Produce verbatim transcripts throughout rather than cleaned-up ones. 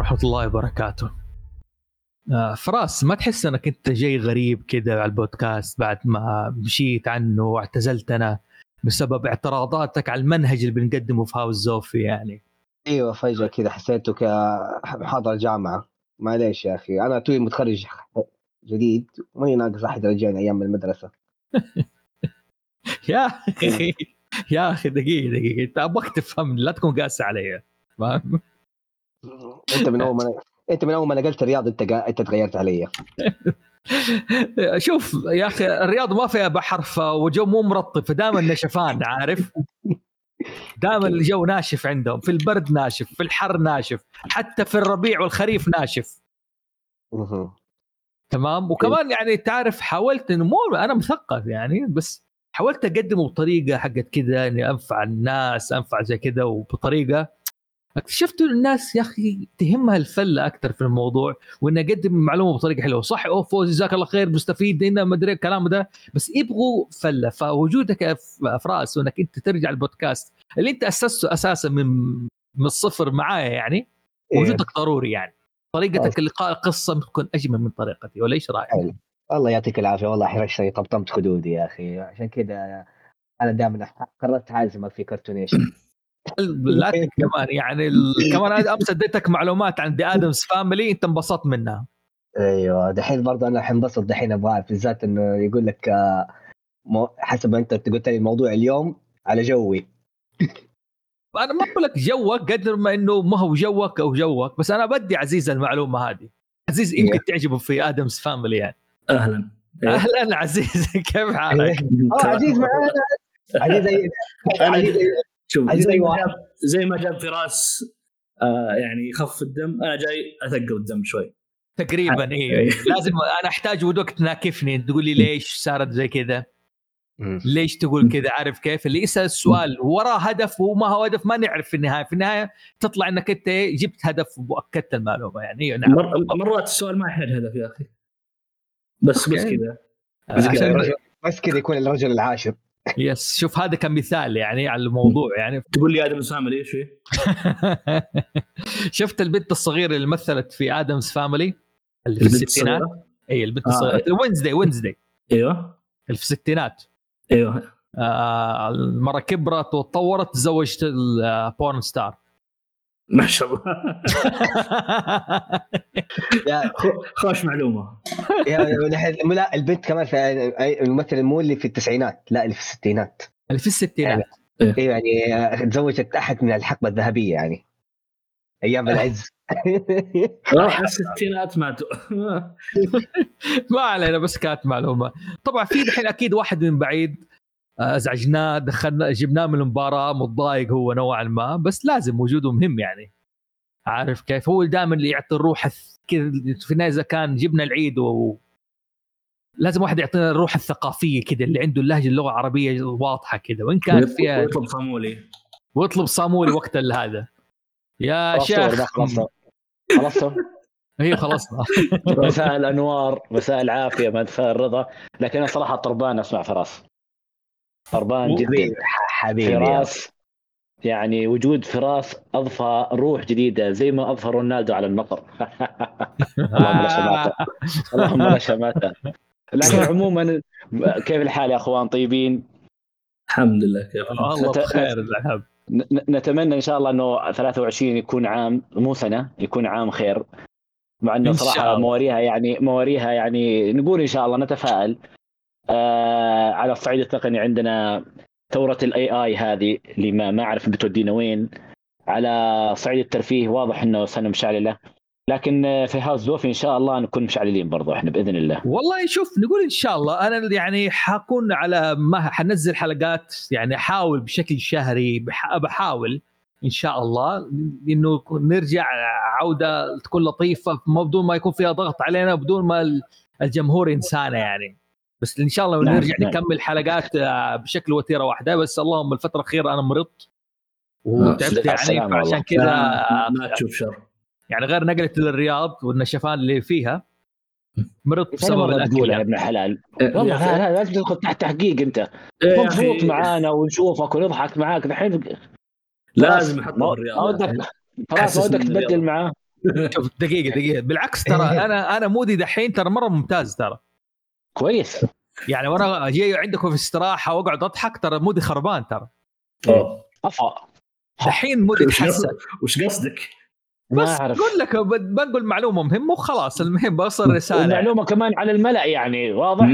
ورحمة الله وبركاته. آه فراس، ما تحس أنك أنت جاي غريب كده على البودكاست بعد ما مشيت عنه واعتزلتنا بسبب اعتراضاتك على المنهج اللي بنقدمه في هاوس زوفي يعني؟ ايوه فجأة كذا حسيته كمحاضرة جامعة. معليش يا أخي، أنا توي متخرج جديد وماني ناقص أحد رجعني أيام المدرسة. يا أخي يا أخي دقيقة دقيقة، أنت أبغاك تفهم، لا تكون قاسي عليا. تمام. أنت من أول ما أنت من أول ما نقلت الرياض أنت قا... أنت تغيرت عليا. شوف يا أخي، الرياض ما فيها بحرفة وجو مو مرطب، فدائما نشفان، عارف؟ دائما الجو ناشف عندهم، في البرد ناشف، في الحر ناشف، حتى في الربيع والخريف ناشف. تمام. وكمان يعني تعرف، حاولت إنه مو أنا مثقف يعني، بس حاولت أقدمه بطريقة حقت كده إني أنفع الناس، أنفع زي كده، وبطريقة اكتشفت الناس يا أخي تهمها الفلة أكتر في الموضوع، وإن أقدم معلومة بطريقة حلوة. صح، أوه فوزي جزاك الله خير، مستفيد إنه ما أدري الكلام ده، بس يبغوا فلة. فوجودك أفراس، وإنك أنت ترجع البودكاست اللي أنت أسسته أساسا من من الصفر معايا يعني، وجودك ضروري يعني. طريقتك اللقاء القصة بتكون أجمل من طريقتي، ولا إيش رأيك؟ الله يعطيك العافية. والله حرشتني، طبطمت خدودي يا أخي، عشان كده أنا دائما قررت عازمك في كرتونيشن. لا كمان يعني ال... كمان أنا أمس أديتك معلومات عن دي آدمز فاميلي، أنت انبسطت منها. أيوة دحين برضه أنا حنبسط دحين، أبغى بالذات إنه يقول لك مو... حسب أنت قلت لي الموضوع اليوم على جوي. أنا ما أقول لك جوك قدر ما إنه ما هو جوك أو جوك، بس أنا بدي عزيز المعلومة هذه. عزيز يمكن إيه تعجبه في آدمز فاميلي يعني. أهلا أهلا عزيز، كيف حالك؟ آه عزيز معنا. عزيز أي عزيز أي شوف، زي ما جاب زي ما جاب فراس آه يعني يخف الدم، أنا جاي أثقل الدم شوي تقريبا. إيه لازم، أنا أحتاج ودك تناكفني، تقولي ليش صارت زي كذا، ليش تقول كذا، عارف كيف؟ اللي يسأل السؤال وراه هدف، وما هو هدف ما نعرف في النهاية. في النهاية تطلع أنك أنت جبت هدف وأكدت المعلومة يعني. نعم. مرات السؤال ما يحتاج هدف يا أخي، بس okay. بس كذا بس كذا بس كذا يكون الرجل العاشر. يس شوف، هذا كان مثال يعني على الموضوع يعني. تقول لي آدمز فاميلي ايش هي؟ شفت البنت الصغيرة اللي مثلت في آدمز فاميلي اللي في الستينات؟ اي البنت الصغيرة وينزداي وينزداي ايوه اللي في الستينات. ايوه آه المرة كبرت وتطورت، تزوجت البورن ستار ما شاء الله. يا خوش معلومه يا. البنت كمان الممثل مو اللي في التسعينات، لا اللي في الستينات، اللي في الستينات يعني تزوجت احد من الحقبه الذهبيه يعني، ايام العز. راح الستينات ماتوا. ما علينا، بس كانت معلومه. طبعا في دحين اكيد واحد من بعيد ازعجناه، دخلنا جبناه من المباراه، متضايق هو نوعا ما، بس لازم وجوده مهم يعني، عارف كيف؟ هو دائما اللي يعطي الروح كذا في النهايه. اذا كان جبنا العيد و... لازم واحد يعطينا الروح الثقافيه كذا، اللي عنده اللهجه اللغه العربيه واضحه كذا، وان كان فيها. يطلب صامولي ويطلب صامولي وقت هذا يا شيخ. خلصنا خلصنا هي خلصنا. مساء الانوار، مساء العافيه، مساء الرضا. لكن انا صراحه طربان اسمع فراس، طربان جديد حبيبي فراس يعني. وجود فراس أضفى روح جديدة، زي ما أظهر رونالدو على النقر. اللهم لا شماتة، اللهم لا شماتة. لكن عموما كيف الحال يا أخوان؟ طيبين الحمد لله. كيف الله بخير الحب. نتمنى إن شاء الله أنه ثلاثة وعشرين يكون عام، مو سنة، يكون عام خير. مع أنه صراحة مواريها يعني مواريها يعني نقول إن شاء الله، نتفائل. آه على الصعيد التقني عندنا ثورة الاي اي هذه اللي ما ما اعرف بتودينا وين. على صعيد الترفيه واضح انه سنه مشعلله، لكن في هاوس زوفي ان شاء الله نكون مشعللين برضه احنا باذن الله. والله شوف، نقول ان شاء الله. انا يعني حكون على ما حنزل حلقات يعني، احاول بشكل شهري، بحاول ان شاء الله انه نرجع عوده تكون لطيفه، بدون ما يكون فيها ضغط علينا، بدون ما الجمهور انسانه يعني. بس إن شاء الله نرجع نعم نكمل نعم. حلقات بشكل وتيرة واحدة. بس اللهم الفترة الأخيرة أنا مرضت وتعبت يعني، عشان كذا ما تشوف شر يعني، غير نقلت للرياض والنشفان اللي فيها مرضت بسبب الأكل يا ابن حلال. والله لازم تدخل تحت تحقيق أنت، مضبوط معانا ونشوفك ونضحك معاك. الحين لازم نحط الرياض، ما ودك تبدل معاه شوف دقيقه دقيقه بالعكس ترى انا انا مودي دحين ترى مره ممتاز ترى كويس يعني وانا جاي عندكم في استراحه واقعد اضحك ترى مودي خربان ترى اه افا دحين مودي تحسن وش قصدك بس اقول لك بنقول معلومه مهمه وخلاص المهم بوصل رساله المعلومه كمان على الملأ يعني واضح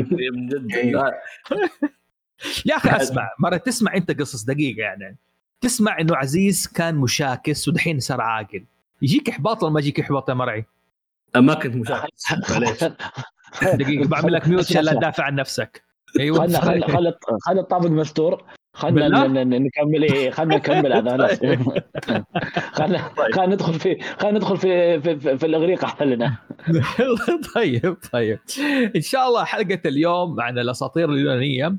يا اخي اسمع مره تسمع انت قصص دقيقه يعني تسمع انه عزيز كان مشاكس ودحين صار عاقل يجيك احباط ولا ما يجيك احباط يا مرعي؟ ما كنت مشاكس دقيقه بعمل لك ميوت عشان لا تدافع عن نفسك ايوه خلي خلي خلي الطابق مستور خلنا نكمل إيه خلنا نكمل هذا خلنا خلنا ندخل في خلنا ندخل في في, في الإغريقة حلنا طيب طيب إن شاء الله حلقة اليوم عن الأساطير اليونانية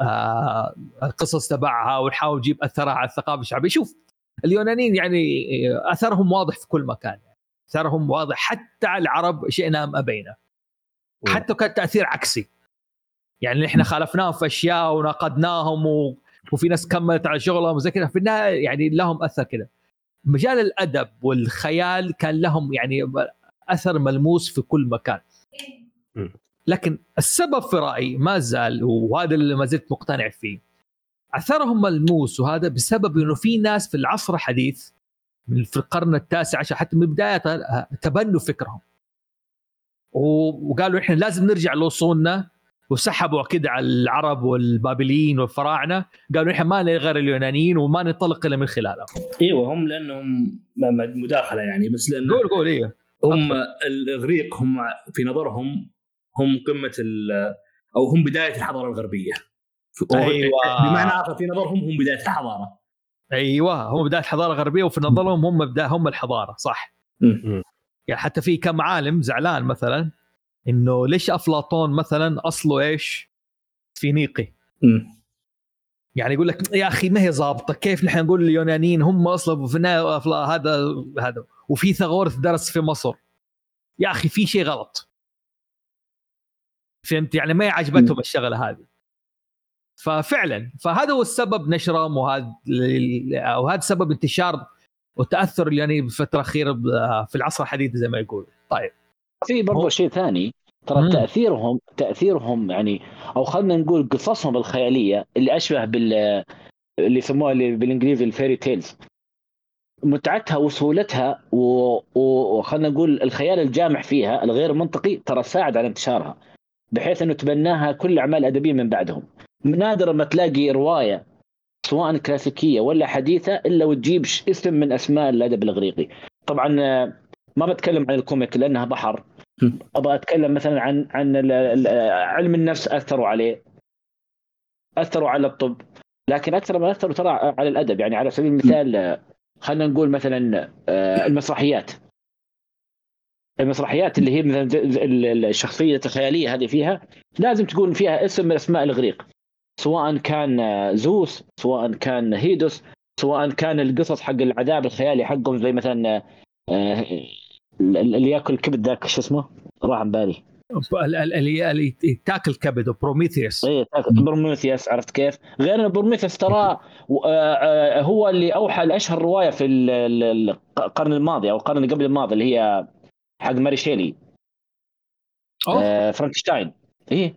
آه القصص تبعها ونحاول نجيب أثرها على الثقافة الشعبية شوف اليونانيين يعني أثرهم واضح في كل مكان يعني. أثرهم واضح حتى على العرب شئنا أم أبينا حتى كان تأثير عكسي يعني احنا خالفناهم في اشياء وناقدناهم و... وفي ناس كملت على شغلهم وزي كذا في النهايه يعني لهم اثر كذا مجال الادب والخيال كان لهم يعني اثر ملموس في كل مكان لكن السبب في رايي ما زال وهذا اللي ما زلت مقتنع فيه اثرهم ملموس وهذا بسبب انه في ناس في العصر الحديث من في القرن التاسع عشر حتى من بدايته تبنوا فكرهم وقالوا احنا لازم نرجع لوصولنا وسحبوا كده على العرب والبابليين والفراعنة قالوا إحنا ما نغير اليونانيين وما نطلق إلا من خلالهم إيوه هم لأنهم مداخلة يعني بس لأن قول قول إيه هم الإغريق هم في نظرهم هم قمة أو هم بداية الحضارة الغربية أيوة بمعنى آخر في نظرهم هم بداية الحضارة أيوة هم بداية الحضارة الغربية وفي نظرهم هم بداية هم الحضارة صح م-م. يعني حتى في كم عالم زعلان مثلاً إنه ليش أفلاطون مثلا أصله إيش فينيقي يعني يقول لك يا أخي ما هي ضابطة كيف نحن نقول اليونانيين هم أصله فينا هذا هذا وفي ثغورث درس في مصر يا أخي في شيء غلط فهمت يعني ما عجبتهم الشغلة هذه ففعلا فهذا هو السبب نشرهم وهذا وهذا سبب انتشار وتأثر اليوناني بفترة أخيرة في العصر الحديث زي ما يقول طيب في برضو شيء ثاني ترى تأثيرهم تأثيرهم يعني أو خلنا نقول قصصهم الخيالية اللي أشبه بال اللي يسموها بالإنجليزي الفيري تيلز متعتها وسهولتها وخلنا نقول الخيال الجامح فيها الغير منطقي ترى ساعد على انتشارها بحيث أنه تبناها كل أعمال أدبية من بعدهم نادرا ما تلاقي رواية سواء كلاسيكية ولا حديثة إلا وتجيبش اسم من أسماء الأدب الإغريقي طبعا ما بتكلم عن الكوميك لأنها بحر أبغى أتكلم مثلا عن عن علم النفس أثروا عليه أثروا على الطب لكن أكثر ما أثروا ترى على الأدب يعني على سبيل المثال خلنا نقول مثلا المسرحيات المسرحيات اللي هي مثلا الشخصية الخيالية هذه فيها لازم تكون فيها اسم من أسماء الإغريق سواء كان زوس سواء كان هيدوس سواء كان القصص حق العذاب الخيالي حقهم زي مثلا اللي ياكل كبد ذاك شو اسمه راح عن بالي اللي اللي تاكل كبد بروميثيوس اي بروميثيوس عرفت كيف غير بروميثيوس ترى هو اللي اوحى الاشهر روايه في القرن الماضي او القرن قبل الماضي اللي هي حق ماريشيلي فرانكشتاين ايه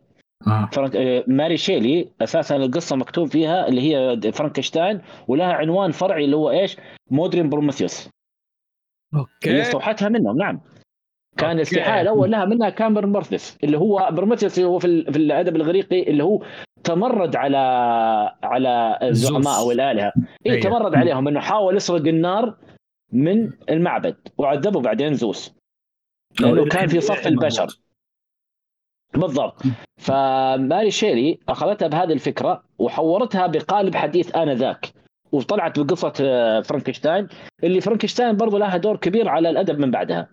ماريشيلي اساسا القصه مكتوب فيها اللي هي فرانكشتاين ولها عنوان فرعي اللي هو ايش مودرن بروميثيوس اوكي استوحتها منهم نعم كان الاستيحاء الاول لها منها كان بروميثيوس اللي هو بروميثيوس هو في في الادب الاغريقي اللي هو تمرد على على الزعماء والالهه اي تمرد عليهم انه حاول يسرق النار من المعبد وعذبه بعدين زوس لانه كان في صف البشر بالضبط فماريشيلي اخذتها بهذه الفكره وحورتها بقالب حديث آنذاك وطلعت بقصة فرانكشتاين اللي فرانكشتاين برضو لها دور كبير على الأدب من بعدها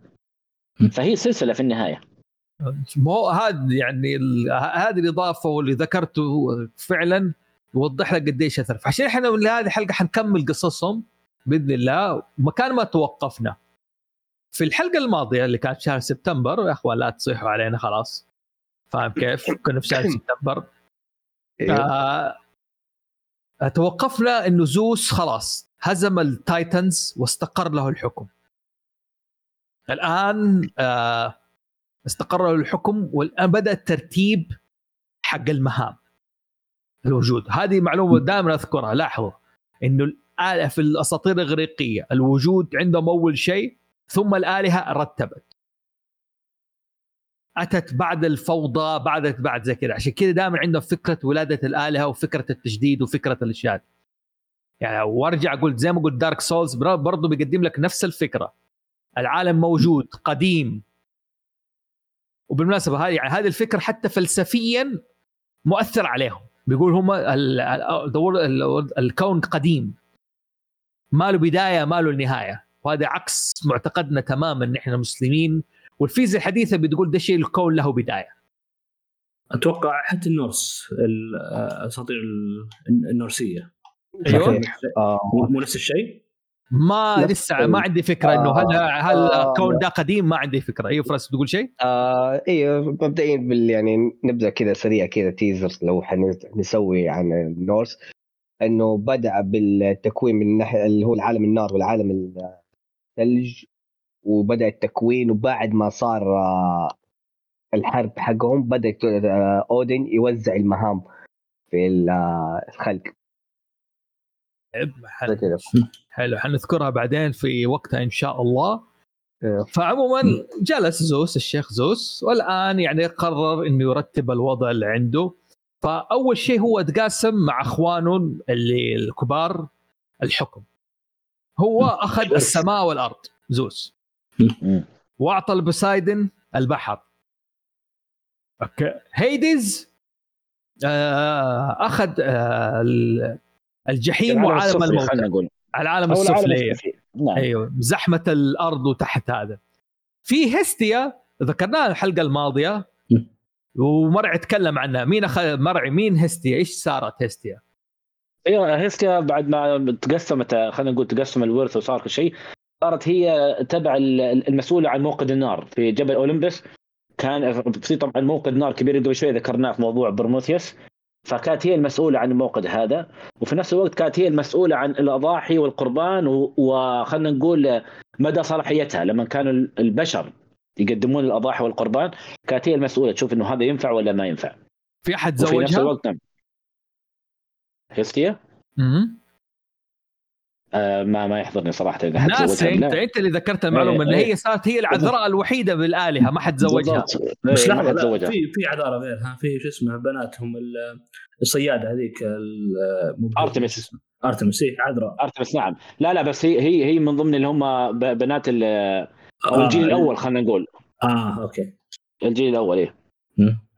فهي سلسلة في النهاية مو هذا يعني هذه الإضافة واللي ذكرته فعلا يوضح لك قديش أثر فعشان إحنا من هذه الحلقة حنكمل قصصهم بإذن الله مكان ما توقفنا في الحلقة الماضية اللي كانت شهر سبتمبر يا أخوان لا تصيحوا علينا خلاص فاهم كيف كنا في شهر سبتمبر آه توقفنا إنه زوس خلاص هزم التايتنز واستقر له الحكم الآن آه استقر الحكم والآن بدأ الترتيب حق المهام الوجود. هذه معلومة دائما أذكرها، لاحظوا إنه الآلة في الأساطير الإغريقية الوجود عندهم أول شيء، ثم الآلهة رتبت أتت بعد الفوضى بعدت بعد زي كده. عشان كده دائما عندهم فكرة ولادة الآلهة وفكرة التجديد وفكرة الإشهاد. يعني وارجع قلت زي ما قلت دارك سولز برضو بيقدم لك نفس الفكرة، العالم موجود قديم. وبالمناسبة هذه يعني هذه الفكرة حتى فلسفيا مؤثر عليهم، بيقول هم الكون قديم ما له بداية ما له نهاية، وهذا عكس معتقدنا تماما نحن المسلمين. والفيزياء الحديثة بتقول ده شيء الكون له بداية. أتوقع حتى النورس الأساطير النورسية أيوة مو نفس الشيء. ما لسه ما عندي فكرة إنه هل هل الكون ده قديم، ما عندي فكرة. أيوة فراس تقول شيء؟ آه أيوة مبدئيا بال يعني نبدأ كذا سريع كذا تيزر لو حنسوي عن النورس، إنه بدأ بالتكوين من ناحية اللي هو العالم النار والعالم الثلج، وبدأ التكوين. وبعد ما صار الحرب حقهم بدأ أودين يوزع المهام في الخلق. حلو. حلو حنذكرها بعدين في وقتها إن شاء الله. فعموما جلس زوس الشيخ زوس، والآن يعني قرر إنه يرتب الوضع اللي عنده. فأول شيء هو تقاسم مع أخوانه اللي الكبار الحكم، هو أخذ السماء والأرض زوس، وأعطى البوسايدن البحر، هيديز أخذ الجحيم وعالم الموت، العالم السفلي أيوة زحمة الأرض وتحت. هذا في هستيا ذكرناها الحلقة الماضية ومرعي تكلم عنها. مين أخذ مرعي؟ مين هستيا؟ إيش صارت هستيا؟ أيوة هستيا بعد ما تقسمت، خلينا نقول تقسم الورث وصار كل شيء، صارت هي تبع المسؤولة عن موقد النار في جبل أولمبس. كان في طبعا موقد نار كبير قبل شوي ذكرناه في موضوع بروميثيوس، فكانت هي المسؤولة عن الموقد هذا، وفي نفس الوقت كانت هي المسؤولة عن الأضاحي والقربان، وخلنا نقول مدى صلاحيتها لما كانوا البشر يقدمون الأضاحي والقربان كانت هي المسؤولة تشوف إنه هذا ينفع ولا ما ينفع. في أحد زوجها؟ هستيا؟ امم آه ما ما يحضرني صراحة إذا حد زوجها. أنت أنت اللي ذكرت المعلومة إن هي صارت هي العذراء الوحيدة بالآلهة ما حد زوجها. مش لا حد زوجها. في في عذراء غيرها، في شو اسمه بناتهم الصيادة هذيك أرتميس. أرتميس إيه عذراء. أرتميس نعم. لا لا بس هي هي هي من ضمن اللي هم بنات ال آه الجيل الأول خلنا نقول. آه أوكي. الجيل الأول إيه.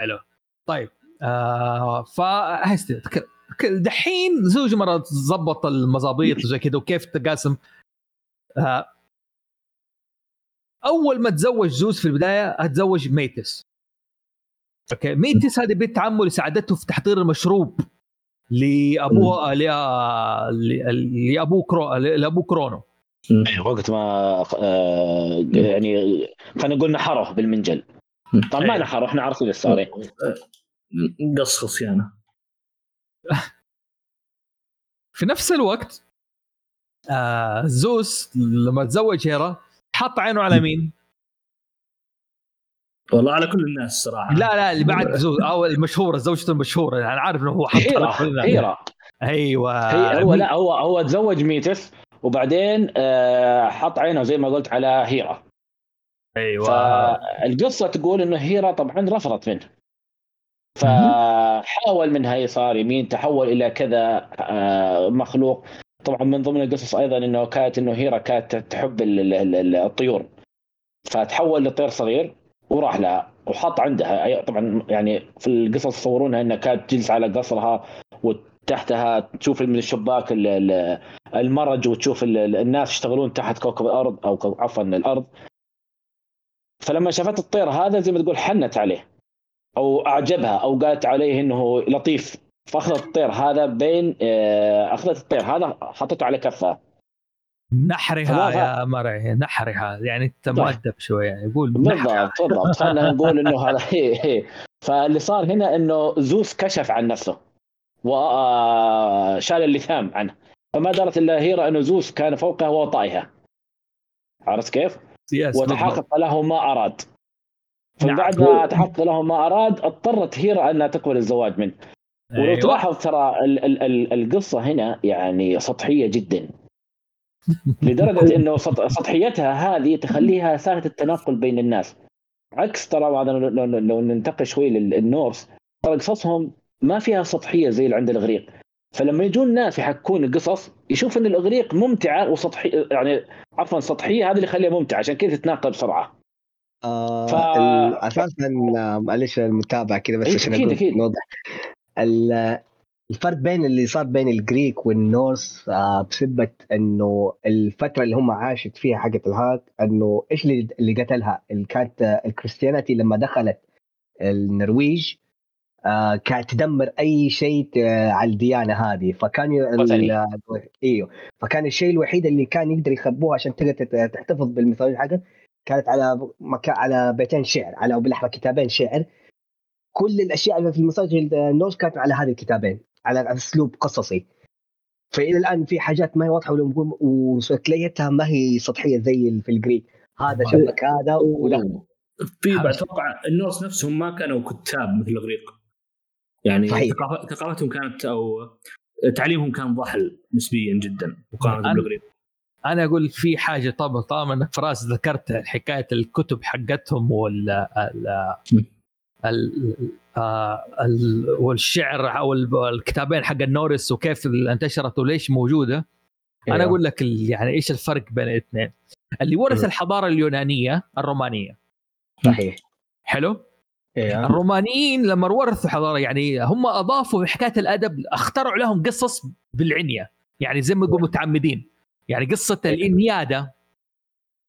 حلو طيب آه فهستي تذكر. دحين زوج مرة تزبط المزابيط وزي كده وكيف تقاسم. أول ما تزوج زوز في البداية أتزوج ميتس. أوكي ميتس هذه بنت عمه لساعدته في تحضير المشروب لأبوه لأبو كرو لأبو كرونو. وقت ما يعني خلينا نقول نحره بالمنجل. طبعا ما نحره إحنا عارفين الصاري قص خصيانة. في نفس الوقت آه زوس لما تزوج هيرا حط عينه على مين؟ والله على كل الناس صراحة. لا لا اللي بعد زوس أو المشهورة زوجته المشهورة أنا يعني عارف إنه هو حط هيرا. هيرا أيوة هو لا هو هو تزوج ميتس وبعدين آه حط عينه زي ما قلت على هيرا. أيوة فالقصة تقول إنه هيرا طبعا رفضت منه، فحاول منها يصار يمين تحول إلى كذا مخلوق. طبعا من ضمن القصص أيضا أنه كانت أنه هيرا كانت تحب الطيور، فتحول لطير صغير وراح لها وحط عندها. طبعا يعني في القصص صورونها أنها كانت تجلس على قصرها وتحتها تشوف من الشباك المرج وتشوف الناس يشتغلون تحت كوكب الأرض أو عفوا الأرض. فلما شافت الطير هذا زي ما تقول حنت عليه أو أعجبها أو قالت عليه إنه لطيف، فأخذت الطير هذا بين أخذت الطير هذا حطته على كفها نحرها يا مرعي نحرها يعني تمؤدب شوية يعني يقول بالضبط بالضبط خلنا نقول إنه هذا هي هي. فاللي صار هنا إنه زوس كشف عن نفسه وشال اللثام عنه، فما دارت إلا هيرا إنه زوس كان فوقها وطائها. عرفت كيف؟ وتحقق له ما أراد. بعد ما تحقق له ما أراد اضطرت هيرا أنها تقبل الزواج منه. أيوة. ولو تلاحظ ترى ال- ال- ال- القصة هنا يعني سطحية جدا لدرجة أنه سط- سطحيتها هذه تخليها سهلة التنقل بين الناس. عكس ترى بعد لو, لو ننتقل شوي للنورس ترى قصصهم ما فيها سطحية زي اللي عند الإغريق. فلما يجون الناس يحكون القصص يشوف أن الإغريق ممتعة وسطحية يعني عفوا سطحية، هذا اللي يخليها ممتعة عشان كذا تتناقل بسرعة. آه ف... أساسا معلش المتابعة كذا بس عشان نوضح الفرق بين اللي صار بين الجريك والنورس بسبب انه الفتره اللي هم عاشت فيها حقه الهاك انه ايش اللي قتلها اللي كانت الكريستيانيتي لما دخلت النرويج كانت تدمر اي شيء على الديانه هذه. فكان ايوه فكان الشيء الوحيد اللي كان يقدر يخبوه عشان تقدر تحتفظ بالميثولوجيا حقه كانت على مكان على بيتين شعر على او بالاحرى كتابين شعر. كل الأشياء اللي في المساجد النورس كانت على هذه الكتابين على أسلوب قصصي. فإلى الآن في حاجات ما هي واضحة وشكليتها ما هي سطحية زي في الجريك. هذا شبك هذا وده في بتوقع النورس نفسهم ما كانوا كتاب مثل الإغريق يعني ثقافتهم كانت أو تعليمهم كان ضحل نسبيا جدا مقارنة بالإغريق. أنا أقول في حاجة طبعا طبعا أنك فراس ذكرت حكاية الكتب حقتهم وال ال والشعر أو الكتابين حق النورس وكيف انتشرت وليش موجودة. أنا إيه. أقول لك يعني إيش الفرق بين الاثنين. اللي ورث إيه. الحضارة اليونانية الرومانية صحيح حلو إيه. الرومانيين لما ورثوا حضارة يعني هم أضافوا حكاية الأدب اخترعوا لهم قصص بالعنية يعني زي ما يقولوا متعمدين يعني قصة الإنيادة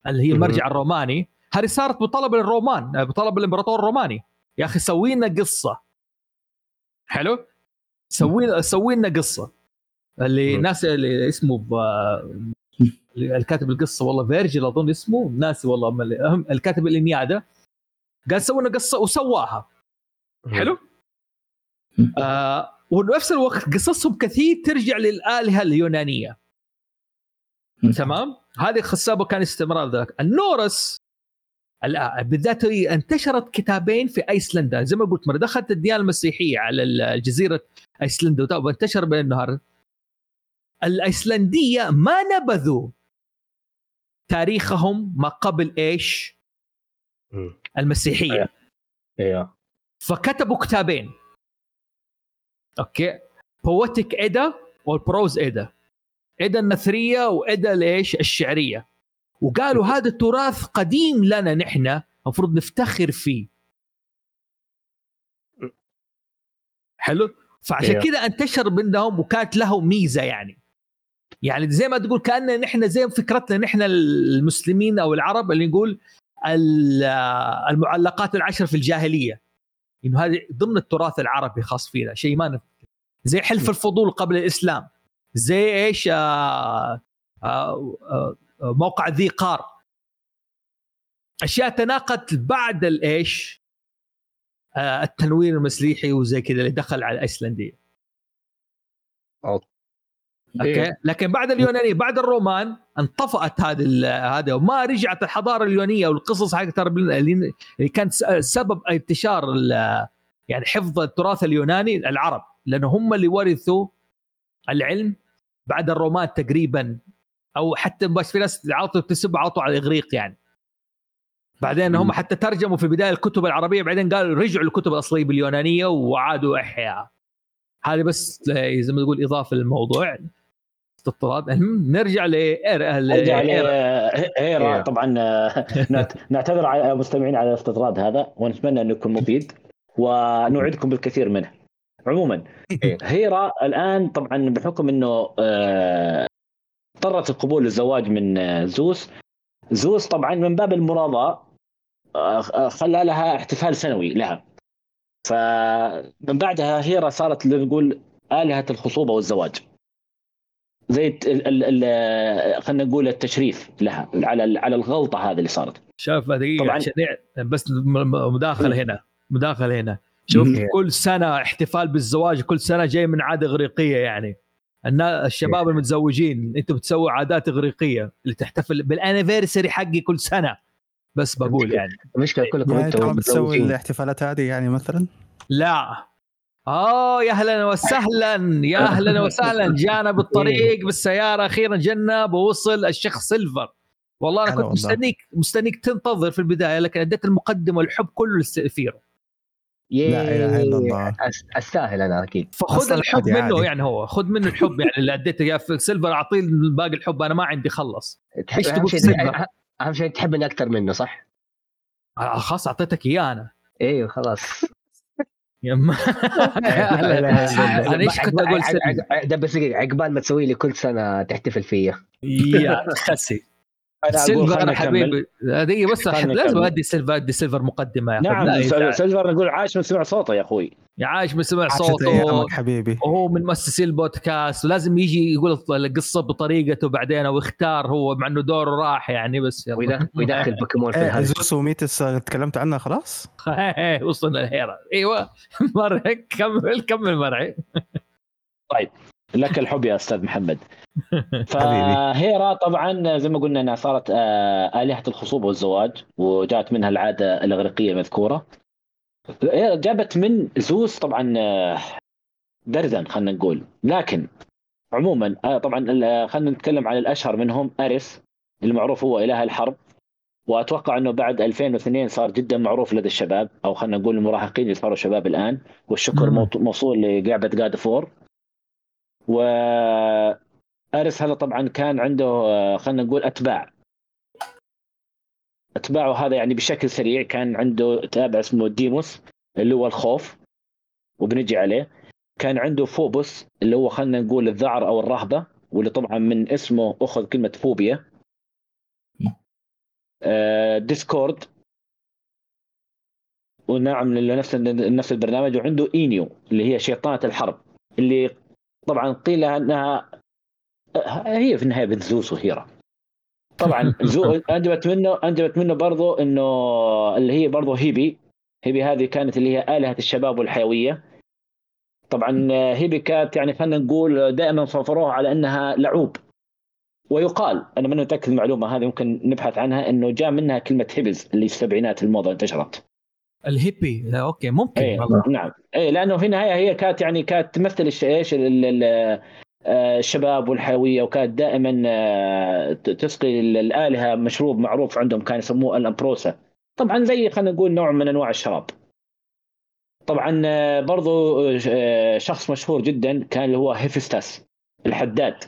اللي هي المرجع الروماني هذه صارت بطلب الرومان بطلب الإمبراطور الروماني يا أخي سوينا قصة حلو سوينا سوينا قصة اللي ناس اللي اسمه ب... الكاتب القصة والله فيرجيل أظن اسمه ناسي والله أهم الكاتب الإنيادة قال سوينا قصة وسواها حلو آه ونفس الوقت قصصهم كثير ترجع للآلهة اليونانية تمام. هذه خصابه كان استمرار ذلك. النورس بالذات انتشرت كتابين في ايسلندا زي ما قلت مره دخلت الديانه المسيحيه على الجزيره ايسلندا وانتشر بين النهر. الايسلنديه ما نبذوا تاريخهم ما قبل ايش المسيحيه فكتبوا كتابين اوكي بوتيك ايدا والبروز ايدا ايدا النثريه وايدا ليش الشعريه وقالوا هذا التراث قديم لنا نحن المفروض نفتخر فيه حلو. فعشان كذا انتشر بينهم وكانت له ميزة يعني يعني زي ما تقول كأننا نحن زي فكرتنا نحن المسلمين أو العرب اللي نقول المعلقات العشر في الجاهلية إنه يعني هذه ضمن التراث العربي خاص فينا شيء ما نفكر زي حلف الفضول قبل الإسلام زي إيش آه آه آه موقع ذي قار أشياء تناقضت بعد الإيش آه التنوير المسيحي وزي كذا اللي دخل على الأيسلندية أوكي. لكن بعد اليونانية بعد الرومان انطفأت هذه هذا وما رجعت الحضارة اليونانية والقصص حقت اللي كانت سبب انتشار يعني حفظ التراث اليوناني العرب لأنه هم اللي ورثوا العلم بعد الرومان تقريباً أو حتى بس في ناس عاطوا تسب عاطوا على الإغريق يعني بعدين هم حتى ترجموا في بداية الكتب العربية بعدين قالوا رجعوا الكتب الأصلية باليونانية وعادوا إحياء. هذه بس زي ما تقول إضافة للموضوع استطراد. نرجع لهيرا طبعا نعتذر على المستمعين على الاستطراد هذا ونتمنى أنه يكون مفيد ونوعدكم بالكثير منه. عموما هيرا الآن طبعا بحكم أنه آه اضطرت القبول للزواج من زوس. زوس طبعا من باب المراضة خلى لها احتفال سنوي لها. فمن بعدها هيرا صارت نقول آلهة الخصوبة والزواج زي خلنا نقول التشريف لها على على الغلطة هذه اللي صارت. شوف طبعا بس مداخلة هنا مداخلة هنا شوف كل سنة احتفال بالزواج كل سنة جاي من عادة إغريقية يعني الشباب المتزوجين انتوا بتسووا عادات إغريقية اللي تحتفل بالانيفيرساري حقي كل سنة بس بقول يعني مشكلة كلكم يعني انتوا بتسوي الاحتفالات هذه يعني مثلا. لا اه يا اهلا وسهلا يا اهلا وسهلا جانا بالطريق بالسياره اخيرا جنة بوصل الشيخ سيلفر. والله انا كنت مستنيك مستنيك تنتظر في البدايه لكن اديت المقدمه والحب كله للسفيره. ياه استاهل انا اكيد. فخذ الحب منه عادي. يعني هو خذ منه الحب يعني اللي اديته يا سيلفر اعطيه باقي الحب انا ما عندي خلص. اهم شيء تحبني اكثر منه صح؟ خلاص اعطيتك اياه انا. ايوه خلاص يما انا ايش كنت اقول دب سريع عقبال ما تسوي لي كل سنه تحتفل فيا يا خسي. انا اقول انا حبيبي هذه بس لازم ادي سيلفر ادي سيلفر مقدمه. نعم سيلفر نقول عايش من سمع صوته يا اخوي عايش من سمع صوته حبيبي وهو من مؤسسي البودكاست ولازم يجي يقول القصه بطريقته بعدين او يختار هو مع انه دوره راح يعني بس ويدخل بوكيمون في هذا. زوس وميتس تكلمت عنها خلاص وصلنا لهيرا. ايوه مرعي كمل كمل مرعي. طيب لك الحب يا أستاذ محمد. فهيرا طبعا زي ما قلنا أنها صارت آلهة الخصوبة والزواج وجاءت منها العادة الإغريقية المذكورة. جابت من زوس طبعا دردا خلنا نقول. لكن عموما طبعا خلنا نتكلم عن الأشهر منهم أريس المعروف هو إله الحرب وأتوقع أنه بعد ألفين واثنين صار جدا معروف لدى الشباب أو خلنا نقول المراهقين يصاروا شباب الآن والشكر مم. موصول لقعبة جاد فور. وأريس هذا طبعا كان عنده خلنا نقول أتباع أتباعه هذا يعني بشكل سريع. كان عنده تابع اسمه ديموس اللي هو الخوف وبنجي عليه. كان عنده فوبوس اللي هو خلنا نقول الذعر أو الرهبة واللي طبعا من اسمه أخذ كلمة فوبيا. ديسكورد ونعم لنفس نفس البرنامج. وعنده إينيو اللي هي شيطانة الحرب اللي طبعا قيل انها هي في النهايه بنت زوس وهيرا. طبعا زو انجبت منه انجبت منه برضه انه اللي هي برضه هيبي. هيبي هذه كانت اللي هي آلهة الشباب والحيويه. طبعا هيبي كانت يعني خلينا نقول دائما صفروها على انها لعوب ويقال انا ما متاكد المعلومه هذه ممكن نبحث عنها انه جاء منها كلمه هيبز اللي في السبعينات الموضه انتشرت الهيبي. اوكي ممكن أيه. نعم اي لانه في النهايه هي كانت يعني كانت تمثل ايش الشباب والحيويه وكانت دائما تسقي الالهه مشروب معروف عندهم كان يسموه الامبروسا. طبعا زي خلينا نقول نوع من انواع الشراب. طبعا برضو شخص مشهور جدا كان اللي هو هيفستس الحداد.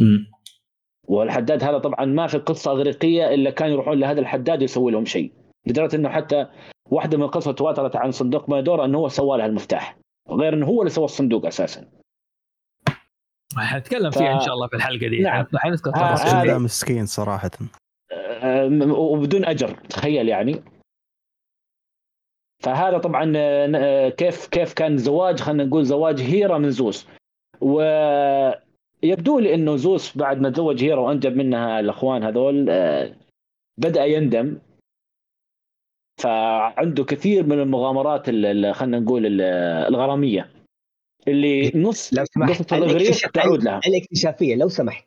امم والحداد هذا طبعا ما في قصه اغريقيه الا كان يروحون لهذا الحداد يسوي لهم شيء لدرجه انه حتى واحدة من القصص تواترت عن صندوق بندورا أنه هو سوى لها المفتاح غير أنه هو اللي سوى الصندوق أساساً. هنتكلم ف... فيها إن شاء الله في الحلقة دي. نعم هذا مسكين صراحة وبدون أجر تخيل يعني. فهذا طبعاً كيف كيف كان زواج خلينا نقول زواج هيرا من زوس. ويبدو لي أنه زوس بعد ما تزوج هيرا وأنجب منها الأخوان هذول بدأ يندم. فعنده كثير من المغامرات اللي خلنا نقول الغرامية اللي نص قصة الإغريق تعود لها الاكتشافية لو سمحت.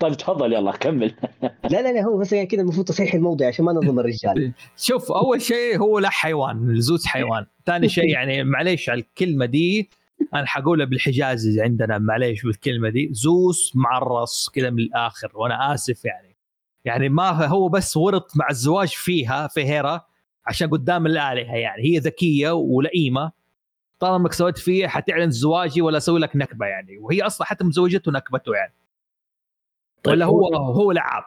طيب تفضل يلا كمل. لا لا لا هو بس يعني كده المفروض تصحيح الموضوع عشان ما نظلم الرجال. شوف أول شيء هو لا حيوان زوس حيوان. ثاني شيء يعني معليش على الكلمة دي أنا حقولها بالحجازي عندنا معليش بالكلمة دي زوس معرص كده من الآخر وأنا آسف يعني. يعني ما هو بس ورط مع الزواج فيها في هيرا عشان قدام الآلهة يعني هي ذكية ولئيمة. طالما كسوت فيه حتعلن زواجي ولا سوي لك نكبة يعني. وهي أصلا حتى مزوجته نكبته يعني. طيب ولا هو هو, هو لعب.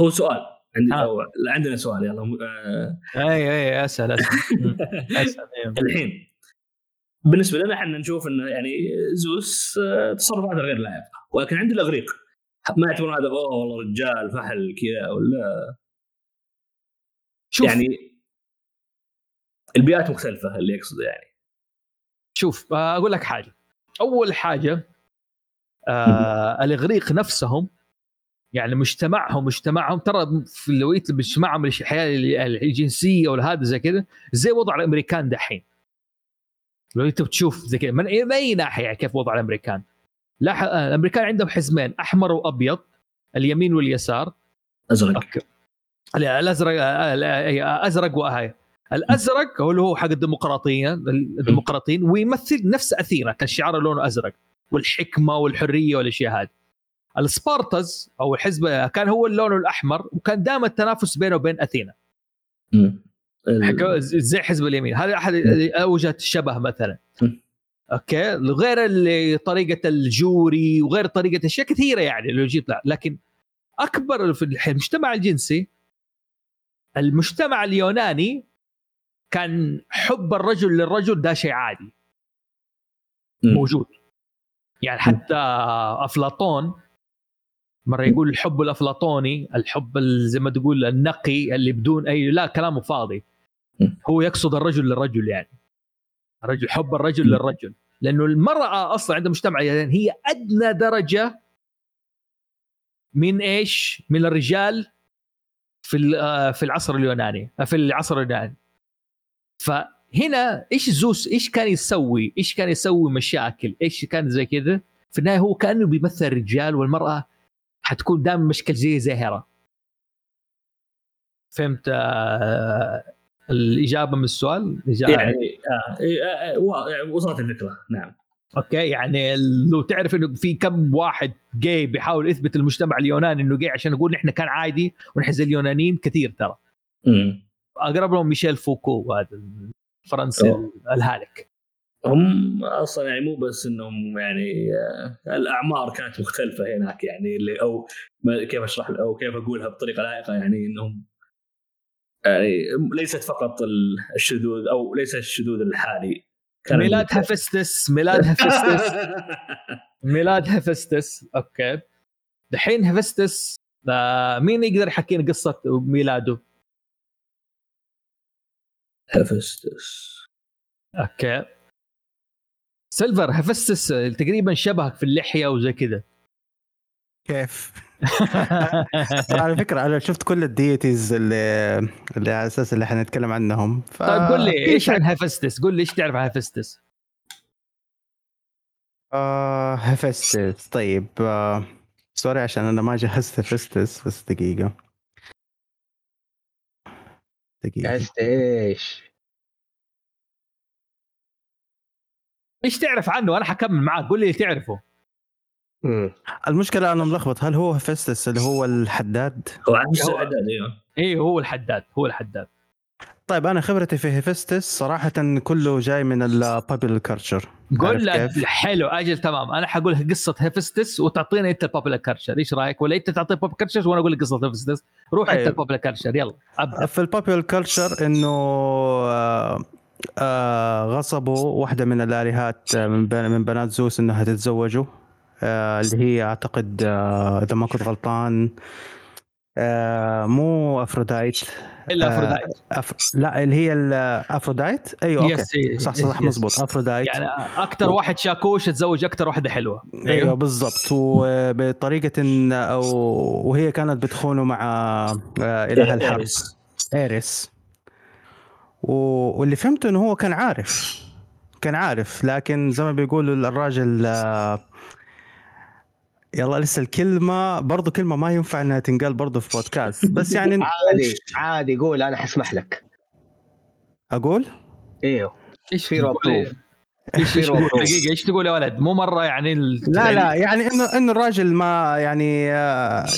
هو سؤال عندنا عندنا سؤال يلا. أي أي أسأل أسأل, أسأل الحين بالنسبة لنا حنا نشوف إنه يعني زوس تصرفاته غير لائقة ولكن عند الإغريق ما يعتبر هذا اوه والله رجال فحل كذا ولا شوف. يعني البيئات مختلفة اللي يقصده يعني. شوف أقول لك حاجة. أول حاجة آه الإغريق نفسهم يعني مجتمعهم مجتمعهم ترى في الوقت اللي بيجتمعهم الحياة الجنسية والهذا زي كده زي وضع الأمريكان دحين. لو أنت بتشوف زي كده من أي ناحية كيف وضع الأمريكان. لا الامريكان عندهم حزمين احمر وابيض اليمين واليسار ازرق. الازرق ازرق واهاي. الازرق هو اللي هو حق الديمقراطيه الديمقراطيين ويمثل نفس اثينا كان شعاره لونه ازرق والحكمه والحريه والاشياء هذه. السبارتاز او الحزب كان هو اللون الاحمر وكان دائما التنافس بينه وبين اثينا زي حزب اليمين. هذا احد اوجه الشبه مثلا. اوكي غير طريقه الجوري وغير طريقه اشياء كثيره يعني لو جيت. لكن اكبر في المجتمع الجنسي المجتمع اليوناني كان حب الرجل للرجل ده شيء عادي موجود يعني. حتى أفلاطون مرة يقول الحب الأفلاطوني الحب زي ما تقول النقي اللي بدون أي لا كلامه فاضي. هو يقصد الرجل للرجل يعني الرجل حب الرجل للرجل لأنه المرأة أصلا عند مجتمع يعني هي أدنى درجة من إيش من الرجال في في العصر اليوناني في العصر اليوناني. فهنا إيش زوس إيش كان يسوي إيش كان يسوي مشاكل إيش كان زي كده. في النهاية هو كأنه بيمثل الرجال والمرأة حتكون دائما مشكل زي زاهرة. فهمت آه الإجابة من السؤال يعني آه وصلت الفكرة. نعم أوكي يعني لو تعرف إنه في كم واحد جاي بيحاول يثبت المجتمع اليوناني إنه جاي عشان يقول نحن كان عادي ونحن زي اليونانيين كثير ترى. أمم أقرب لهم ميشيل فوكو وهذا الفرنسي الهالك. هم أصلاً يعني مو بس إنهم يعني الأعمار كانت مختلفة هناك يعني اللي أو كيف أشرح أو كيف أقولها بطريقة لائقة يعني إنهم يعني ليست فقط الشذوذ أو ليس الشذوذ الحالي. ميلاد هيفستس ميلاد هيفستس ميلاد هيفستس أوكي دحين هيفستس مين يقدر يحكينا قصة ميلاده؟ هيفستس أوكي سيلفر هيفستس تقريبا شبهك في اللحية وزي كده كيف؟ على فكرة أنا شفت كل الديتيز اللي اللي على أساس اللي حنتكلم عنهم ف... طيب قل لي إيش عن هيفستس قل لي إيش تعرف عن هيفستس. آه هيفستس طيب آه... سوري عشان أنا ما جهزت هيفستس بس دقيقة دقيقة جهزت إيش إيش تعرف عنه. أنا حكمل معاك قل لي تعرفه. مم. المشكلة أنا ملخبط هل هو هيفستس اللي هو الحداد؟ هو الحداد إيوه إيه هو الحداد هو الحداد. طيب أنا خبرتي في هيفستس صراحة كله جاي من البابل كارتشر. قول حلو أجل تمام أنا حقول قصة هيفستس وتعطينا أنت البابل كارتشر إيش رأيك ولا أنت تعطي بابل كارتشر وأنا أقول قصة هيفستس. روح أيوه. أنت البابل كارتشر يلا أبدأ. في البابل كارتشر إنه غصبوا واحدة من الآلهات من بنات زوس إنها تتزوجوا اللي هي أعتقد إذا ما كنت غلطان مو أفروديت إلا أفروديت أف... لا اللي هي الأفروديت أيوة أوكي صح صح مزبوط أفروديت يعني أكتر واحد شاكوش تزوج أكتر واحدة حلوة أيوة بالضبط وبطريقة إن أو وهي كانت بتخونه مع إله الحرب أريس و... واللي فهمته إنه هو كان عارف كان عارف لكن زي ما بيقولوا الراجل يلا لسه الكلمة برضو كلمة ما ينفع أنها تنقال برضو في بودكاست بس يعني عادي عادي قول أنا حسمح لك أقول إيوه إيش في ربطوف إيش في ربطوف حقيقة إيش تقول يا ولد مو مرة يعني لا لا يعني إنه إنه الراجل ما يعني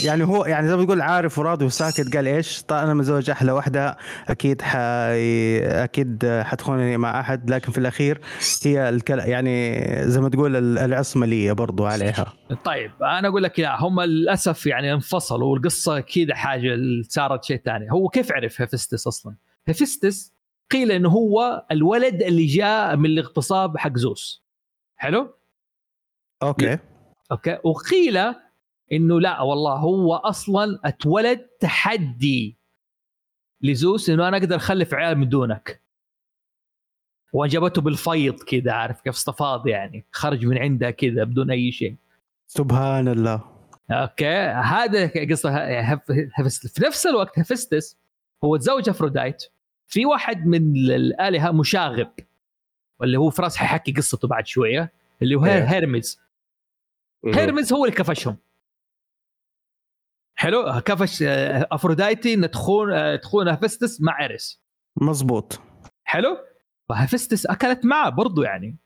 يعني هو يعني زي ما تقول عارف وراضي وساكت قال إيش طيب أنا مزوج أحلى واحدة أكيد حي أكيد حتخونني مع أحد لكن في الأخير هي الكل يعني زي ما تقول العصمة لي برضو عليها. طيب أنا أقول لك لا هم للأسف يعني انفصلوا والقصة كده حاجة صارت شيء تاني. هو كيف عرف هيفستس أصلا؟ هيفستس قيل إنه هو الولد اللي جاء من الاغتصاب حق زوس حلو؟ أوكي أوكي وقيل إنه لا والله هو أصلا اتولد تحدي لزوس إنه أنا أقدر أخلف عيال من دونك وجبته بالفيض كده عارف كيف استفاض يعني خرج من عندها كده بدون أي شيء. سبحان الله أوكي هذا قصة هيفستس. في نفس الوقت هيفستس هو تزوج أفروديت في واحد من الآلهة مشاغب واللي هو فراس حيحكي قصته بعد شوية اللي هو هيرميس. هيرميس هو اللي كفشهم حلو كفش افروديتي ندخون تخون هيفستس مع أريس مزبوط حلو. فهيفستس اكلت معه برضو يعني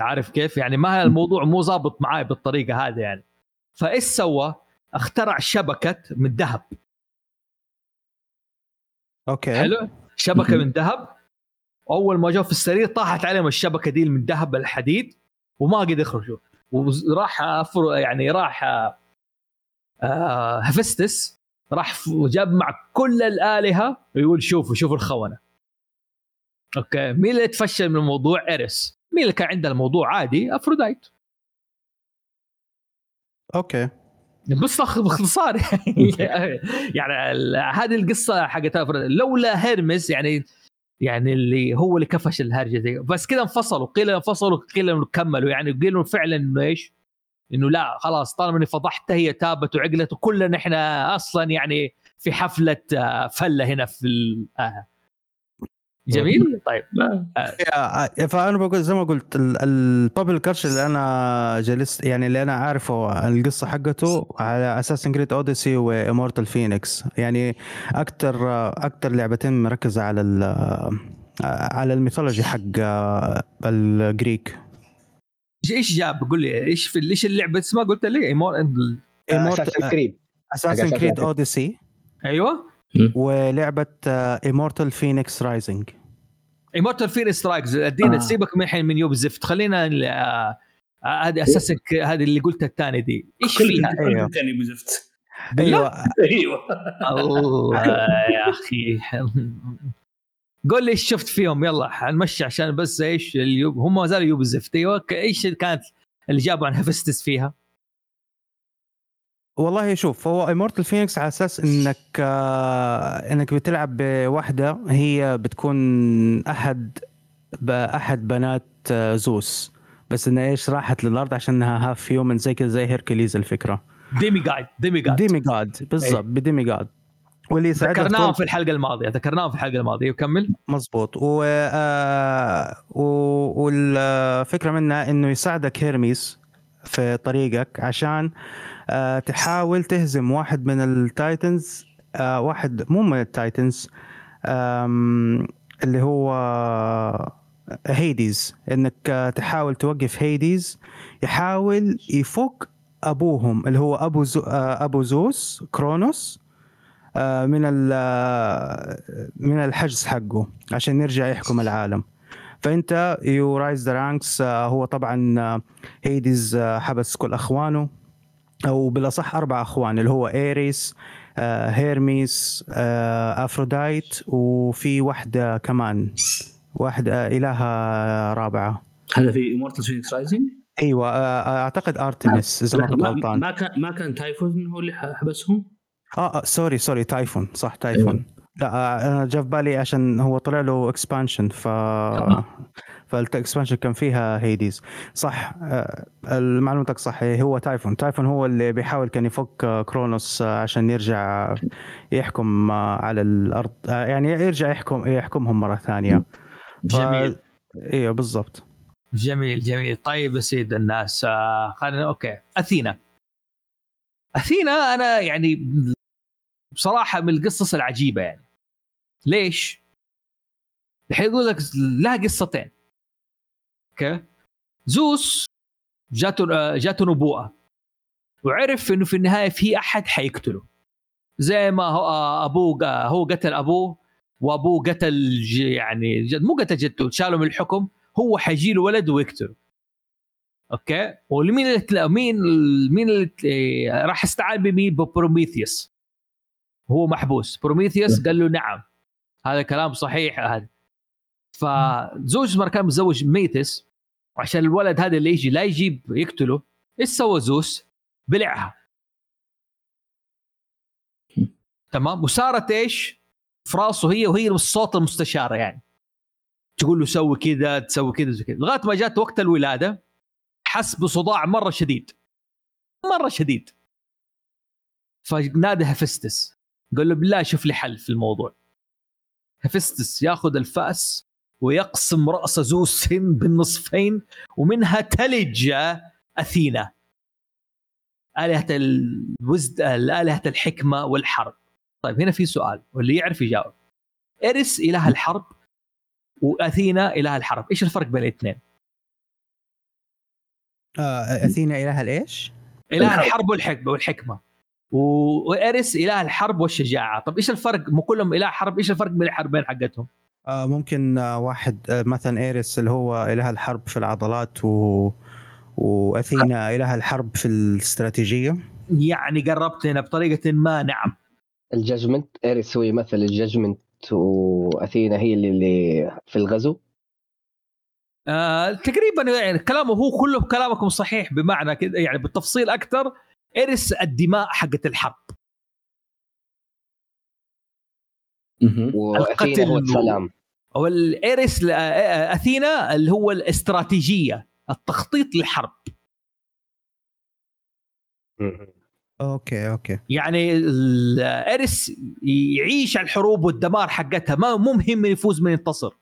عارف كيف يعني ما هالموضوع مو ظابط معاي بالطريقه هذه يعني. فايش سوى؟ اخترع شبكه من ذهب. اوكي حلو شبكه من ذهب. اول ما جاء في السرير طاحت عليهم الشبكه دي من ذهب الحديد وما قد يخرجوا. وراح أفر يعني راح هيفستس راح وجاب مع كل الآلهة ويقول شوفوا شوفوا الخونة. أوكي مين اللي تفشل من الموضوع؟ أريس. مين اللي كان عنده الموضوع عادي؟ أفروديت. أوكي بس باختصار يعني, يعني هذه القصة حقت أفروديت. لولا هيرميس يعني يعني اللي هو اللي كفش الهرجة دي. بس كده انفصلوا قيل انفصلوا قيل انه كملوا يعني قيلوا فعلا انه ايش انه لا خلاص طالما اني فضحتها هي تابت وعقلت وكلنا احنا اصلا يعني في حفلة فلة هنا في آه. جميل طيب آه. فانا بقول زي ما قلت البابل كاتش اللي انا جلست يعني اللي انا عارفه القصة حقته على اساس انجريد اوديسي وامورتال فينيكس يعني اكتر اكتر لعبتين مركزة على على الميثولوجي حق الجريك. ايش جاب قول لي ايش في ايش اللعبه اسمها قلت لي ايمورتال كريد اساسن كريد اوديسي ايوه ولعبه ايمورتال فينيكس رايزنج. ايمورتال فينيكس رايز ادينا سيبك من الحين من يوب زفت خلينا هذه اساسن هذه اللي قلتها الثانيه دي ايش فيها الثانيه يوب زفت ايوه ايوه الله يا اخي قول لي شفت فيهم يلا حنمشي عشان بس ايش اليوب هم ما زالوا يوب الزفت. ايوه ايش كانت اللي جابوا عن هيفستس فيها؟ والله شوف هو إيمورتال فينيكس على اساس انك آه انك بتلعب بواحده هي بتكون احد باحد بنات آه زوس بس انها ايش راحت للارض عشانها هاف هيومن زي كذا زي هركليز الفكره ديمي جاد ديمي جاد ديمي جاد بالضبط بديمي جاد واللي ذكرناهم في الحلقه الماضيه ذكرناهم في الحلقه الماضيه وكمل مزبوط و... آ... و... والفكره منها انه يساعدك هيرميس في طريقك عشان آ... تحاول تهزم واحد من التايتنز آ... واحد مو من التايتنز آم... اللي هو هيديز انك تحاول توقف هيديز يحاول يفك ابوهم اللي هو ابو زو... ابو زوس كرونوس من من الحجز حقه عشان نرجع يحكم العالم. فانت يو رايز ذا رانكس هو طبعا هيديز حبس كل اخوانه او بالاصح اربع اخوان اللي هو أريس هيرميس افروديت وفي واحده كمان واحده الهه رابعه. هذا في امورتال فينيكس رايزنج ايوه اعتقد ارتميس اذا ما كنت غلطان. ما كان ما كان تايفون هو اللي حبسهم؟ اه سوري سوري تايفون صح تايفون أيوة. لا انا جا في بالي عشان هو طلع له اكسبانشن ف فالاكسبانشن كان فيها هيديز صح المعلومتك صح هو تايفون تايفون هو اللي بيحاول كان يفك كرونوس عشان يرجع يحكم على الارض يعني يرجع يحكم يحكمهم مره ثانيه ف... جميل ايوه بالضبط جميل جميل. طيب يا سيد الناس خلينا اوكي اثينا أثينا أنا يعني بصراحة من القصص العجيبة يعني ليش؟ الحين يقول لك لها قصتين أوكي؟ زوس جاته جاته نبوءة وعرف إنه في النهاية في أحد حيقتله زي ما هو أبوه هو قتل أبوه وأبوه قتل يعني جد مو قتل جدته شالوا من الحكم هو حيجي له ولد ويقتله اوكي. والمين اللي تلا... مين مين اللي إيه... راح استعان بمين؟ ببروميثيوس هو محبوس. بروميثيوس قال له نعم هذا كلام صحيح هذا. فزوج مركان متزوج ميتس وعشان الولد هذا اللي يجي لا يجيب يقتله ايش سوى زوس؟ بلعها تمام وصارت ايش فراس وهي وهي الصوت المستشاره يعني تقول له سوي كذا تسوي كذا زي كذا لغايه ما جات وقت الولاده حس بصداع مرة شديد مرة شديد. فنادى هيفستس قال له بالله شوف لي حل في الموضوع. هيفستس ياخذ الفأس ويقسم رأس زوس بالنصفين ومنها تلج أثينا آلهة الوزد آلهة الحكمة والحرب. طيب هنا في سؤال واللي يعرف يجاوب. أريس إله الحرب وأثينا إله الحرب، إيش الفرق بين الاثنين؟ آه، أثينا إله الإيش؟ إله الحرب والحكمة والحكمة، وأريس إله الحرب والشجاعة. طب إيش الفرق؟ مو كلهم إله حرب، إيش الفرق بين الحربين حقتهم؟ آه ممكن آه واحد آه مثلا أريس اللي هو إله الحرب في العضلات و... وأثينا إله الحرب في الاستراتيجية. يعني قربت هنا بطريقة ما. نعم الجاجمنت، أريس هو يمثل الجاجمنت وأثينا هي اللي, اللي في الغزو. آه، تقريبا يعني كلامه هو كله كلامكم صحيح، بمعنى كده يعني بالتفصيل أكتر إرس الدماء حقت الحرب والقتل والسلام، والإرس أثينا اللي هو الاستراتيجية التخطيط للحرب. أوكي أوكي يعني الإرس يعيش على الحروب والدمار حقتها، ما مهم من يفوز من ينتصر.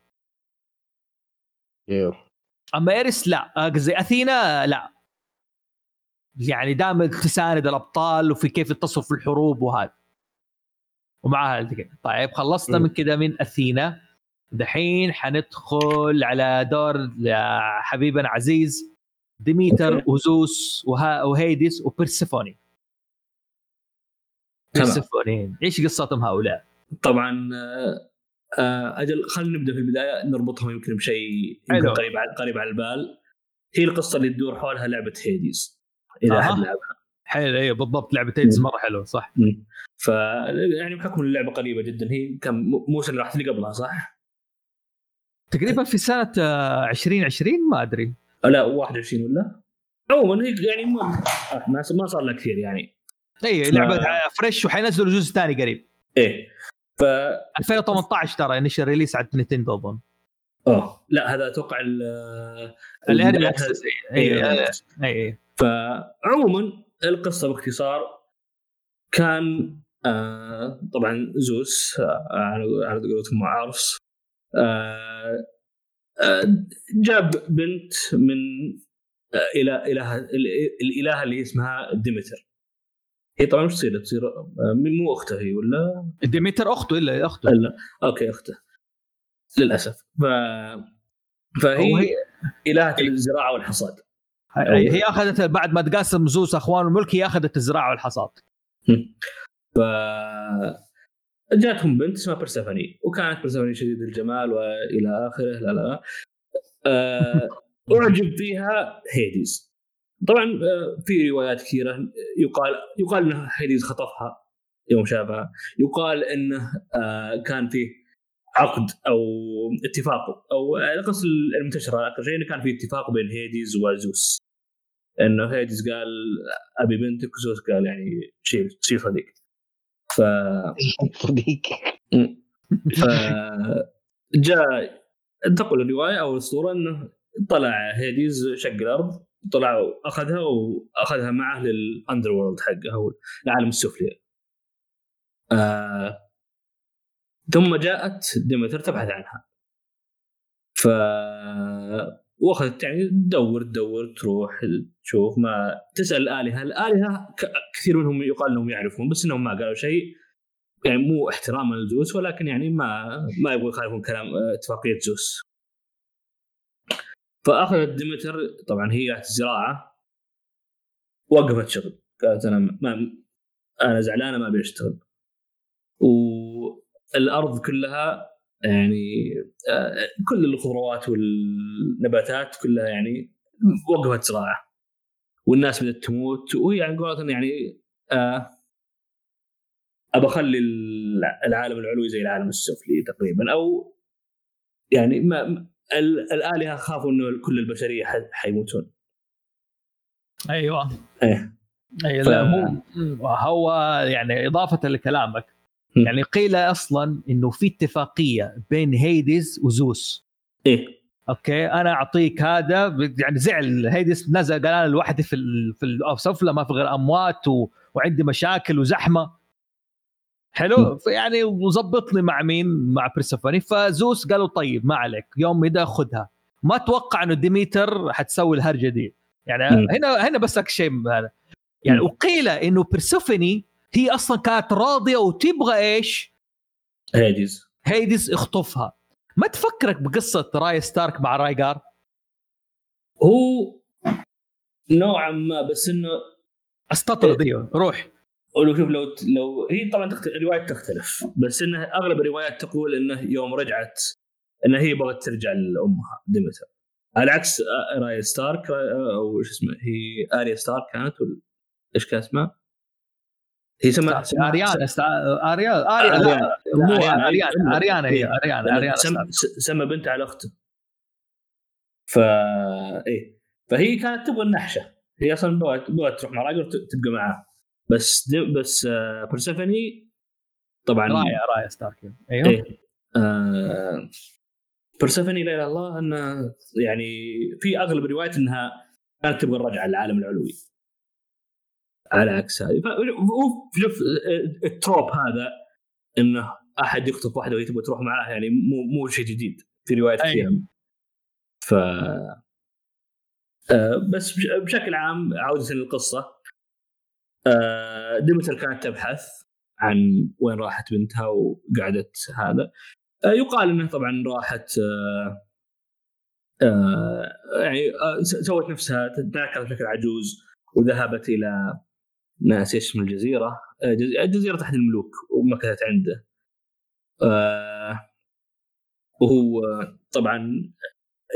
أما إرس لا، أجزي أثينا لا، يعني دائما تساند الأبطال وفي كيف يتصرف في الحروب وهذا ومعها كده. طيب خلصنا من كده من أثينا، دحين حندخل على دور حبيبنا عزيز، ديميتر وزوس وهاديس وبيرسيفوني. بيرسيفوني إيش قصتهم هؤلاء؟ طبعا أجل خلينا نبدأ في البداية نربطهم يمكن بشيء يمكن قريب على قريب على البال. هي القصة اللي تدور حولها لعبة هيديس إذا أحد لعبها. حلو أيه بالضبط، لعبة هيديس مرة حلوة صح. فيعني بحكم اللعبة قريبة جدا، هي كم مو سنة راح تلي قبلها صح؟ تقريبا في سنة عشرين عشرين ما أدري، لا واحد وعشرين ولا عموما هيك يعني ما ما صار لها كثير يعني. أيه لعبة آه. فريش وحينزلوا جزء ثاني قريب. إيه. ف ألفين وثمانية عشر ترى نشر ريليس على نينتندو اظن. اه لا هذا اتوقع ال الاري اكسس. اي فعموما القصه باختصار كان آه طبعا زوس على قولتهم عرس آه جاب بنت من آه الى اله الاله اللي اسمها ديميتر. هي طبعاً مش تصير تصير من مو أخته هي ولا ديميتر أخته إلا أخته إلا أوكي أخته للأسف. ف... فهي هي... إلهة الزراعة والحصاد. هي, هي أخذت بعد ما تقاسم زوس أخوان الملك، هي أخذت الزراعة والحصاد. ف... جاتهم بنت اسمها بيرسيفوني، وكانت بيرسيفوني شديد الجمال وإلى آخره. لا لا أه... أعجب فيها هيديس. طبعا في روايات كثيرة يقال يقال أنه هيديس خطفها يوم شافها، يقال أنه كان فيه عقد أو اتفاق، أو القصة المنتشرة أكثر شيء أنه كان فيه اتفاق بين هيديس وزوس، أنه هيديس قال أبي بنتك، زوس قال يعني شيء شيء صديق ف صديق فجاء تقول الرواية أو الصورة أنه طلع هيديس شق الأرض، طلعوا أخذها وأخذها معه للأندرورلد حقه أو العالم السفلي. آه ثم جاءت ديمتر تبحث عنها، فأخذت يعني تدور تدور تروح تشوف، ما تسأل الآلهة. الآلهة كثير منهم يقال أنهم يعرفون بس أنهم ما قالوا شيء، يعني مو احتراما لزوس ولكن يعني ما ما يبغوا يخالفون كلام اتفاقية زوس. فأخذت ديمتر طبعا هي تحت الزراعة، وقفت شغل، قالت أنا ما أنا زعلانة ما بيشتغل، والأرض كلها يعني كل الخضروات والنباتات كلها يعني وقفت زراعة، والناس بدأت تموت، وهي يعني قالت يعني أبى أخلي العالم العلوي زي العالم السفلي تقريبا، أو يعني ما الآلهة خافوا إنه كل البشرية حيموتون. أيوة. إيه. أيوة. ف... مو... هو يعني إضافة لكلامك م. يعني قيل أصلاً إنه في اتفاقية بين هيديس وزوس. إيه. أوكي أنا أعطيك هذا، يعني زعل هيديس نزل قال أنا الوحدة في ال... في السفلة ما في غير أموات و... وعندي مشاكل وزحمة. حلو يعني وظبطني مع مين؟ مع بيرسيفوني. فزوس قالوا طيب ما عليك، يوم إذا خدها. ما توقع إنه ديميتر حتسوي الهرجة دي يعني. م. هنا هنا بس أكشيم هذا يعني. وقيل انه بيرسيفوني هي اصلا كانت راضيه وتبغى ايش؟ هاديس. هاديس اخطفها. ما تفكرك بقصه راي ستارك مع رايجار؟ هو نوعا ما، بس انه استطرد ايوه روح. ولو شوف لو لو هي طبعا تختلف الروايات تختلف، بس انه اغلب الروايات تقول انه يوم رجعت انه هي بغت ترجع لامها ديميتر، على عكس راي ستارك او ايش اسمها هي اريا ستارك كانت ولا ايش كان اسمها؟ هي سمت اريانا اريانا اريانا مو اريانا اريانا هي اريانا اريانا سمى بنت على اخته. ف ايه فهي كانت تبغى النحشه، هي اصلا تبغى تروح مع راجل تبقى معاه، بس بس بيرسيفوني طبعا راي راي ستارك ايوه إيه. آه بيرسيفوني لا اله الا الله ان يعني في اغلب الروايات انها كانت تبغى الرجعه للعالم العلوي، على عكس هذه. شوف التروب هذا انه احد يخطف واحده وهي تبغى تروح معاه، يعني مو مو شيء جديد في روايات كثيره. ف آه بس بشكل عام عوده للقصه، آه ديمتر كانت تبحث عن وين راحت بنتها وقعدت هذا. آه يقال انها طبعا راحت آه آه يعني آه سوت نفسها تتذكر بشكل عجوز وذهبت الى ناس اسم الجزيره، آه جزيره تحت الملوك، ومكثت عنده. آه وهو طبعا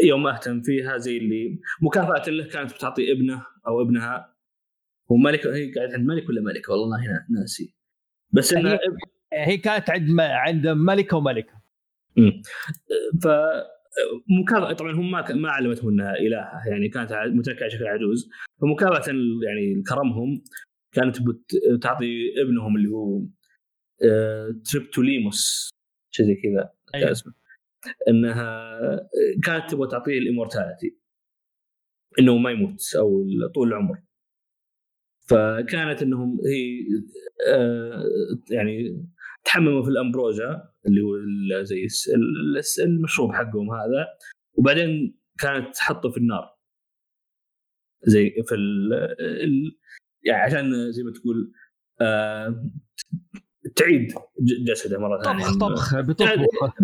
يوم اهتم فيها زي اللي مكافاه له كانت بتعطي ابنه او ابنها، وملك هي قاعد عند ملك ولا ملكه والله هنا ناسي، بس هي, هي كانت عند عند ملكه وملكه. امم ف مكافاه طبعا هم ما ما علمتهم انها الهه، يعني كانت متكئه شكل عجوز، فمكافاه يعني كرمهم كانت بتعطي ابنهم اللي هو تريبتوليموس شيء زي كذا اسمه، انها كانت تبغى تعطيه الامورتاليتي انه ما يموت او طول العمر. فكانت انهم هي آه يعني تحمموا في الامبروجا اللي هو زي المشروب حقهم هذا، وبعدين كانت تحطه في النار زي في ال يعني عشان زي ما تقول آه تعيد جسده مره ثانيه، طبخ بطبخ.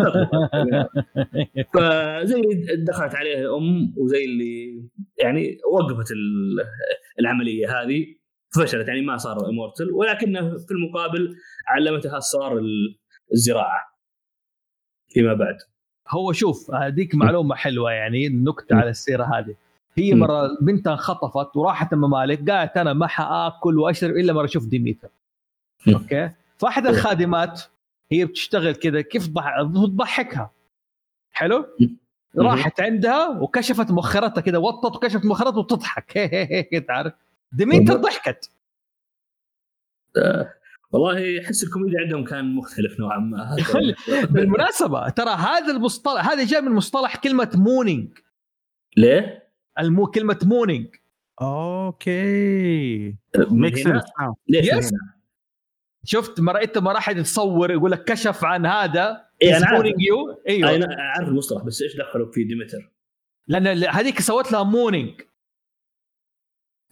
فزي اللي دخلت عليها ام، وزي اللي يعني وقفت العمليه هذه، فشلت يعني ما صار امورتل، ولكنه في المقابل علمتها صار الزراعه فيما بعد. هو شوف هذيك معلومه حلوه يعني نكته على السيره هذه، هي مره بنتها خطفت وراحت الممالك، قالت انا ما حاكل واشرب الا ما اشوف ديميتر. اوكي فاحد الخادمات هي بتشتغل كذا كيف تضحكها حلو، راحت عندها وكشفت مؤخرتها كذا، وطت وكشفت مؤخرتها وتضحك تعرف ديميتر ضحكت. والله احس الكوميديا عندهم كان مختلف نوعا ما. بالمناسبة ترى هذا المصطلح هذا جاء من مصطلح كلمة مونينج. ليه؟ المو كلمة مونينج اوكي ميكسر يس. شفت مرأيت ما راح يتصور يقول لك كشف عن هذا إيه مونينج. ايوه انا اعرف المصطلح، بس ايش دخلوا في ديميتر؟ لان هذيك سوت لها مونينج.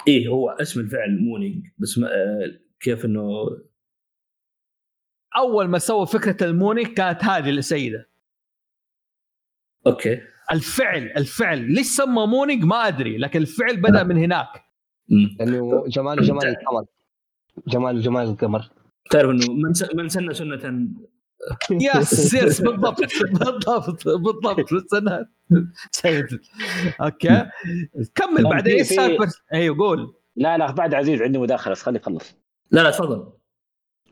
ايه هو اسم الفعل مونينج، بس ما كيف انه اول ما سوى فكره المونينج كانت هذه السيده. اوكي الفعل الفعل ليش سمى مونينج ما ادري، لكن الفعل بدا من هناك انه جمال جمال القمر جمال جمال القمر تعرف انه من من سنه سنه يا سيرس بالضبط بالضبط بالضبط سنه سيد. اوكي كمل بعدين ايش السالفه؟ ايوه قول. لا لا بعد عزيز عندي مداخله بس خلي اخلص. لا لا تفضل.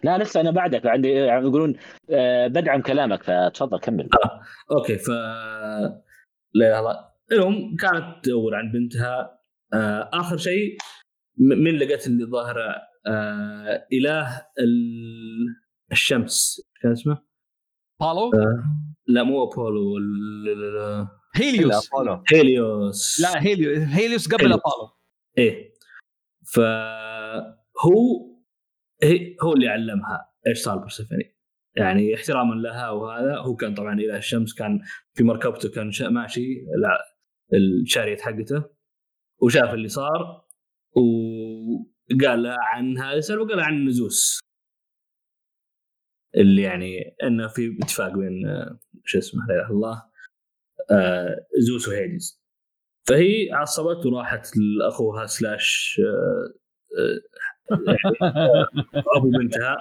لا لسه انا بعدك عندي يقولون بدعم كلامك فتفضل كمل. آه. اوكي ف لا لا المهم كانت تدور عن بنتها. آه. اخر شيء من لقت اللي ظاهره آه. اله الشمس كان اسمه بالو آه. لا مو أبولو ال هيليوس هيليوس لا هيليوس هيليوس قبل هيليوس. أبولو إيه فهو هو اللي علمها إيش صار بيرسيفوني يعني احتراما لها وهذا. هو كان طبعا إله الشمس كان في مركبته كان ماشي لا الشارية حقته وشاف اللي صار قال عن هاديس وقال عن زوس اللي يعني انه في اتفاق بين شو اسمه لا اله الا الله زوس وهاديس. فهي عصبت وراحت لاخوها سلاش ابو بنتها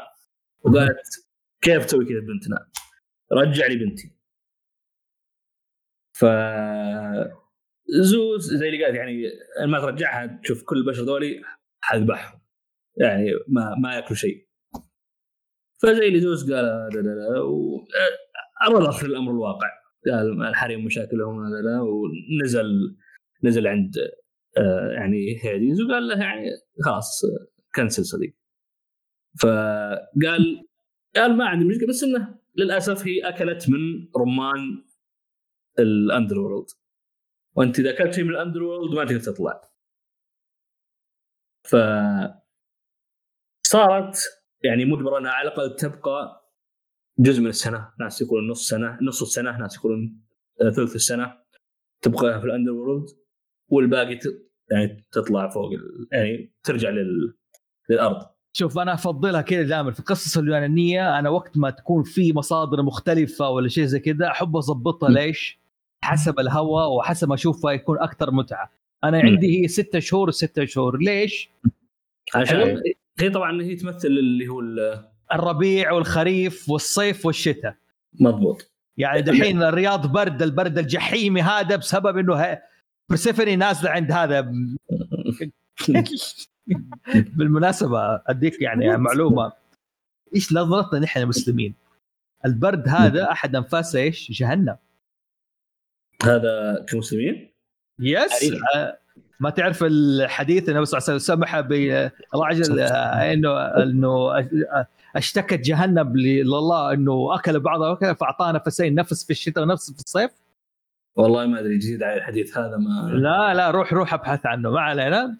وقالت كيف تسوي كذا بنتنا؟ رجع لي بنتي. ف زوس زي اللي قال يعني ما ترجعها تشوف كل البشر دولي حذبحهم يعني ما ما ياكلوا شيء. فزي اللي زوس قال لا لا لا وأراد آخر الأمر الواقع قال الحريم مشاكلهم لا لا ونزل نزل عند آه يعني هاديس وقال له يعني خلاص كنسل صديق. فقال قال ما عندي مشكلة بس إنه للأسف هي أكلت من رمان الأندرورلد وأنت إذا أكلت شيء من الأندرورلد ما تقدر تطلع. فصارت يعني مجبرة أنها على الأقل تبقى جزء من السنة، ناس يقولون نص سنة نص السنة، ناس يقولون ثلث السنة تبقى في الأندرورلد والباقي يعني تطلع فوق يعني ترجع لل... للأرض. شوف أنا أفضلها كده دائما في قصص اليونانية، أنا وقت ما تكون في مصادر مختلفة ولا شيء زي كده أحب أضبطها ليش؟ حسب الهوى وحسب ما أشوفها يكون أكثر متعة. أنا عندي هي ستة شهور ستة شهور ليش؟ عشان هي طبعا هي تمثل اللي هو الربيع والخريف والصيف والشتاء. مضبوط. يعني دحين الرياض برد، البرد الجحيمي هذا بسبب إنه بيرسيفوني نازل عند هذا بالمناسبة أديك يعني معلومة إيش لضرتنا نحن المسلمين البرد هذا أحد أنفاس إيش جهنم هذا كمسلمين. يس ما تعرف الحديث النبي صلى الله عليه وسلم سمح بالرجل انه انه اشتكت جهنم لله انه اكل بعضها وكذا فاعطانا فسين نفس في الشتاء ونفس في الصيف. والله ما ادري جديد على الحديث هذا ما لا لا روح روح ابحث عنه ما علينا.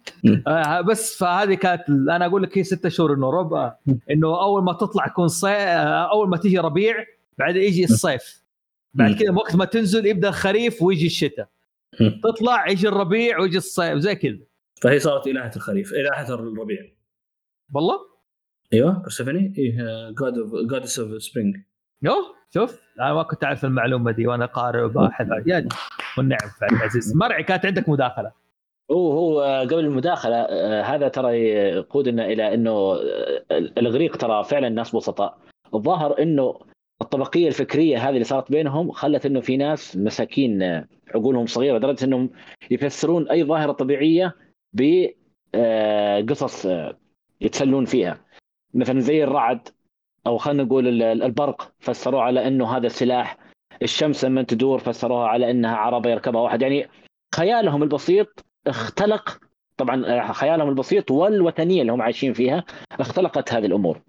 آه بس فهذه كانت انا اقول لك هي ستة شهور انه ربع انه اول ما تطلع يكون صيف، اول ما تيجي ربيع بعد يجي الصيف، بعد كذا وقت ما تنزل يبدا الخريف ويجي الشتاء، تطلع يجي الربيع ويجي الصيف زي كذا. فهي صارت إلهة الخريف إلهة الربيع. والله ايوه بيرسيفوني ايه جاد اوف جادس اوف سبرينج. يوه شوف انا ما كنت اعرف المعلومه دي وانا قارئ وباحث يعني. والنعم فعلا عزيز. مرعي كانت عندك مداخله. هو هو قبل المداخله هذا ترى يقودنا الى انه الغريق ترى فعلا ناس بسطاء. الظاهر انه الطبقية الفكرية هذه اللي صارت بينهم خلت إنه في ناس مساكين عقولهم صغيرة لدرجة إنهم يفسرون أي ظاهرة طبيعية بقصص يتسلون فيها، مثلا زي الرعد أو خلنا نقول البرق فسروه على إنه هذا السلاح، الشمس لما تدور فسروها على إنها عربة يركبها واحد. يعني خيالهم البسيط اختلق، طبعا خيالهم البسيط والوطنية اللي هم عايشين فيها اختلقت هذه الأمور.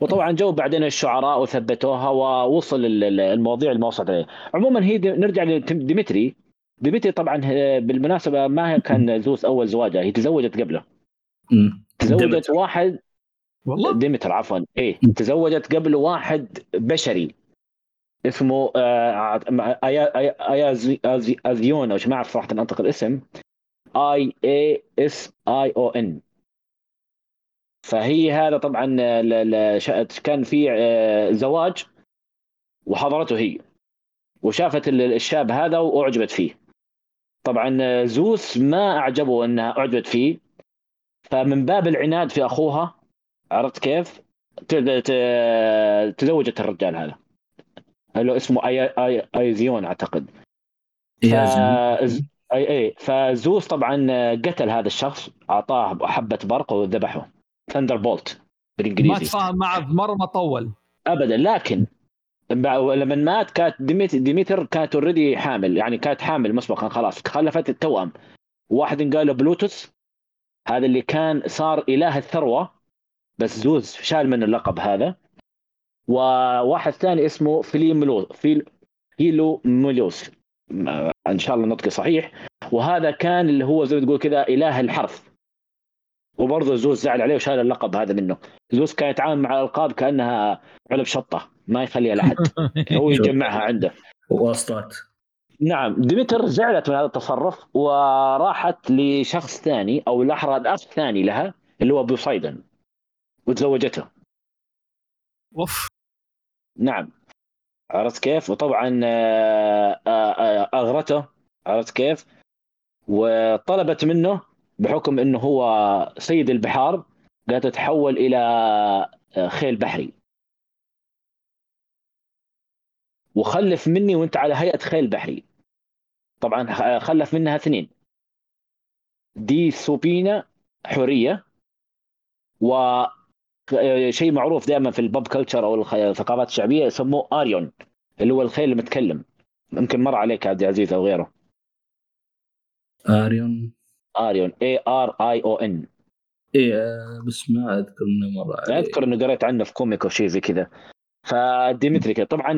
وطبعا جو بعدين الشعراء وثبتوها ووصل المواضيع الموصل عليه. عموما هي نرجع لديميتري. ديميتري طبعا بالمناسبة ما كان زوس أول زواجها، هي تزوجت قبله. تزوجت ديمتر. واحد والله ديميتر عفوا إيه تزوجت قبل واحد بشري اسمه آه أيازيون أو شو ما أعرف صراحة أنطق الاسم آي إيه إس آي أو إن. فهي هذا طبعا كان في زواج وحضرته هي وشافت الشاب هذا واعجبت فيه. طبعا زوس ما اعجبه انها اعجبت فيه، فمن باب العناد في اخوها عرفت كيف تزوجت الرجال هذا اللي اسمه اي اي ايزيون اعتقد. فزوس طبعا قتل هذا الشخص، اعطاه حبة برق وذبحه، ثاندر بولت بالانجليزي. ما تفاهم مع مره ما طول ابدا. لكن لما مات كانت ديميتر كانت اوريدي حامل، يعني كانت حامل مسبقا خلاص، خلفت التوأم واحد قال له بلوتوس، هذا اللي كان صار اله الثروه بس زوس شال منه اللقب هذا، وواحد ثاني اسمه فيليملوس فيل هيلوميلوس ان شاء الله نطقي صحيح، وهذا كان اللي هو زي ما تقول كذا اله الحرث، وبرضه زوس زعل عليه وشال اللقب هذا منه. زوس كان يتعامل مع الألقاب كأنها علب شطة ما يخليها لحد هو يجمعها عنده واسطات. نعم ديميتر زعلت من هذا التصرف وراحت لشخص ثاني أو لحظة أخ ثاني لها اللي هو بوسايدن وتزوجته. اوف نعم، عرفت كيف؟ وطبعا اغرته، عرفت كيف؟ وطلبت منه بحكم انه هو سيد البحار، قالت تحول الى خيل بحري وخلف مني وانت على هيئة خيل بحري. طبعا خلف منها اثنين، دي سوبينا حورية، وشيء معروف دائما في البوب كلتشر او الثقافات الشعبية يسموه اريون اللي هو الخيل المتكلم. ممكن مر عليك عبد العزيز او غيره؟ اريون اريون اي ار اي او ان ايه، بس ما اذكر انه مر عليه. اذكر انه قريت عنه في كوميك او شيء زي كذا. فديمتري طبعا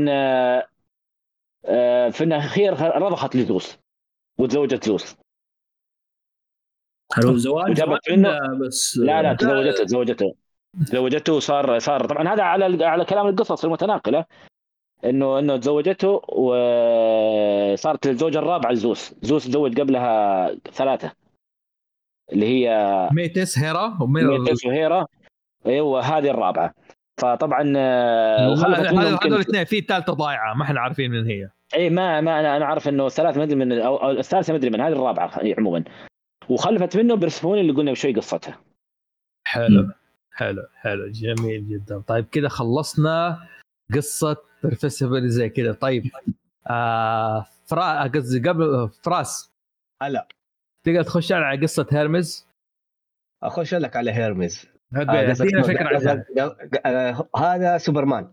في الأخير رضخت لزوس وتزوجت زوس. هل هو زواج؟ بس لا لا تزوجته تزوجته تزوجته وصار صار طبعا هذا على على كلام القصص المتناقلة انه انه تزوجته وصارت الزوجة الرابعة لزوس. زوس تزوج قبلها ثلاثة اللي هي ميتس هيرا وميتس وهيرا، ايوه هذه الرابعة. فطبعا وخلفت منهم هذول الاثنين، في الثالثه ضايعه ما احنا عارفين من هي. اي ما ما انا انا عارف انه الثلاث ما ادري من او الثالثه ما ادري من، هذه الرابعه عموما. وخلفت منه بيرسيفوني اللي قلنا بشوي قصتها. حلو حلو حلو جميل جدا. طيب كده خلصنا قصه بيرسيفوني زي كده. طيب آه فرا قصدي قبل فراس، هلا تقدر تخش على قصه هيرميس؟ اخش لك على هيرميس. هذا فكرة هذا سوبرمان.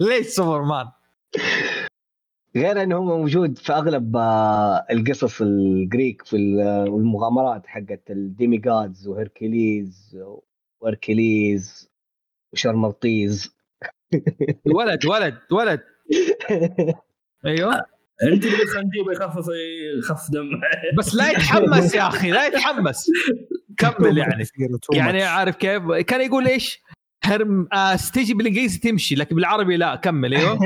ليش سوبرمان؟ غير انه هو موجود في اغلب القصص الجريك في المغامرات حقت الديمي جادز وهركليز واركليز وشرملطيز. ولد ولد ولد ايوه انت اللي خنجيبه يخفف يخف دم بس لا يتحمس يا اخي لا يتحمس كمل يعني يعني عارف كيف كان يقول ايش هرم استجي بالانجليزي تمشي لكن بالعربي لا كمل. ايوه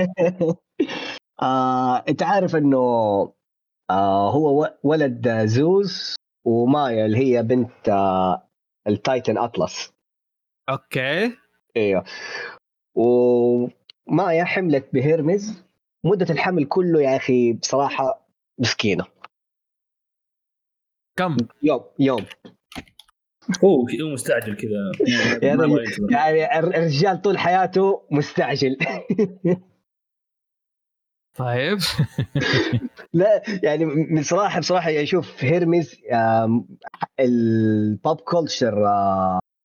آه، انت عارف انه آه هو ولد زوس ومايا اللي هي بنت آه التايتن اطلس. اوكي ايوه، ومايا حملت بهيرميس مدة الحمل كله يا أخي بصراحة مسكينة. كم؟ يوم يوم أوه يوم مستعجل كذا يعني, يعني الرجال طول حياته مستعجل. طيب لا يعني من صراحة بصراحة أشوف هيرميس البوب كولتشر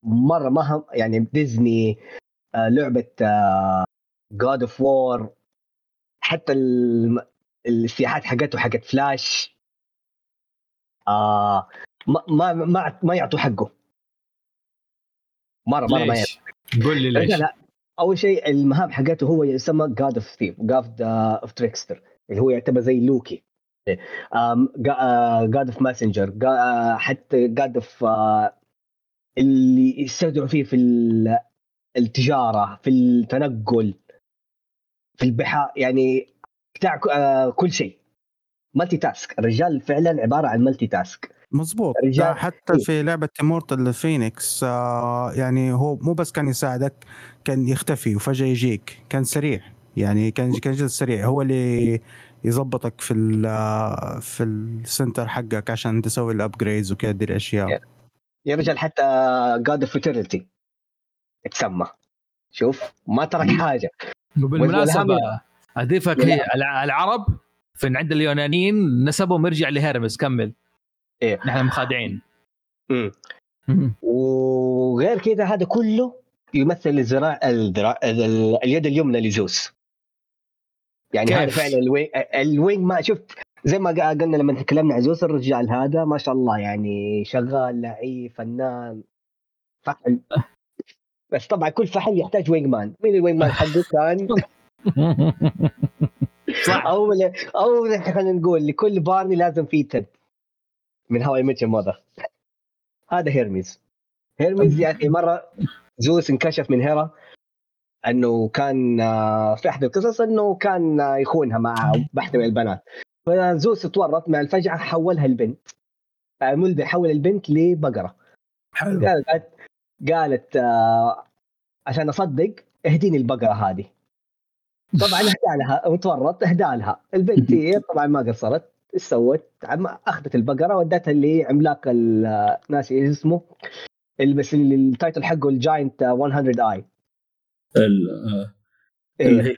مرة مهم يعني ديزني لعبة God of War حتى السياحات حقته حقت فلاش آه ما ما ما يعطوا حقه مره مره ما يعطوا. قول لي ليش؟ اول شيء المهام حقته هو يسمى God of Thief God of Trickster اللي هو يعتبر زي لوكي آه God of Messenger آه حتى God of آه اللي يستخدموا فيه في التجاره في التنقل في البحار يعني بتاع كل شيء ملتي تاسك. الرجال فعلا عبارة عن ملتي تاسك مظبوط. حتى إيه؟ في لعبة مورتال فينيكس آه يعني هو مو بس كان يساعدك كان يختفي وفجأة يجيك، كان سريع يعني كان كان جدا سريع. هو اللي يضبطك في في السنتر حقك عشان تسوي الابجريدز وكذا الاشياء. يا رجال حتى God of Eternity اتسمى شوف ما ترك حاجة. وبالمناسبة أضيفك هي العرب في عند اليونانيين نسبوا مرجع لهيرميس. كمل إيه نحن مخادعين. امم وغير كده هذا كله يمثل الذراع الذراع اليد اليمنى لزوس يعني هذا فعلا الوين الوين ما شفت زي ما قلنا لما تكلمنا عن زوس. الرجال هذا ما شاء الله يعني شغال لعيب فنان فحل بس طبعا كل فحل يحتاج وينج مان. مين الوينج مان حقه كان؟ صح اول اول خلينا نقول لكل بارني لازم فيه تد من هواي ميتش ماذا. هذا هيرميس. هيرميس يا اخي مره زوس انكشف من هيرا انه كان في احد القصص انه كان يخونها مع بحث من البنات. فزوس تورط مع الفجعه حولها البنت الملبي حول البنت لبقره حلو. قالت قالت آه عشان اصدق اهديني البقره هذه. طبعا اهدى لها وتورط اهدى لها البنت. طبعا ما قصرت، ايش سوت؟ اخذت البقره ودتها اللي عملاق الناسي اسمه اللي بس التايتل حقه الجاينت مية اي ال ايه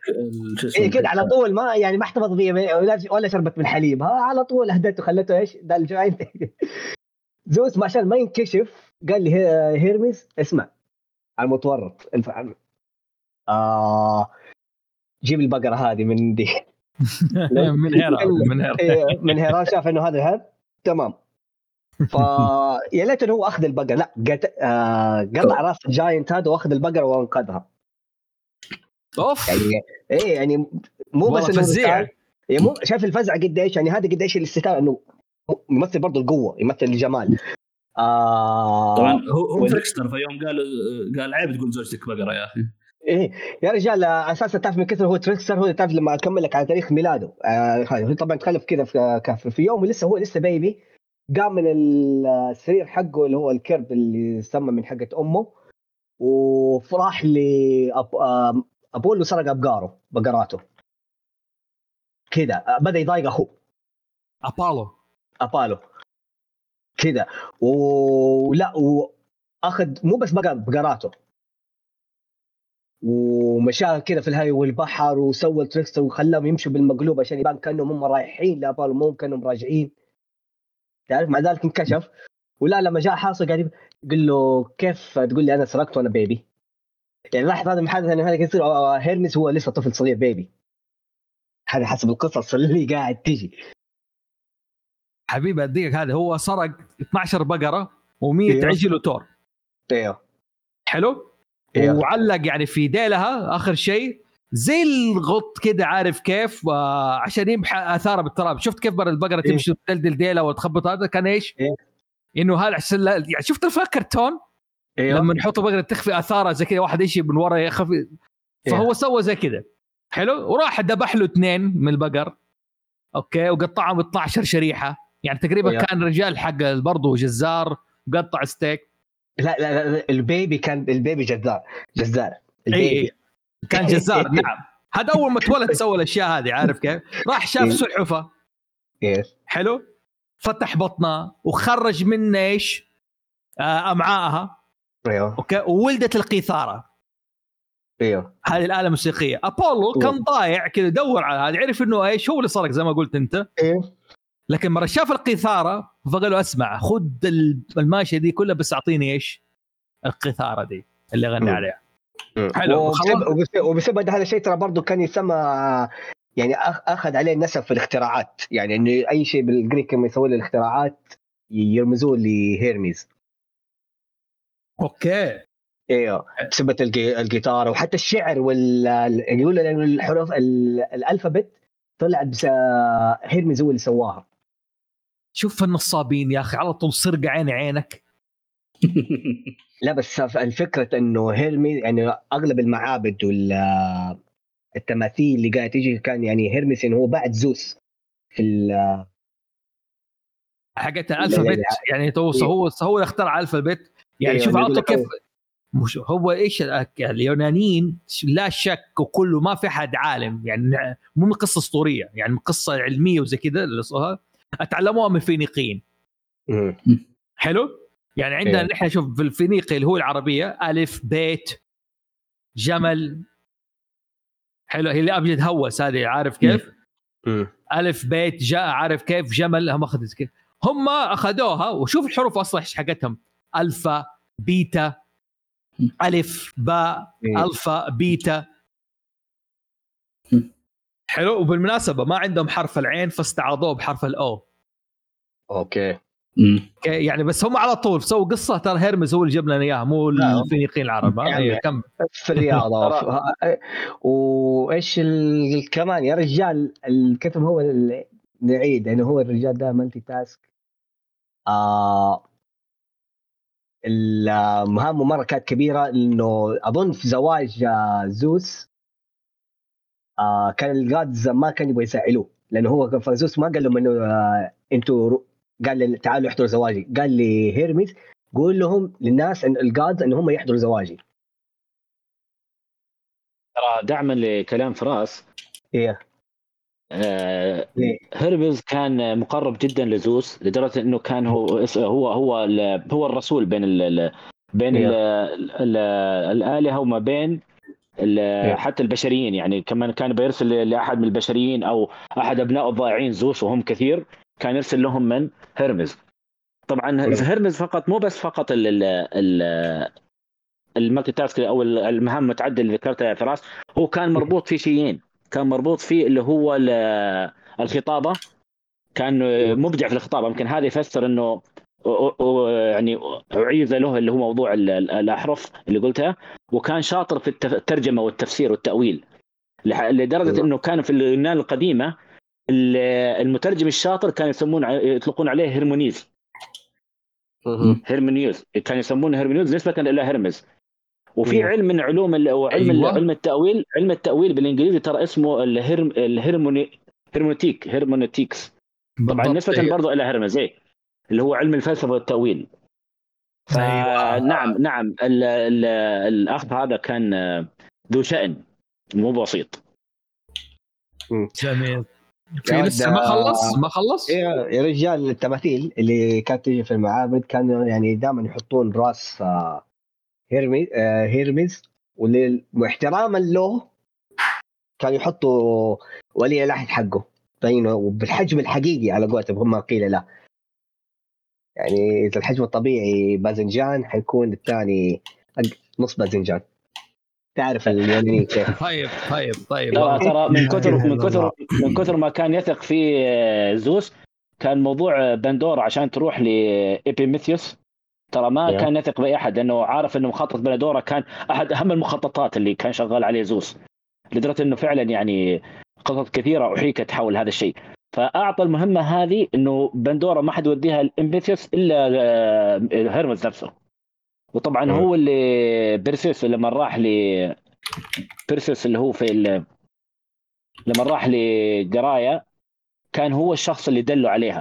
إيه كده على طول. ما يعني ما احتفظ بيه ولا شربت من حليبها، على طول اهدته خلته ايش ده الجاينت. زوس ما عشان ما ينكشف قال لي هيرميس اسمع على المتورط الفعل آه جيب البقرة هذه من دي من هيرا من هيرا من هيرا شاف انه هذا هذا تمام. فيا ليت انه هو اخذ البقرة، لا قطع راس الجاينت هذا واخذ البقرة وانقذها. اوف يعني ايه يعني مو بس الفزع، مو شايف الفزعة قديش يعني هذا قديش الاستثار انه يمثل برضو القوة، يمثل الجمال. آه طبعا هو وال... فليكستر في يوم قال قال عيب تقول زوجتك بقرة يا أخي. إيه يا رجال أساسا تعرف من كثر هو تريكستر، هو تعرف لما أكمل لك على تاريخ ميلاده. آه طبعا تخلف كذا في كافر في يوم لسه هو لسه بيبي، قام من السرير حقه اللي هو الكرب اللي سمى من حقة أمه، وفراح لأب آه أبولو سرق أبقاره بقراته كذا. بدأ يضايقه هو أبولو أبولو كده ولا واخذ مو بس بقراته ومشى كده في الهاي والبحر وسوى تريكس وخلاهم يمشوا بالمقلوب عشان يبان كانهم هم رايحين لابالو مو كانهم راجعين تعرف. مع ذلك انكشف، ولا لما جاء حاصل قال قال له كيف تقول لي انا سرقت وانا بيبي؟ يعني لاحظ هذا المحادثه انه هذا يصير هيرميس هو لسه طفل صغير بيبي، هذا حسب القصص اللي قاعد تجي حبيبي أديك. هذا هو سرق اثنا عشر بقرة ومية عجل وتور. ايوه حلو. إيوه. وعلق يعني في ديلها آخر شيء زي الغط كده عارف كيف آه عشان يمحى آثاره بالتراب. شفت كيف برا البقرة إيوه. تمشي تدلدل ديلها وتخبط هذا كان إيش إيوه. إنه هذا عشان يعني شفت الفيلم كرتون إيوه. لما نحط بقرة تخفي آثاره زي كده واحد يشي من ورا يخفي فهو إيوه. سوى زي كده حلو. وراح دبح له اثنين من البقر أوكي وقطعهم اثنا عشر شريحة يعني تقريبا يا. كان رجال حق برضه جزار قطع ستيك. لا لا لا البيبي كان البيبي جزار جزار البيبي ايه كان جزار نعم. هذا أول ما تولد سوى الأشياء هذه عارف كيف. راح شاف سلحفة حلو فتح بطنها وخرج منه إيش أمعائها أوكي وولدت القيثارة. ايوه هذه الآلة الموسيقية. أبولو كان ضايع كده دور على هذا عرف إنه إيش هو اللي صارك زي ما قلت أنت ايه. لكن مرة شاف القيثارة فقالوا أسمع خد الماشية دي كلها بس أعطيني إيش القيثارة دي اللي غني عليها حلو. وبسبب هذا الشيء ترى برضو كان يسمى يعني أخذ عليه النسب في الاختراعات، يعني إنه أي شيء بالجريك ما يسوي له الاختراعات يرمزوه لهيرميس. أوكي إيوه بسبب الجيتار وحتى الشعر وال يقول لأنه الحروف الألفابت طلعت بس هيرميس هو اللي سواها. شوف النصابين يا أخي على طول سرقة عين عينك. لا بس الفكرة إنه هيرميس يعني أغلب المعابد والتماثيل اللي قاعد تيجي كان يعني هيرميس إنه هو بعد زوس في ال حاجة الألفابت يعني توصل هو هو اخترع الألفابت يعني شوف على طول كيف مش هو إيش اليونانيين لا شك وكله ما في حد عالم يعني مو من قصة أسطورية يعني من قصة علمية وزي كده اللي صها أتعلموها من الفينيقيين حلو. يعني عندنا نحن شوف في الفينيقي اللي هو العربية ألف بيت جمل حلو هي اللي أبجد هوس هذه عارف كيف ألف بيت جاء عارف كيف جمل هم أخذت كيف هم أخذوها. وشوف الحروف أصلا إيش حقتهم ألفا بيتا ألف باء ألفا بيتا حلو. وبالمناسبة ما عندهم حرف العين فاستعاضوه بحرف الأو أوكي. أوكي يعني بس هم على طول سووا قصة ترى هيرميس هو اللي جاب لنا إياها مو الفينيقيين العرب يعني كم في الرياضة وإيش كمان يا رجال الكتم هو اللي نعيد إنه هو الرجال ده مالتي تاسك آه المهام مرة كانت كبيرة لأنه أظن في زواج زوس كان الجادز ما كان يبغى يسألوه لأنه هو فزوس ما قال لهم إنه أنتوا قال تعالوا احضروا زواجي قال لي هيرميس قول لهم للناس ان الجادز ان هم يحضروا زواجي. ترى دعما لكلام فراس ايه آه هيرميس كان مقرب جدا لزوس لدرجه انه كان هو هو هو, هو الرسول بين ال بين ال ال الآلهة وما بين حتى البشريين. يعني كمان كان بيرسل لأحد من البشريين أو أحد أبناء الضائعين زوس وهم كثير كان يرسل لهم من هيرميس. طبعا هيرميس فقط مو بس فقط ال ال المالتي تاسك أو المهام المتعددة اللي ذكرتها فراس، هو كان مربوط في شيئين، كان مربوط في اللي هو الخطابة، كان مبدع في الخطابة. يمكن هذا يفسر إنه يعني أعيد له اللي هو موضوع الأحرف اللي قلتها، وكان شاطر في الترجمة والتفسير والتأويل لدرجة إنه كان في اليونان القديمة المترجم الشاطر كان يسمون يطلقون عليه هيرمونيز هيرمونيوز كان يسمونه هيرمونيوز نسبة إلى هيرميس. وفي علم من علوم وعلم أيوة. علم التأويل، علم التأويل بالإنجليزي ترى اسمه الهرم الهرموني هرمونيتيك هرمونيتيكس طبعا نسبة أيوة. برضو إلى هيرميس إيه اللي هو علم الفلسفة والتأويل. أيوة. نعم نعم ال ال الأخ هذا كان ذو شأن مو بسيط. جميل. في لسه ما خلص ما خلص يا رجال. التماثيل اللي كانت تيجي في المعابد كانوا يعني دائما يحطون راس هيرميس هيرميس واحتراما له كانوا يحطوا ولي العهد حقه باينه بالحجم الحقيقي على قولته بما قيل له. يعني اذا الحجم الطبيعي باذنجان حيكون الثاني نص باذنجان، تعرف اليوناني كيف. طيب طيب طيب ترى من كثر من كثر من كثر ما كان يثق في زوس كان موضوع بندورا عشان تروح لإبيميثيوس ترى ما yeah. كان يثق بأي أحد لأنه عارف إنه مخطط بندورا كان أحد أهم المخططات اللي كان شغال عليه زوس لدرجة إنه فعلا يعني قصص كثيرة أحيكت حول هذا الشيء. فأعطى المهمة هذه إنه بندورا ما حد يوديها لإبيميثيوس إلا هيرميس نفسه. وطبعا هو اللي بيرسيس لما راح ل بيرسيس اللي هو في ال... لما راح لجرايا كان هو الشخص اللي دله عليها.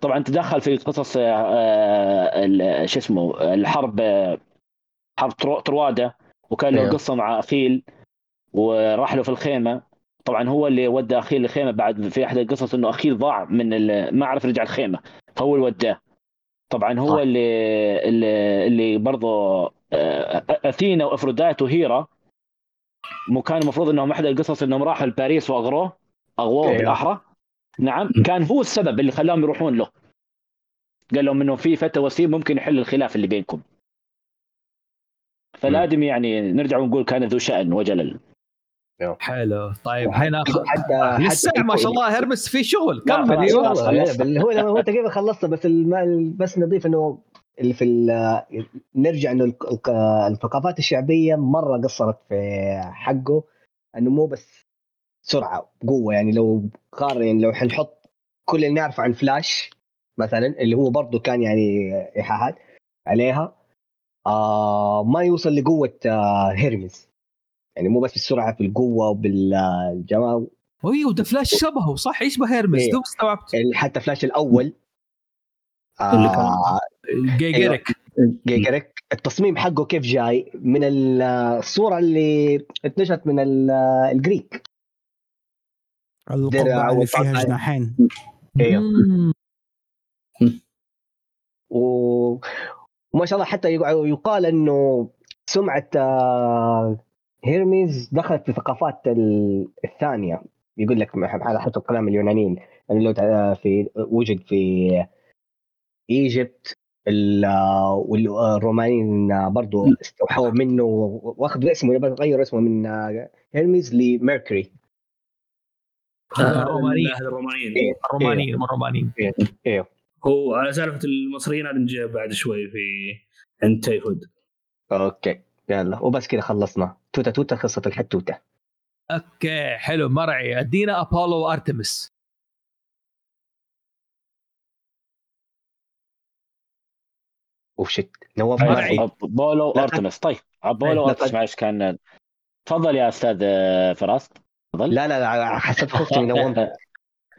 طبعا تدخل في قصص ال... شو اسمه الحرب حرب ترو... تروادة وكان له قصة مع أخيل وراح له في الخيمة. طبعا هو اللي ودى أخيل الخيمة بعد في أحد القصص إنه أخيل ضاع من ال... ما عرف رجع الخيمة فهو اللي وداه. طبعا هو آه. اللي اللي, اللي برضه أثينا وأفروديت وهيرا مو كان المفروض انهم احد القصص انهم راحوا لباريس واغروه اغواه إيه. بالاحرى نعم كان هو السبب اللي خلاهم يروحون له، قال لهم انه في فتى وسيم ممكن يحل الخلاف اللي بينكم. فالادمي يعني نرجع ونقول كان ذو شأن وجلل. حلو طيب هنا حتى لسه ما شاء الله هيرميس في شغل كان هو هو تقريبا خلصت بس الم... بس نضيف انه اللي في ال... نرجع انه الثقافات الشعبيه مره قصرت في حقه انه مو بس سرعه قوه. يعني لو قارن يعني لو حنحط كل اللي نعرفه عن فلاش مثلا اللي هو برضه كان يعني ايحاءات عليها آه ما يوصل لقوه آه هيرميس. يعني مو بس بالسرعه في القوه وبالجمال وي وده فلاش شبهه صح يشبه هيرميس دوب استوعبت حتى فلاش الاول آه جيجريك جيجريك التصميم حقه كيف جاي من الصوره اللي اتنشت من الجريك القبعه اللي فيها جناحين ايوه وما شاء الله حتى يقال انه سمعه هيرميس دخلت في ثقافات الثانية. يقول لك على حسب كلام اليونانيين يعني لو في وجد في إيجبت والرومانيين برضو استوحوا منه واخذوا اسمه بس غيروا اسمه من هيرميس لميركوري. الرومانيين الرومانيين الرومانيين الرومانيين ايوه هو على سالفة المصريين هذا نجي بعد شوي في عند تايفود. اوكي يلا وبس كده خلصنا توتة توتة قصة الحتوتة. اوكي حلو مرعي ادينا أبولو وأرتميس. وشت نواف مرعي أبولو وأرتميس. طيب أبولو وأرتميس معلش كان تفضل يا أستاذ فراس تفضل. لا لا لا حسب خطتي نواف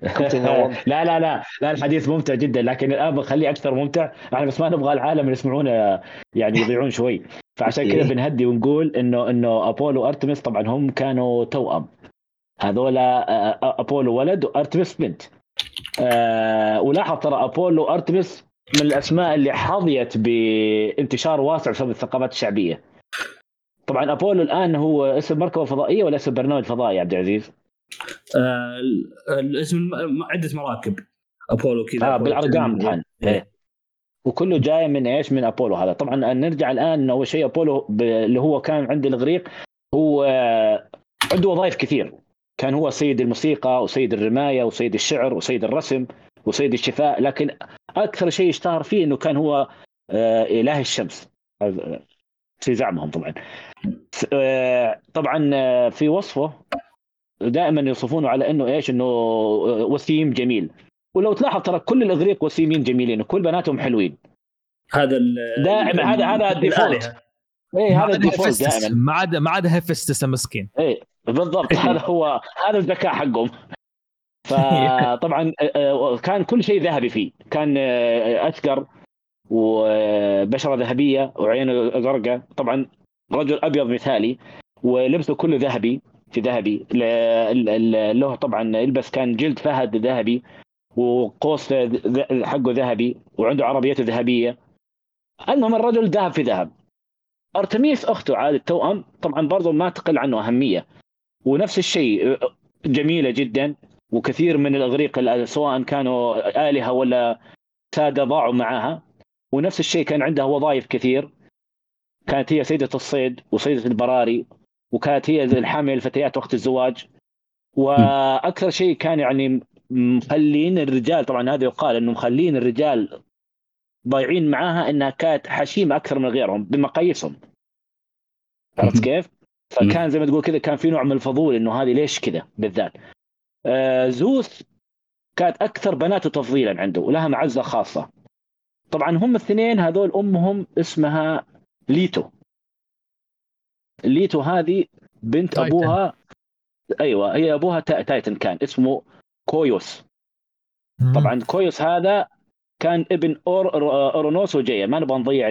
كنت نورت. لا لا لا لا، الحديث ممتع جدا، لكن الآن بنخليه أكثر ممتع، احنا بس ما نبغى العالم يسمعونا يعني يضيعون شوي، فعشان كذا بنهدي ونقول إنه إنه أبولو وأرتميس طبعا هم كانوا توأم، هذولا أبولو ولد وأرتميس بنت. أه ولاحظ ترى أبولو وأرتميس من الأسماء اللي حظيت بانتشار واسع بسبب الثقافات الشعبية. طبعا أبولو الآن هو اسم مركبة فضائية ولا اسم برنامج فضائي يا عبد العزيز؟ آه الاسم عدة مراكب أبولو كذا آه بالأرقام طبعا، وكله جاي من إيش؟ من أبولو هذا. طبعا نرجع الآن، أول شيء أبولو اللي هو كان عند الإغريق هو عنده وظائف كثير، كان هو سيد الموسيقى وسيد الرماية وسيد الشعر وسيد الرسم وسيد الشفاء، لكن أكثر شيء اشتهر فيه أنه كان هو إله الشمس في زعمهم. طبعا طبعا في وصفه دائما يوصفونه على أنه إيش؟ أنه وسيم جميل، ولو تلاحظ ترى كل الإغريق وسيمين جميلين وكل بناتهم حلوين، هذا دائما هذا هذا الديفولت. اي هذا الديفولت دائما، ما عاد ما عاد هيفستس مسكين. اي بالضبط، هذا هو هذا الذكاء حقهم. فطبعا كان كل شيء ذهبي فيه، كان أشقر وبشرة ذهبية وعينه زرقاء، طبعا رجل أبيض مثالي ولبسه كله ذهبي في ذهبي له. طبعا يلبس كان جلد فهد ذهبي وقوس حقه ذهبي وعنده عربيته ذهبية، المهم الرجل ذهب في ذهب. أرتميس أخته عاد التوأم طبعا برضو ما تقل عنه أهمية، ونفس الشيء جميلة جدا، وكثير من الأغريق سواء كانوا آلهة ولا سادة ضاعوا معها، ونفس الشيء كان عندها وظائف كثير، كانت هي سيدة الصيد وسيدة البراري، وكانت هي الحامل الفتيات وقت الزواج. وأكثر شيء كان يعني مخلين الرجال، طبعا هذا يقال أنه مخلين الرجال ضايعين معاها، أنها كانت حشيمة أكثر من غيرهم بمقاييسهم، عرفت كيف؟ فكان زي ما تقول كذا، كان في نوع من الفضول أنه هذه ليش كذا بالذات. آه زوس كانت أكثر بناته تفضيلا عنده ولها معزة خاصة. طبعا هم الاثنين هذول أمهم اسمها ليتو، ليتو هذه بنت تايتن. أبوها أيوة، هي أبوها تا... تايتن كان اسمه كويوس. طبعا كويوس هذا كان ابن أور... أورونوس وجاية، ما نبغى نضيع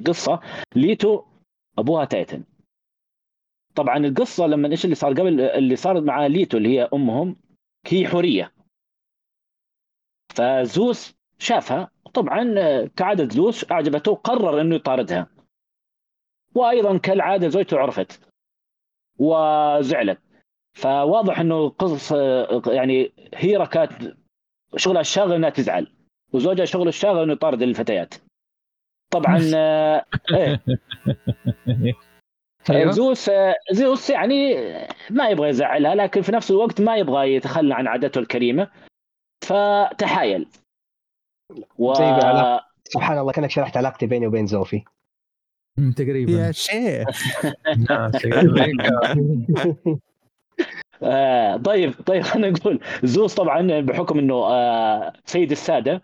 القصة. ليتو أبوها تايتن. طبعا القصة لما إيش اللي صار قبل اللي صارت مع ليتو اللي هي أمهم، هي حورية، فزوس شافها طبعا كعادة زوس أعجبته وقرر أنه يطاردها، وأيضا كالعادة زوجته عرفت وزعلت. فواضح أنه قصص يعني هيرا كانت شغلها الشاغل أنها تزعل، وزوجها شغل الشاغل أنه يطارد الفتيات طبعا. إيه زوس زوس يعني ما يبغى يزعلها، لكن في نفس الوقت ما يبغى يتخلى عن عادته الكريمة، فتحايل و... سبحان الله كأنك شرحت علاقتي بيني وبين زوفي تقريبا يا شيخ. طيب طيب أنا أقول زوس طبعا بحكم أنه سيد السادة،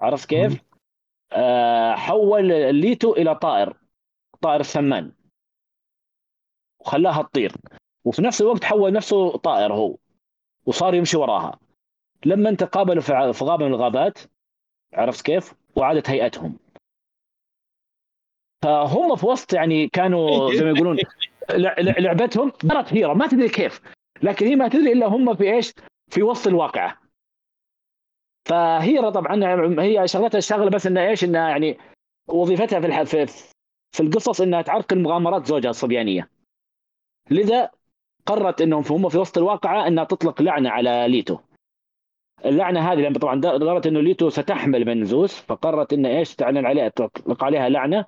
عرفت كيف؟ حول ليتو إلى طائر، طائر السمان، وخلاها تطير، وفي نفس الوقت حول نفسه طائر هو وصار يمشي وراها. لما تقابلوا في غابة من الغابات، عرفت كيف؟ وعادت هيئتهم. فهم في وسط يعني كانوا زي ما يقولون لعبتهم صارت هيرة، ما تدري كيف، لكن هي ما تدري إلا هم في إيش؟ في وسط الواقعة. فهيرة طبعا هي شغلتها الشغلة بس إنها إيش؟ إنها يعني وظيفتها في الح... في... في القصص إنها تعرقل مغامرات زوجها الصبيانية، لذا قررت انهم هم في وسط الواقعه انها تطلق لعنه على ليتو. اللعنه هذه لان طبعا قررت انه ليتو ستحمل من زوس، فقررت ان ايش؟ تعلن عليها، تطلق عليها لعنه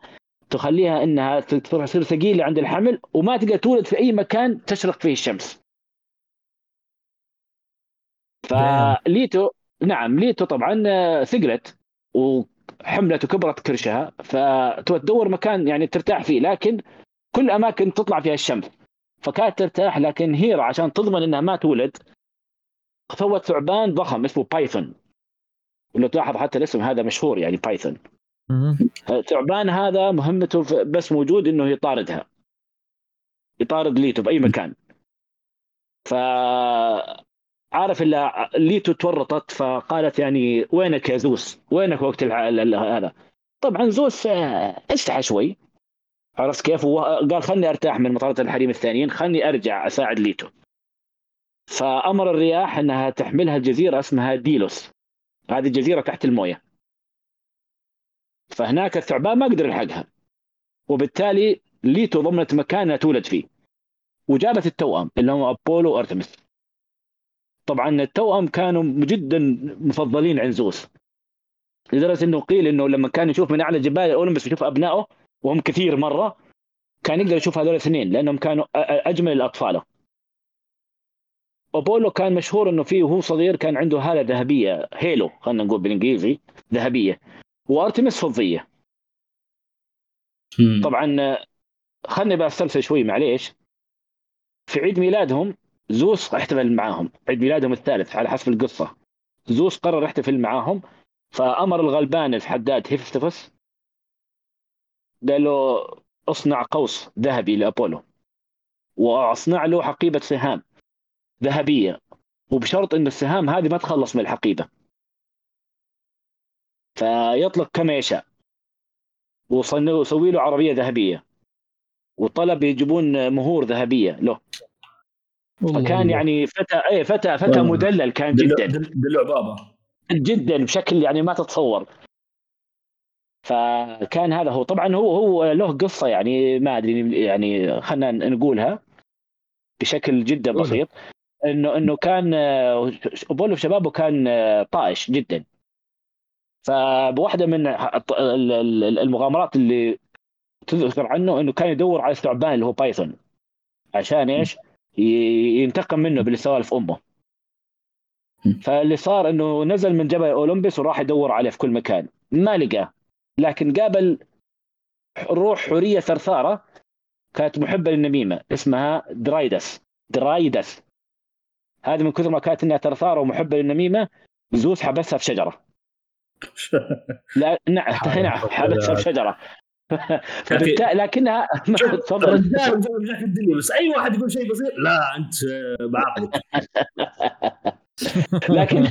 تخليها انها تصير ثقيله عند الحمل وما تقدر تولد في اي مكان تشرق فيه الشمس. فليتو نعم ليتو طبعا ثقلت وحملت وكبرت كرشها، فتدور مكان يعني ترتاح فيه، لكن كل اماكن تطلع فيها الشمس فكانت ترتاح. لكن هيرا عشان تضمن انها ما تولد سوت ثعبان ضخم اسمه بايثون، ولو تلاحظ حتى الاسم هذا مشهور يعني بايثون. الثعبان هذا مهمته بس موجود انه يطاردها، يطارد ليتو باي مكان. ف عارف اللي ليتو تورطت فقالت يعني وينك يا زوس، وينك وقت هذا. طبعا زوس استحى شوي، عرفت كيف، وقال خلني ارتاح من مطاردة الحريم الثانيين، خلني ارجع اساعد ليتو. فامر الرياح انها تحملها الجزيره اسمها ديلوس، هذه الجزيره تحت المويه، فهناك الثعبان ما قدر يلحقها، وبالتالي ليتو ضمنت مكانها تولد فيه، وجابت التوأم اللي هم أبولو وأرتميس. طبعا التوأم كانوا جدا مفضلين عند زوس، لدرجة انه قيل انه لما كان يشوف من اعلى جبال اولمبس يشوف ابنائه وهم كثير مره، كان يقدر يشوف هذول الاثنين لانهم كانوا اجمل الاطفال. أبولو كان مشهور انه فيه وهو صغير كان عنده هالة ذهبيه، هيلو خلينا نقول بالانجليزي، ذهبيه، وأرتميس فضيه. طبعا خلني بقى استلفه شوي معليش. في عيد ميلادهم زوس احتفل معاهم، عيد ميلادهم الثالث على حسب القصة، زوس قرر يحتفل معاهم، فأمر الغلبان الحداد هيفستس، قال له اصنع قوس ذهبي لأبولو واصنع له حقيبة سهام ذهبية، وبشرط ان السهام هذه ما تخلص من الحقيبة، فيطلق كما يشاء، وسوي له عربية ذهبية، وطلب يجيبون مهور ذهبية له. فكان يعني فتى اي فتى فتى مدلل كان جدا باللعبابه جدا بشكل يعني ما تتصور. فكان هذا هو. طبعا هو هو له قصه يعني ما ادري يعني خلينا نقولها بشكل جدا بسيط، انه انه كان أبولو في شبابه كان طائش جدا، فبواحده من المغامرات اللي تذكر عنه انه كان يدور على الثعبان اللي هو بايثون عشان ايش؟ ينتقم منه باللي سواه في امه. فاللي صار انه نزل من جبل اولمبس وراح يدور عليه في كل مكان، ما لقاه، لكن قابل روح حوريه ثرثاره كانت محبه للنميمه اسمها درايدس. درايدس هذه من كثر ما كانت انها ثرثاره ومحبه للنميمه، زوس حبسها في شجره. لا نعم نعم حبسها في شجره لكنها رجال في الدنيا، بس أي واحد يقول شيء بسيط لا أنت بعقلك. لكن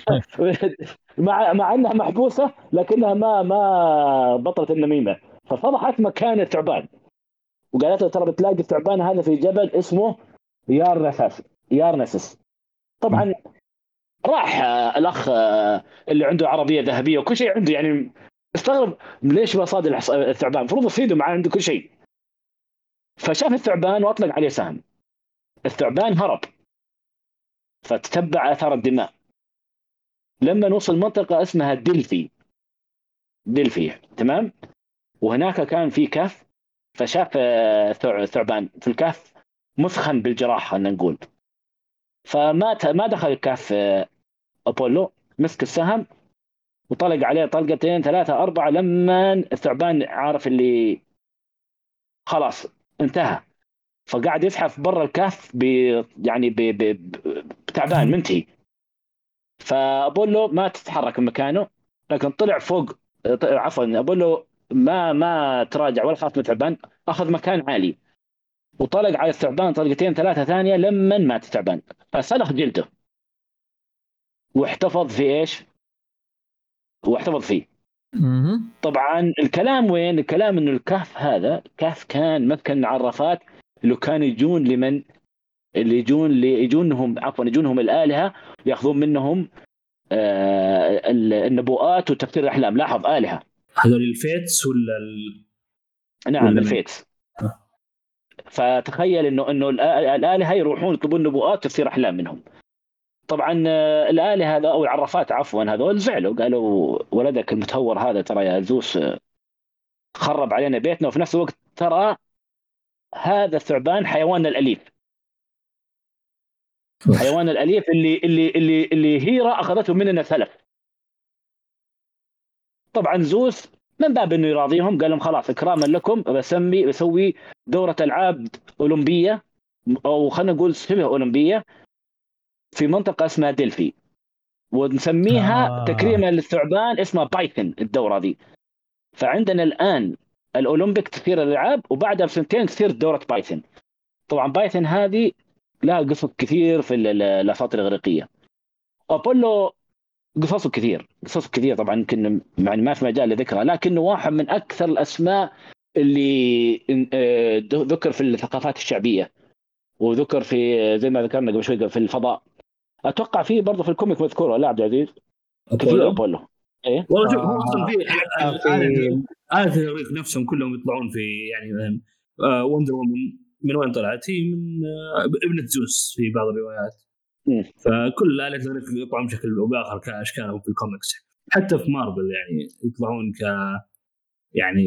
مع مع أنها محبوسة لكنها ما ما بطلت النميمة، ففضحت مكان الثعبان وقالت له ترى بتلاقي الثعبان هذا في جبل اسمه يارنسس يارنسس. طبعا راح الأخ اللي عنده عربية ذهبية وكل شيء عنده، يعني استغرب ليش ما صاد الثعبان، المفروض يصيده معاه عنده كل شيء. فشاف الثعبان واطلق عليه سهم، الثعبان هرب، فتتبع اثار الدماء. لما نوصل منطقه اسمها دلفي دلفي تمام، وهناك كان في كهف، فشاف الثعبان في الكهف مثخن بالجراحه خلينا نقول، فمات ما دخل الكهف. أبولو مسك السهم وطلق عليه طلقتين ثلاثة أربعة، لما الثعبان عارف اللي خلاص انتهى، فقاعد يزحف برا الكهف ب يعني ب ب بتعبان منتهي. فأبولو ما تتحرك من مكانه، لكن طلع فوق عفوا أبولو ما ما تراجع ولا خاف من الثعبان، أخذ مكان عالي وطلق على الثعبان طلقتين ثلاثة ثانية، لما مات الثعبان فسلخ جلده واحتفظ في إيش؟ واحتفظ فيه. طبعا الكلام وين؟ الكلام انه الكهف هذا كهف كان مكان عرفات، اللي كان يجون لمن اللي يجون اللي يجونهم عفوا يجونهم الآلهة ياخذون منهم آه النبوءات وتفسير الاحلام. لاحظ آلهة، هذول الفيتس ولا ال... نعم ولا الفيتس أه. فتخيل انه انه الآلهة يروحون يطلبون نبوءات تفسير احلام منهم. طبعا الآلهة هذا أو العرفات عفوا هذول زعلوا، قالوا ولدك المتهور هذا ترى يا زوس خرب علينا بيتنا، وفي نفس الوقت ترى هذا الثعبان حيواننا الأليف، حيوان الأليف اللي اللي اللي اللي هيرا أخذته مننا سلف. طبعا زوس من باب إنه يراضيهم قال لهم خلاص إكراما لكم بسمي بسوي دورة ألعاب أولمبية، أو خلنا نقول شبه أولمبية، في منطقة اسمها دلفي، ونسميها آه. تكريما للثعبان اسمها بايثون الدورة دي. فعندنا الآن الأولمبيك تصير الألعاب، وبعدها بسنتين تصير دورة بايثون. طبعا بايثون هذه لها قصص كثير في الأساطير الإغريقية، أبولو قصصه كثير قصصه كثير طبعا يمكن يعني ما في مجال لذكرها، لكنه واحد من أكثر الأسماء اللي ذكر في الثقافات الشعبية وذكر في زي ما ذكرنا قبل شوي في الفضاء. أتوقع فيه برضه في الكوميك مذكورة. لا عبد العزيز كثير أبولو إيه؟ والله شوف هو أصلا فيه عادة التاريخ نفسهم كلهم يطلعون في يعني آه وندر وومن من وين طلعت؟ هي من آه ابنة زوس في بعض الروايات. فكل آلة التاريخ يطلعون بشكل أو بآخر كأشكالهم في الكوميكس، حتى في مارفل يعني يطلعون ك يعني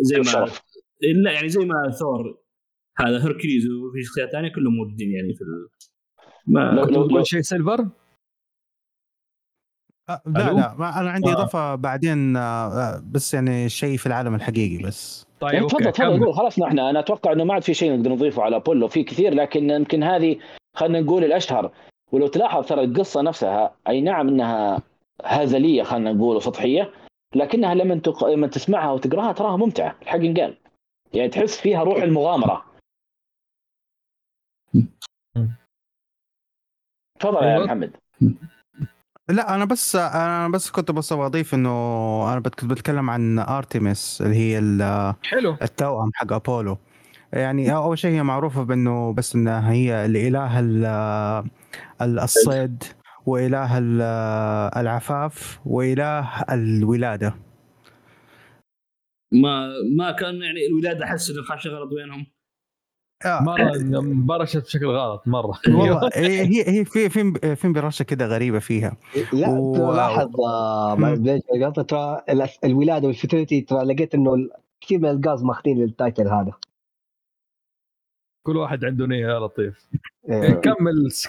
زي ما إلا يعني زي ما ثور هذا هركليز وفي شخصيات ثانية كلهم موجودين يعني في ال... ما كل شيء سيلفر. لا لا ما أنا عندي آه. إضافة بعدين بس يعني شيء في العالم الحقيقي بس. طيب تفضل تفضل خلاص نحن أنا أتوقع إنه ما عاد في شيء نقدر نضيفه على بولو، في كثير لكن يمكن هذه خلنا نقول الأشهر. ولو تلاحظ ترى القصة نفسها أي نعم إنها هزلية خلنا نقول وسطحية، لكنها لما تق... لما تسمعها وتقراها تراها ممتعة الحق قال، يعني تحس فيها روح المغامرة. تفضل يا محمد. لا أنا بس أنا بس كنت بس أضيف إنه أنا بتكلم عن أرتميس اللي هي التوأم حق أبولو. يعني أول شيء هي معروفة بأنه بس إنها هي الإله الصيد وإله العفاف وإله الولادة. ما ما كان يعني الولادة حس إن خاش غلط بينهم. آه. مرة برشت بشكل غلط مرة. والله هي هي في في في برشة كده غريبة فيها. لا و... تلاحظ ما بديت قلت ترى الولادة والفيتريتي ترى لقيت إنه كثير من الجاز ماخذين للتايتل هذا. كل واحد عنده نية لطيف. كمل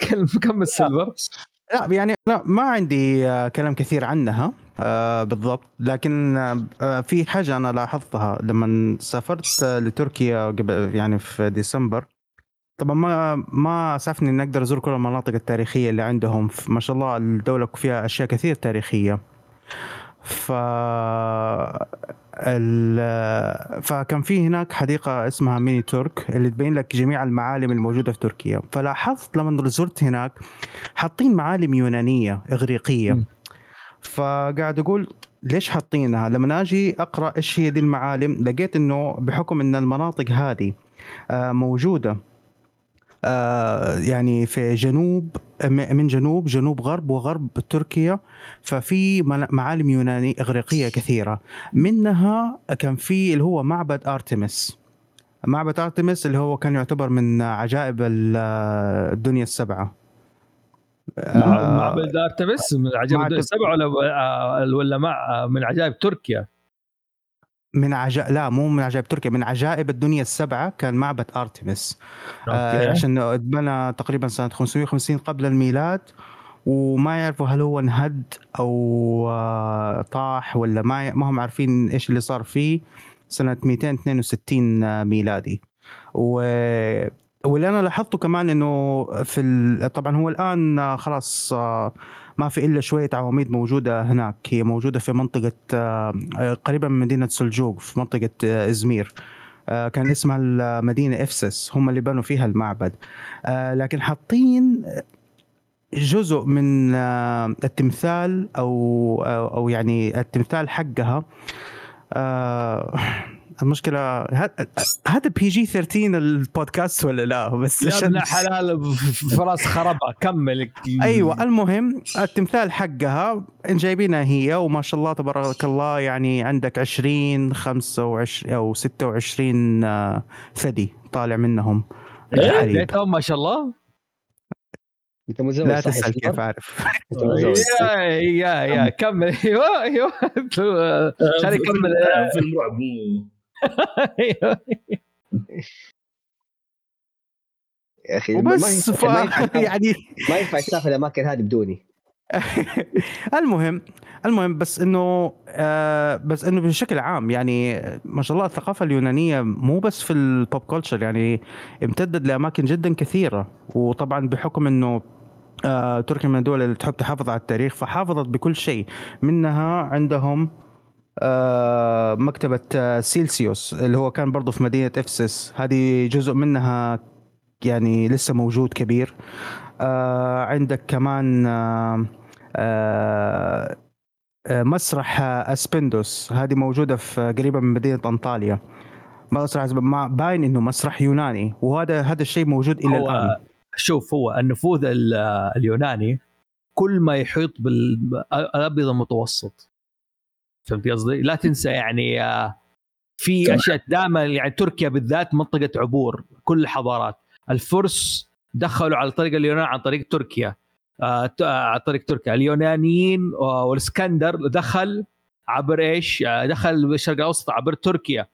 كمل كمل سيلفر. لا يعني لا ما عندي كلام كثير عنها بالضبط، لكن في حاجة أنا لاحظتها لما سافرت لتركيا يعني في ديسمبر. طبعا ما ما سعفني إن أقدر أزور كل المناطق التاريخية اللي عندهم، ما شاء الله الدولة فيها أشياء كثير تاريخية. ف فكان في هناك حديقة اسمها ميني تورك اللي تبين لك جميع المعالم الموجودة في تركيا. فلاحظت لما زرت هناك حاطين معالم يونانية إغريقية م. فقاعد أقول ليش حاطينها؟ لما أجي أقرأ إيش هي دي المعالم لقيت إنه بحكم إن المناطق هذه موجودة يعني في جنوب من جنوب جنوب غرب وغرب تركيا، ففي معالم يونانية إغريقية كثيرة. منها كان في اللي هو معبد أرتميس معبد أرتميس اللي هو كان يعتبر من عجائب الدنيا السبعة. معبد أرتميس من عجائب الدنيا السبعة ولا ولا مع من عجائب تركيا؟ من عجائب لا مو من عجائب تركيا، من عجائب الدنيا السبعة كان معبد أرتميس آه عشان اتبنى تقريبا سنة خمسمائة وخمسين قبل الميلاد، وما يعرفوا هل هو انهد أو آه طاح ولا ما ما هم عارفين إيش اللي صار فيه سنة مئتين واثنين وستين ميلادي. و واللي أنا لاحظته كمان إنه في ال... طبعا هو الآن خلاص ما في إلا شوية عواميد موجودة هناك، هي موجودة في منطقة قريبة من مدينة سلجوق في منطقة إزمير كان اسمها المدينة إفسس، هم اللي بنوا فيها المعبد. لكن حاطين جزء من التمثال أو أو يعني التمثال حقها. المشكلة هذا بي جي ثلاثة عشر البودكاست ولا لا؟ بس لا حلال فراس خربها كمل. أيوة المهم التمثال حقها إن جايبينها هي وما شاء الله تبارك الله يعني عندك عشرين خمسة وعشرين أو ستة وعشرين ثدي طالع منهم. إيه ما شاء الله لا تسأل كيف عارف. يا يا يا كمل إيوة إيوة خلي كمل في المرعب. يا اخي ما ينفع يعني ما ينفع اسافر الاماكن هذه بدوني. المهم المهم بس انه آه بس انه بشكل عام يعني ما شاء الله الثقافه اليونانيه مو بس في البوب كلتشر يعني امتدت لاماكن جدا كثيره، وطبعا بحكم انه آه تركيا من الدول اللي تحب تحافظ على التاريخ فحافظت بكل شيء. منها عندهم مكتبة سيلفيوس اللي هو كان برضو في مدينة إفسس، هذه جزء منها يعني لسه موجود كبير. آه عندك كمان آه آه مسرح اسبندوس، هذه موجوده في قريبه من مدينه انطاليا. مسرح ما باين انه مسرح يوناني، وهذا هذا الشيء موجود الى الان. شوف هو النفوذ اليوناني كل ما يحيط بالابيض المتوسط، فهمت قصدي؟ لا تنسى يعني في اشياء دائما يعني تركيا بالذات منطقه عبور كل الحضارات. الفرس دخلوا على طريق اليونان عن طريق تركيا، عن طريق تركيا اليونانيين، والاسكندر دخل عبر ايش؟ دخل الشرق الاوسط عبر تركيا.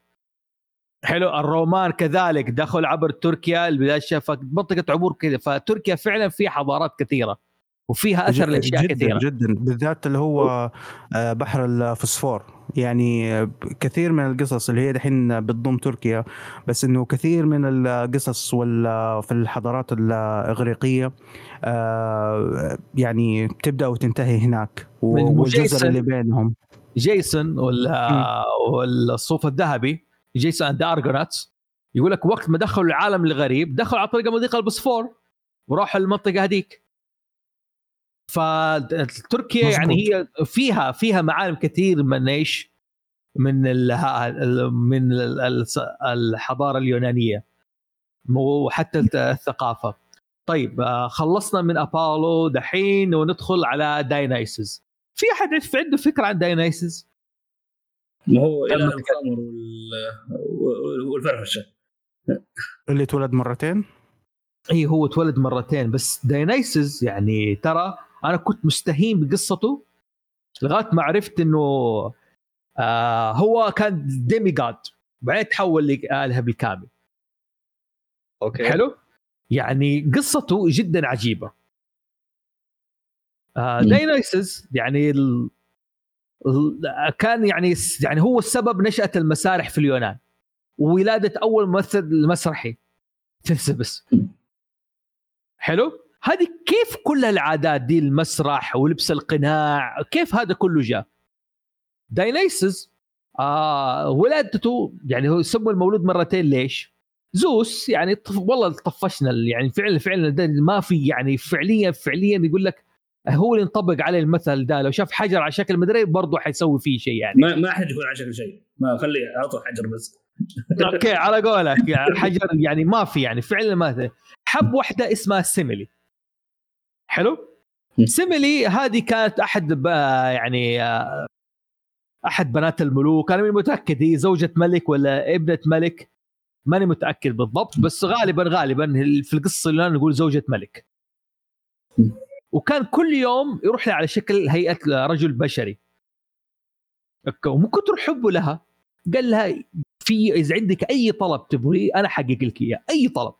حلو. الرومان كذلك دخل عبر تركيا البداية، فمنطقة عبور كذا. فتركيا فعلا في حضارات كثيرة وفيها أثر لأشياء كثيرة جدا، بالذات اللي هو بحر الفسفور. يعني كثير من القصص اللي هي دحين بتضم تركيا، بس إنه كثير من القصص وال في الحضارات الإغريقية يعني تبدأ وتنتهي هناك، والجزر اللي بينهم. جيسون والصوف الذهبي، جيسون أند أرجوناتس، يقول لك وقت ما دخلوا العالم الغريب دخلوا على طريق مضيق البوسفور وراحوا المنطقة هذيك. فتركيا يعني هي فيها فيها معالم كثير من ايش من ال من ال الحضارة اليونانية وحتى الثقافة. طيب خلصنا من أبولو دحين وندخل على داينايسس. في أحد في عنده فكرة عن داينايسس؟ ما هو إله الخمر والفرشة اللي تولد مرتين. اي هو تولد مرتين بس. داينايسس يعني ترى انا كنت مستهين بقصته لغايه ما عرفت انه آه هو كان ديمي جاد وبعدين تحول لآله بالكامل. اوكي حلو. يعني قصته جدا عجيبه. آه داينايسس يعني ال... كان يعني يعني هو السبب نشأة المسارح في اليونان وولادة اول ممثل مسرحي ثيسيوس. حلو. هذه كيف كل العادات دي، المسرح ولبس القناع، كيف هذا كله جاء؟ داينايسس آه ولادته يعني هو يسمى المولود مرتين. ليش؟ زوس يعني والله طفشنا يعني فعلا فعلا ما في يعني فعليا فعليا يقول لك هو اللي ينطبق عليه المثل ده. لو شاف حجر على شكل مدري برضه حيسوي فيه شيء يعني. ما ما حد يقول على شكل شيء، ما خليه اعطوا حجر بس. اوكي على قولك يعني حجر يعني ما في يعني فعلا ما. حب واحدة اسمها سيميلي. حلو. سيميلي هذه كانت أحد يعني أحد بنات الملوك، أنا من متأكد هي زوجة ملك ولا ابنة ملك، ماني متأكد بالضبط، بس غالبا غالبا في القصة اللي أنا نقول زوجة ملك. وكان كل يوم يروح لها على شكل هيئة رجل بشري، ومن كتر حبه لها قال لها في إذا عندك أي طلب تبغي أنا حقق لك إياه أي طلب.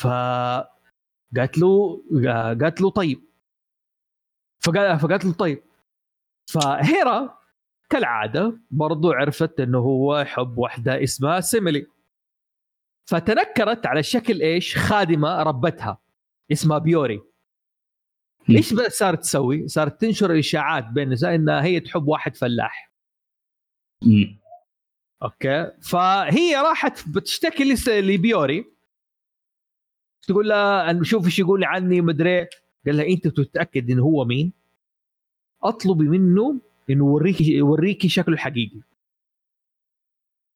فقالت له قالت له طيب فقال فقالت له طيب. فهيرا كالعادة برضو عرفت انه هو حب واحدة اسمها سيميلي، فتنكرت على شكل ايش خادمة ربتها اسمها بيوري. ايش بقى صارت تسوي؟ صارت تنشر اشاعات بين النساء انها هي تحب واحد فلاح. اوكي. فهي راحت بتشتكي لبيوري، تقول لها أنا شوف إيش يقول عني مدري. قال لها أنت بتتأكد إنه هو مين؟ أطلبي منه إنه وريكي يوريكي شكله الحقيقي.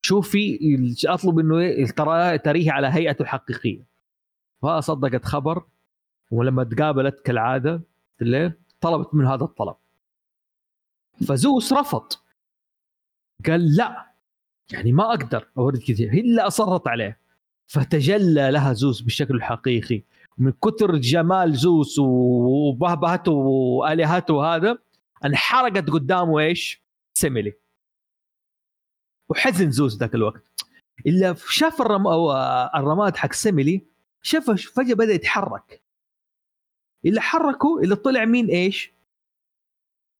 شوفي أطلب إنه ترى تريه على هيئته الحقيقية. فصدقت خبر، ولما تقابلت كالعادة طلبت من هذا الطلب. فزوس رفض، قال لا يعني ما أقدر أوريك كذا، هي اللي أصرت عليه. فتجلى لها زوس بالشكل الحقيقي. من كتر جمال زوس وبهبهته وآلهته هذا انحرقت قدامه ايش سيميلي. وحزن زوس ذاك الوقت. الا شاف الرم او الرماد حق سيميلي، شافه فجأة بدأ يتحرك. اللي حركه اللي طلع مين ايش؟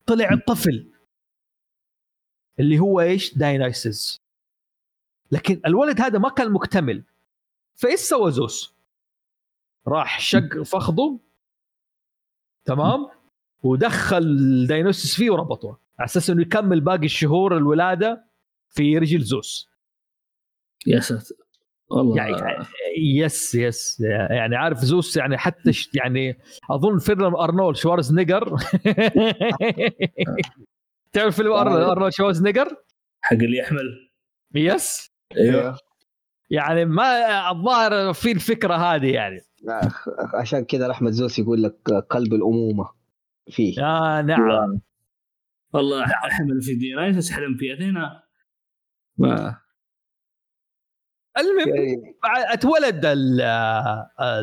طلع الطفل اللي هو ايش داينايسس. لكن الولد هذا ما كان مكتمل. فإيش سوى زوس؟ راح شق فخذه، تمام، ودخل داينايسس فيه وربطه على أساس إنه يكمل باقي الشهور الولادة في رجل زوس. يا ساتر. والله يعني يس يس يعني عارف زوس يعني حتى يعني اظن فيلم ارنولد شوارزنيجر تعرف فيلم ارنولد شوارزنيجر حق اللي يحمل يس ايوه يعني ما الظاهر في الفكره هذه يعني عشان كذا رحمة زوس يقول لك قلب الامومه فيه اه نعم والله حمل في ديونيسوس حلم في أثينا ما المهم اتولد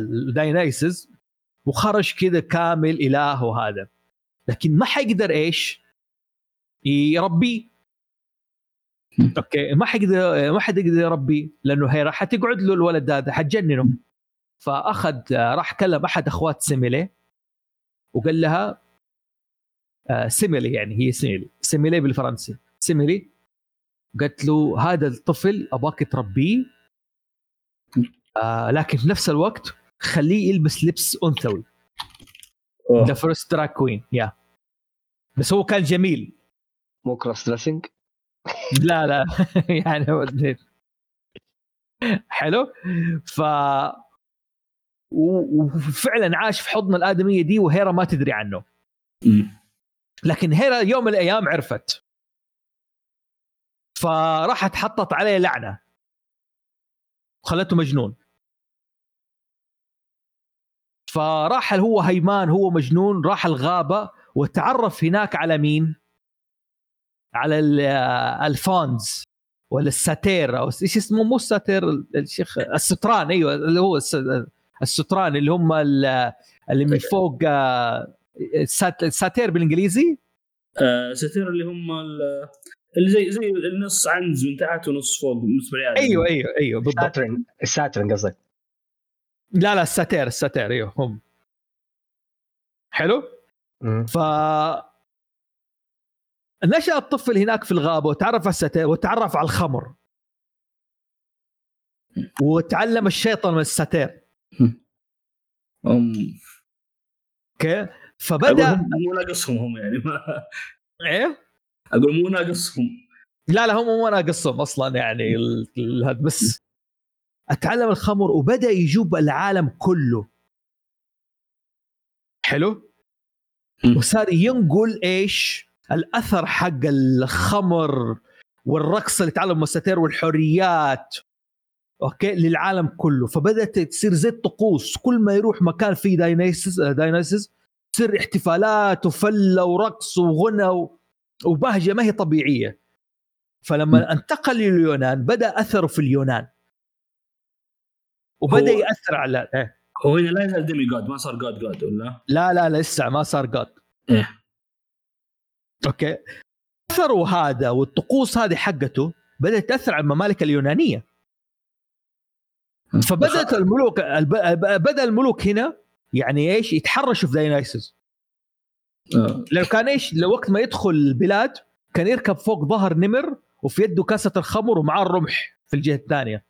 الداينايسس وخرج كده كامل إله وهذا لكن ما حيقدر ايش يربي اوكي ما حيقدر ما حد يقدر يربي لانه هي راح تقعد له الولد هذا حتجننه فاخذ راح كلم احد اخوات سيميلي وقال لها سيميلي يعني هي سيميلي سيميلي بالفرنسي سيميلي قلت له هذا الطفل أباك تربيه آه لكن في نفس الوقت خليه يلبس لبس أنثوي ذا فيرست دراك كوين يا بس هو كان جميل مو كروس دريسنج لا لا يعني حلو ف وفعلا عاش في حضن الآدمية دي وهيرا ما تدري عنه لكن هيرا يوم من الأيام عرفت فراح اتحطت عليه لعنة وخلته مجنون فراح هو هيمان هو مجنون راح الغابة وتعرف هناك على مين على الفونز ولا الساتير أو إيش اسمه مو الساتير الشيخ الستران أيوة اللي هو الستران اللي هم اللي من فوق الساتير بالإنجليزي الساتير اللي هم ال اللي زي زي النص عنز من تحت ونص فوق بالنسبه لي ايوه ايوه ايوه بالضبط الساترن قصدك لا لا الساتير الساتير ايوه هم حلو مم. ف نشأ الطفل هناك في الغابه وتعرف على الساتير وتعرف على الخمر وتعلم الشيطان من الساتير ام اوكي فبدا مو ناقصهم هم يعني ما ايه أقول مو ناقصهم لا لا هم مو ناقصهم أصلا يعني هذا بس أتعلم الخمر وبدأ يجوب العالم كله حلو وصار ينقل إيش الأثر حق الخمر والرقص اللي تعلم مستر والحريات أوكي للعالم كله فبدأت تصير زي الطقوس كل ما يروح مكان فيه داينايسس داينايسس تصير احتفالات وفلة ورقص وغنى وبهجة ما هي طبيعية فلما انتقل لليونان بدأ أثره في اليونان وبدأ هو يأثر على إيه؟ هو هنا لا يزال ديمي جود ما صار جود جود ولا؟ لا لا لسه ما صار جود إيه أوكي أثره هذا والطقوس هذه حقته بدأت تأثر على الممالك اليونانية فبدأت الملوك بدأ الملوك هنا يعني إيش يتحرشوا في داينايسس لو كان إيش لو وقت ما يدخل البلاد كان يركب فوق ظهر نمر وفي يده كاسة الخمر ومعه الرمح في الجهة الثانية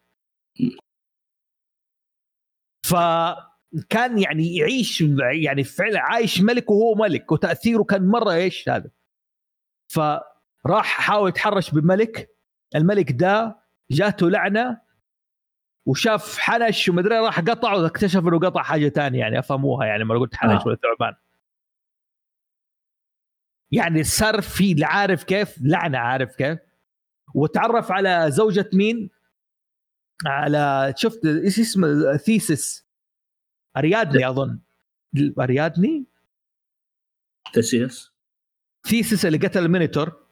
فكان يعني يعيش يعني فعلا عايش ملك وهو ملك وتأثيره كان مرة إيش هذا فراح حاول يتحرش بملك الملك ده جاته لعنة وشاف حنش ومدري راح قطع واكتشف إنه قطع حاجة تانية يعني أفهموها يعني ما قلت حنش آه. ولا ثعبان يعني صار في العارف كيف لعنة عارف كيف وتعرف على زوجة مين على شفت ايش اسمه ثيسيوس اريادني اظن اريادني ثيسيوس ثيسيوس اللي قتل المينيتور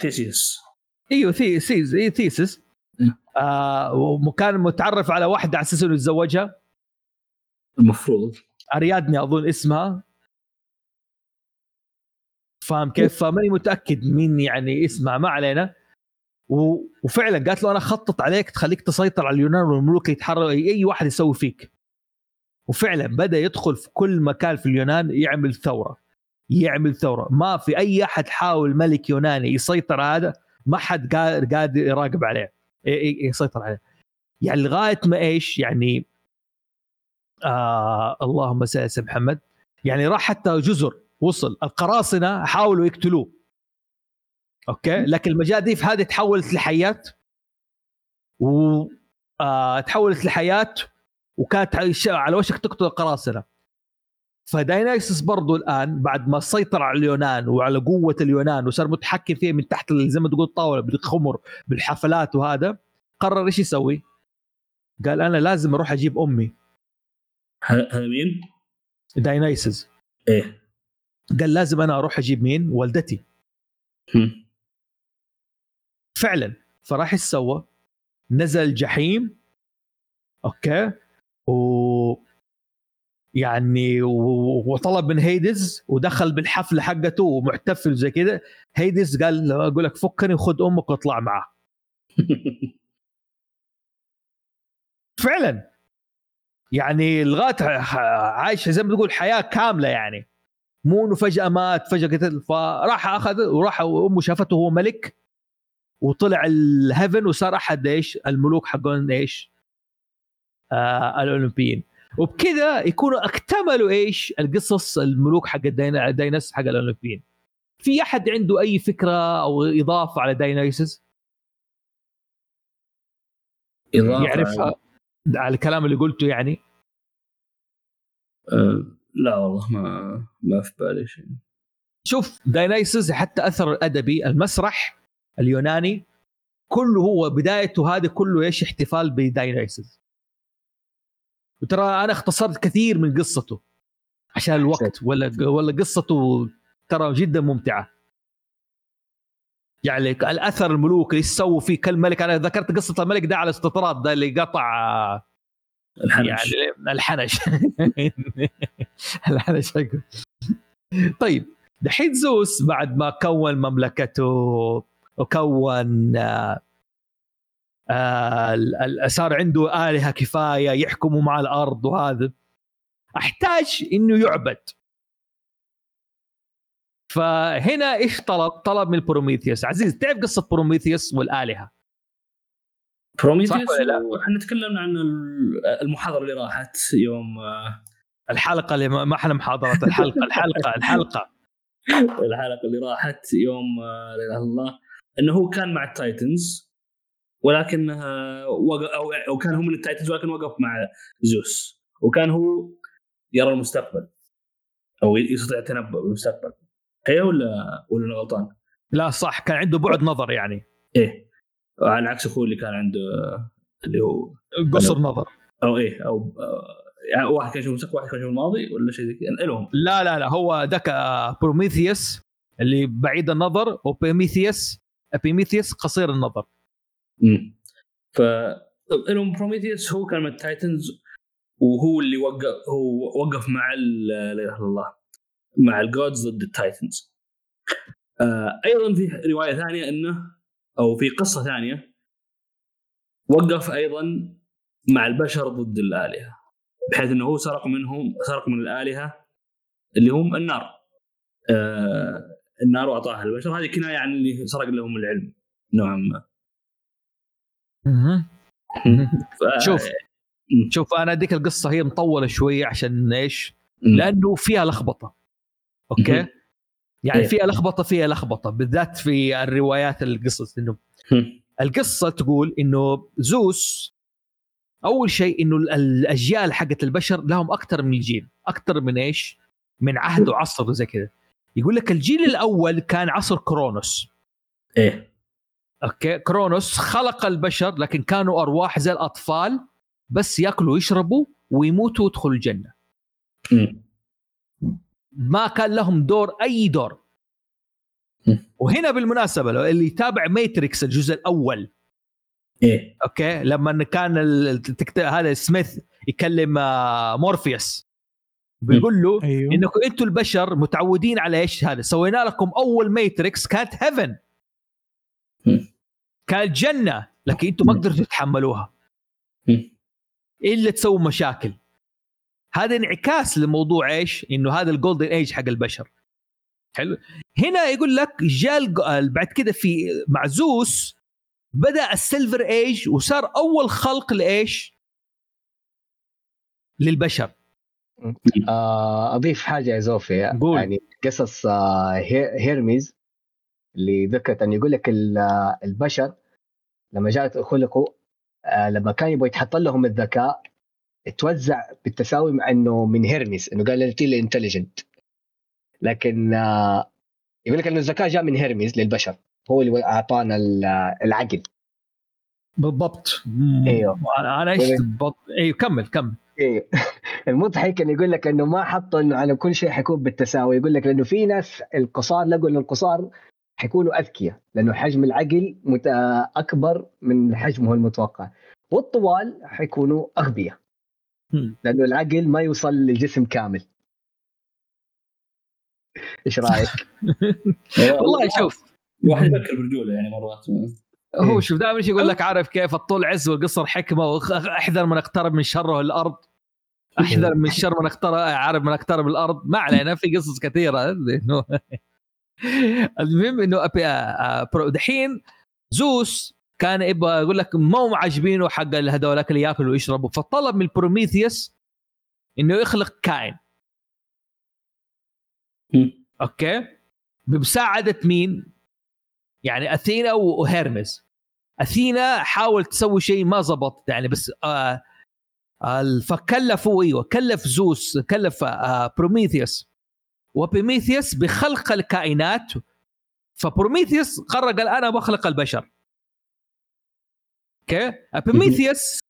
ثيسيوس ايوه ثيسيوس اي ثيسيوس آه وكان متعرف على واحدة على اساس انه يتزوجها المفروض اريادني اظن اسمها فاهم كيف فماني متأكد مين يعني اسمها ما علينا و... وفعلا قالت له أنا خطط عليك تخليك تسيطر على اليونان والملوك يتحرر أي واحد يسوي فيك وفعلا بدأ يدخل في كل مكان في اليونان يعمل ثورة يعمل ثورة ما في أي أحد حاول ملك يوناني يسيطر هذا ما حد قادر يراقب عليه يسيطر عليه يعني لغاية ما إيش يعني آه... اللهم صل على محمد يعني راح حتى جزر وصل القراصنة حاولوا يقتلوه أوكي لكن المجاديف هذه تحولت لحيات وتحولت لحياة وكانت على وشك تقتل القراصنة. فداينايسس برضو الآن بعد ما سيطر على اليونان وعلى قوة اليونان وصار متحكم فيه من تحت زي ما تقول الطاولة بالخمر بالحفلات وهذا، قرر إيش يسوي؟ قال أنا لازم أروح أجيب أمي. هذا مين؟ داينايسس. إيه قال لازم أنا أروح أجيب مين؟ والدتي. هم. فعلا فراح يسوى نزل الجحيم. أوكي و يعني وطلب من هيدز ودخل بالحفل حقته ومحتفل زي كده. هيدز قال أقول لك فكني خد أمك واطلع معه. فعلا يعني لغاية عايش زي ما تقول حياة كاملة، يعني مو إنه فجأة مات فجأة قتل. فراح أخذ وراح أمه شافته هو ملك وطلع الهيفن وصار أحد إيش الملوك حقون إيش آه الأولمبيين. وبكذا يكونوا اكتملوا إيش القصص الملوك حق داينايسس حق الأولمبيين. في أحد عنده أي فكرة أو إضافة على داينايسس؟ إضافة يعرف على... على الكلام اللي قلته يعني؟ أه لا والله ما ما في بالي شيء. شوف داينايسس حتى أثر الأدبي المسرح اليوناني كله هو بدايته هذا كله إيش احتفال بداينايسس. وترى أنا اختصرت كثير من قصته عشان الوقت، ولا ولا قصته ترى جدا ممتعة. يعني الأثر الملوك اللي سووا فيه كل ملك. أنا ذكرت قصة الملك ده على استطراد ده اللي قطع الحنش. يعني الحنش الحنش حقه. طيب دحين زوس بعد ما كون مملكته وكون آه صار عنده آلهة كفاية يحكموا مع الأرض وهذا، أحتاج إنه يعبد. فهنا إيش طلب؟ طلب من بروميثيوس. عزيز تعرف قصة بروميثيوس والآلهة؟ بروميثيوس احنا تكلمنا عن المحاضرة اللي راحت يوم الحلقة اللي ما احنا محاضرة الحلقة الحلقة الحلقة الحلقة اللي راحت يوم لله الله إنه هو كان مع التايتنز ولكنها وق... أو كان هو من التايتنز ولكن وقف مع زوس، وكان هو يرى المستقبل أو يستطيع تنبؤ بالمستقبل. هي ولا ولا غلطان؟ لا صح، كان عنده بعد نظر يعني. إيه على عكس أخوه اللي كان عنده اللي هو قصر نظر أو إيه أو يعني واحد كان يشوف المستقبل واحد كان يشوف الماضي ولا شيء ذي يعني لهم. لا لا لا هو ذاك بروميثيوس اللي بعيد النظر وبروميثيوس بروميثيوس قصير النظر. امم ف إنه بروميثيوس هو كان من التايتنز وهو اللي وقف هو وقف مع لا الله مع الجودز ضد التايتنز. آه ايضا في روايه ثانيه انه او في قصه ثانيه وقف ايضا مع البشر ضد الالهه بحيث انه هو سرق منهم سرق من الالهه اللي هم النار. آه النار واعطاها البشر. هذه كنايه يعني اللي سرق لهم العلم نوعا ما. شوف شوف انا ديك القصه هي مطوله شويه عشان ايش؟ لانه فيها لخبطه. اوكي يعني فيها لخبطه فيها لخبطه بالذات في الروايات القصص. انه القصه تقول انه زوس اول شيء انه الاجيال حقت البشر لهم اكثر من جيل، اكثر من ايش؟ من عهد وعصر زي كده. يقول لك الجيل الاول كان عصر كرونوس. ايه اوكي كرونوس خلق البشر لكن كانوا ارواح زي الاطفال بس ياكلوا ويشربوا ويموتوا ويدخلوا الجنه. ما كان لهم دور اي دور. وهنا بالمناسبه اللي يتابع ماتريكس الجزء الاول ايه اوكي لما كان التكت... هذا سميث يكلم مورفيوس بيقول له أيوه. انكم انتم البشر متعودين على ايش؟ هذا سوينا لكم اول ماتريكس كانت هيفن كانت جنة لكن انتم ما قدرتوا تتحملوها الا تسووا مشاكل. هذا انعكاس لموضوع ايش؟ انه هذا الجولدن ايج حق البشر. حلو. هنا يقول لك جال بعد كده في مع زوس بدا السيلفر ايج وصار اول خلق لايش؟ للبشر. اضيف حاجه يا زوفي يعني قصص هيرميس اللي ذكرت أن يقول لك البشر لما جاءت خلقوا آه لما كان يبغى يتحطل لهم الذكاء توزع بالتساوي مع انه من هيرميس، انه قال للتيل انتليجنت، لكن آه يقول لك انه الذكاء جاء من هيرميس للبشر، هو اللي اعطانا العقل بالضبط. ايوه انا ايش بالضبط. ايوه كمل كمل. ايوه المضحك انه يقول لك انه ما حط انه على كل شيء حيكون بالتساوي، يقول لك لانه في ناس القصار لقوا انه القصار حيكونوا اذكياء لانه حجم العقل اكبر من حجمه المتوقع، والطوال حيكونوا اغبياء لانه العقل ما يوصل للجسم كامل. ايش رايك؟ والله شوف واحد يفكر برجوله يعني مرات هو شوف دائما شيء يقول لك عارف كيف الطول عز والقصر حكمه، واحذر من اقترب من شره الارض، احذر من شر من اقترب عارف من اقترب الارض. ما علينا في قصص كثيره. المهم انه دحين زوس كان يبقى يقول لك مو معجبينه حق هذولاك اللي ياكلوا ويشربوا، فطلب من بروميثيوس انه يخلق كائن. اوكي بمساعده مين؟ يعني أثينا وهيرميس. أثينا حاولت تسوي شيء ما زبط يعني، بس آه فكلفوا إيوة كلف زوس كلف آه بروميثيوس وبروميثيوس بخلق الكائنات. فبروميثيوس قرر قال أنا بخلق البشر. اوكي بروميثيوس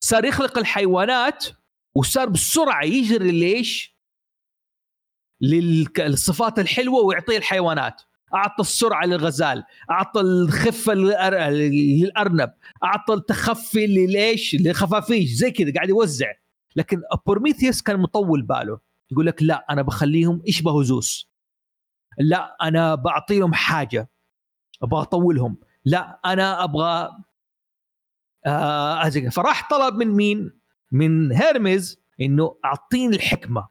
صار يخلق الحيوانات وصار بسرعة يجري ليش للصفات الحلوة ويعطيه الحيوانات. أعطى السرعة للغزال، أعطى الخفة للأرنب، أعطى التخفي للإيش للخفافيش، زي كذا قاعد يوزع. لكن بروميثيوس كان مطول باله، يقول لك لا أنا بخليهم إشبه زوس، لا أنا بعطيهم حاجة أبغى أطولهم، لا أنا أبغى أزق. فراح طلب من مين؟ من هيرميس إنه أعطيني الحكمة،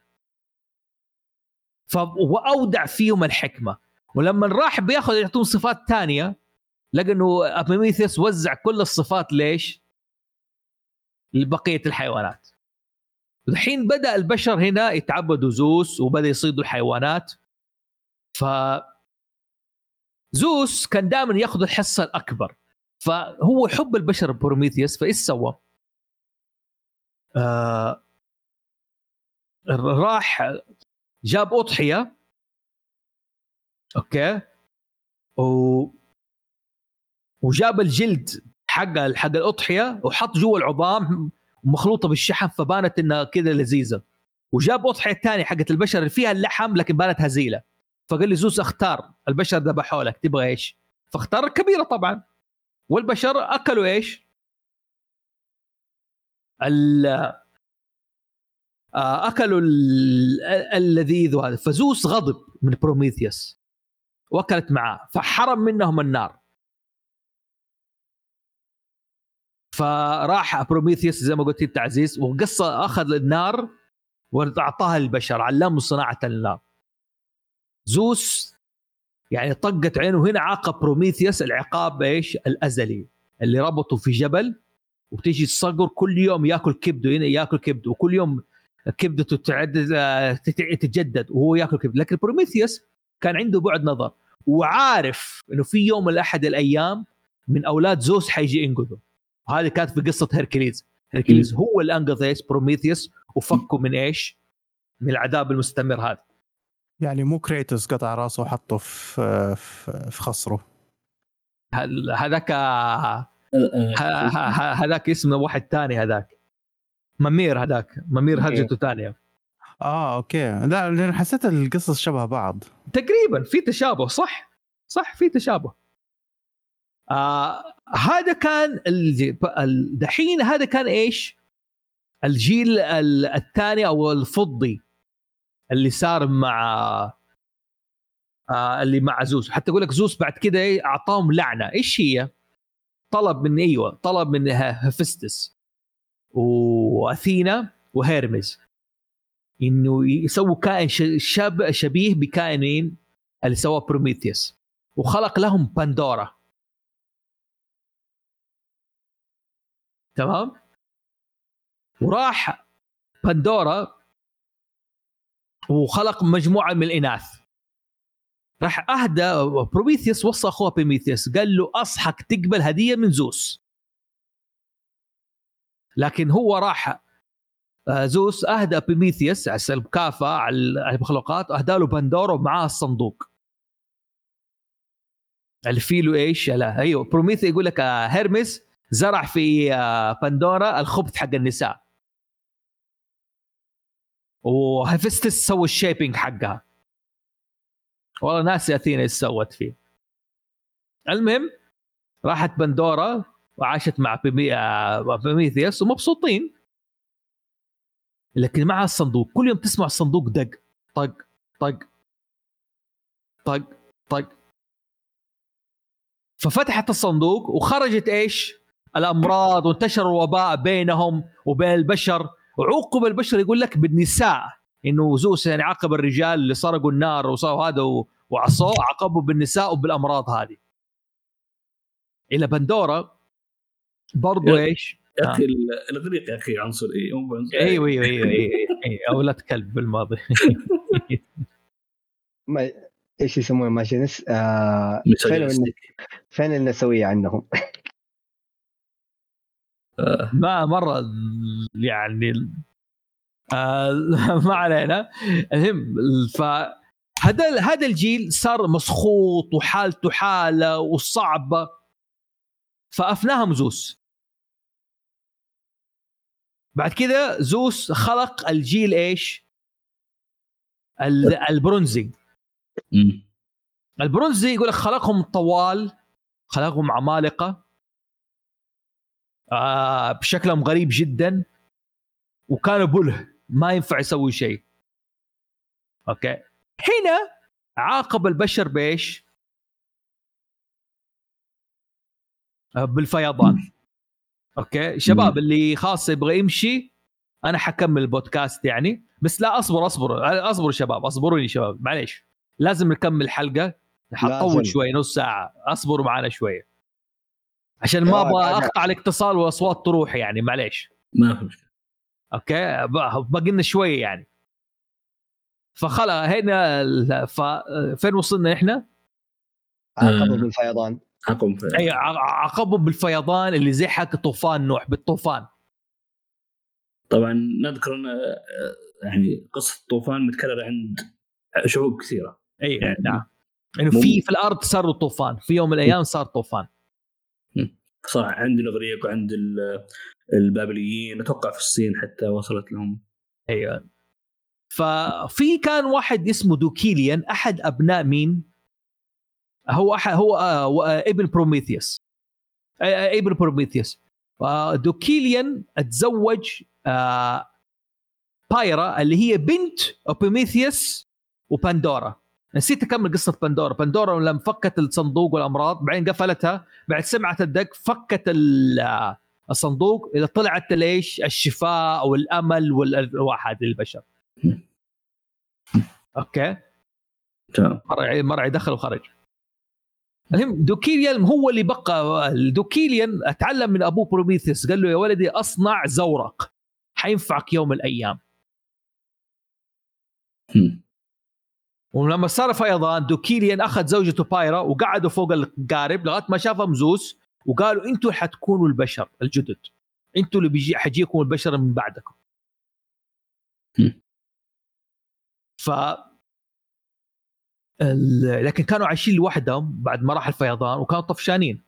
فأودع فيهم الحكمة. ولما راح بياخذ يعطون صفات تانية لقى انه أبميثيس وزع كل الصفات ليش لبقية الحيوانات. الحين بدأ البشر هنا يتعبدوا زوس وبدأ يصيدوا الحيوانات. فزوس كان دائما ياخذ الحصة الأكبر، فهو حب البشر بروميثيوس. فإيش سوى؟ آه راح جاب أضحية اوكي و... وجاب الجلد حق حق الاضحيه وحط جوا العظام مخلوطه بالشحم، فبانت انها كذا لذيذه. وجاب اضحيه ثانيه حقت البشر اللي فيها اللحم لكن بانت هزيله، فقال لي زوس اختار، البشر ذبحوا لك تبغى ايش؟ فاختار الكبيره طبعا، والبشر اكلوا ايش ال... اكلوا اللذيذ. وهذا فزوس غضب من بروميثيوس وأكلت معاه، فحرم منهم النار. فراح بروميثيوس زي ما قلت انت عزيز وقصة أخذ النار وأعطاها للبشر، علموا صناعة النار. زوس يعني طقت عينه هنا، عاقب بروميثيوس العقاب إيش الأزلي اللي ربطه في جبل، وبتيجي تصقر كل يوم يأكل كبده، هنا يأكل كبده وكل يوم كبدته تتجدد وهو يأكل كبد. لكن بروميثيوس كان عنده بعد نظر وعارف انه في يوم الاحد الايام من اولاد زوس حيجي ينقذه. هذه كانت في قصه هركليز. هركليز هو اللي انقذ ايش بروميثيوس وفكه من ايش من العذاب المستمر هذا. يعني مو كريتوس قطع راسه وحطه في في خصره، هذاك هذاك اسمه واحد تاني، هذاك ممير، هذاك ممير هرجته تانية. اه اوكي لا لأن حسيت القصص شبه بعض تقريبا، في تشابه صح صح في تشابه. آه هذا كان الدحين، هذا كان ايش الجيل الثاني او الفضي اللي صار مع آه اللي مع زوس. حتى اقول لك زوس بعد كده ايه اعطاهم لعنه. ايش هي؟ طلب من ايوه طلب من هيفستس واثينا وهيرميس إنه يسووا كائن شاب شبيه بكائنين اللي سواه بروميثيوس، وخلق لهم بندورا. تمام؟ وراح بندورا وخلق مجموعة من الإناث. راح أهدى بروميثيوس وصى أخوه بروميثيوس قال له أصحك تقبل هدية من زوس. لكن هو راح زوس أهدأ بروميثيوس على المكافأة على المخلوقات، أهدأ له بندورا ومعاه الصندوق اللي فيه له إيش. لا أيوه بروميثيوس يقول لك هيرميس زرع في بندورا الخبث حق النساء، وهيفستس سوى الشيبينج حقها، والله ناسي أثينا إيش سوت فيه. المهم راحت بندورا وعاشت مع بروميثيوس ومبسوطين، لكن معها الصندوق. كل يوم تسمع الصندوق دق طق طق طق طق. ففتحت الصندوق وخرجت ايش الامراض، وانتشر الوباء بينهم وبين البشر، وعوقب البشر يقول لك بالنساء، انه زوس يعني عاقب الرجال اللي سرقوا النار وصاروا هذا وعصوا، عاقبوا بالنساء وبالامراض هذه. الى بندورا برضو ايش يا اخي الغريق يا اخي عنصر اي ايوه ايوه ايوه اولاد كلب بالماضي ما ايش يسمونه ماشينس آه فين النسويه عندهم ما مره يعني آه ما علينا. المهم فهذا هذا الجيل صار مسخوط وحالته حاله وصعبه، فافناهم زوس. بعد كده زوس خلق الجيل ايش البرونزي. البرونزي يقول لك خلقهم طوال، خلقهم عمالقه آه بشكلهم غريب جدا، وكانوا بله ما ينفع يسوي شيء. اوكي هنا عاقب البشر بايش آه بالفيضان. اوكي شباب اللي خاص يبغى يمشي انا حكمل البودكاست يعني، بس لا اصبر اصبر اصبر شباب اصبروني شباب معليش، لازم نكمل حلقه، حطول شوي نص ساعه اصبروا معنا شويه عشان ما ابغى اقطع الاتصال واصوات تروح يعني معليش ما في مشكله. اوكي باقي لنا شويه يعني. فخلا هنا ف... فين وصلنا احنا؟ عقبوا بالفيضان عقبوا أي عقبوا بالفيضان اللي زي حق طوفان نوح بالطوفان. طبعا نذكر أن يعني قصة الطوفان متكررة عند شعوب كثيرة. أي يعني نعم إنه يعني في في الأرض صار طوفان في يوم من الأيام، صار طوفان صار عند الإغريق وعند البابليين، أتوقع في الصين حتى وصلت لهم. أيوة. ففي كان واحد اسمه دوكيليان أحد أبناء مين؟ هو أح- هو آه ابن بروميثيوس آه ابن بروميثيوس آه دوكيليان اتزوج آه بايرا اللي هي بنت بروميثيوس وبندورا. نسيت اكمل قصه بندورا. بندورا لما فكت الصندوق والامراض بعدين قفلتها، بعد سمعت الدق فكت الصندوق اللي طلعت ليش الشفاء والامل والواحد للبشر. اوكي تمام. مرعي مرعي دخل وخرج. المهم دوكيليان هو اللي بقى. دوكيليان اتعلم من ابوه بروميثيوس، قال له يا ولدي اصنع زورق حينفعك يوم من الايام. ولما صار فيضان دوكيليان اخذ زوجته بايرا وقعدوا فوق القارب لغايه ما شافهم زوس، وقالوا انتوا حتكونوا البشر الجدد، انتوا اللي بيجي حجيكم البشر من بعدكم. ف لكن كانوا عايشين لوحدهم بعد ما راح الفيضان وكانوا طفشانين،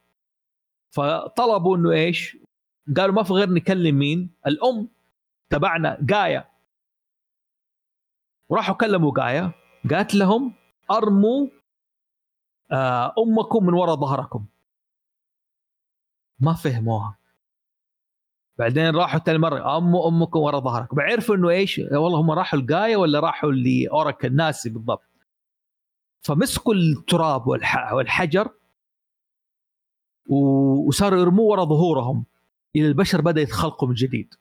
فطلبوا انه ايش قالوا ما في غير نكلم مين الام تبعنا جايا. وراحوا كلموا جايا، قالت لهم ارموا آه امكم من وراء ظهركم. ما فهموها، بعدين راحوا تاني مرة اموا امكم وراء ظهركم. بعرفوا انه ايش والله هم راحوا لجايا ولا راحوا لاوراكل ناسي بالضبط. فمسكوا التراب والحجر وصاروا يرموه وراء ظهورهم إلى البشر بدأ يتخلقوا من جديد.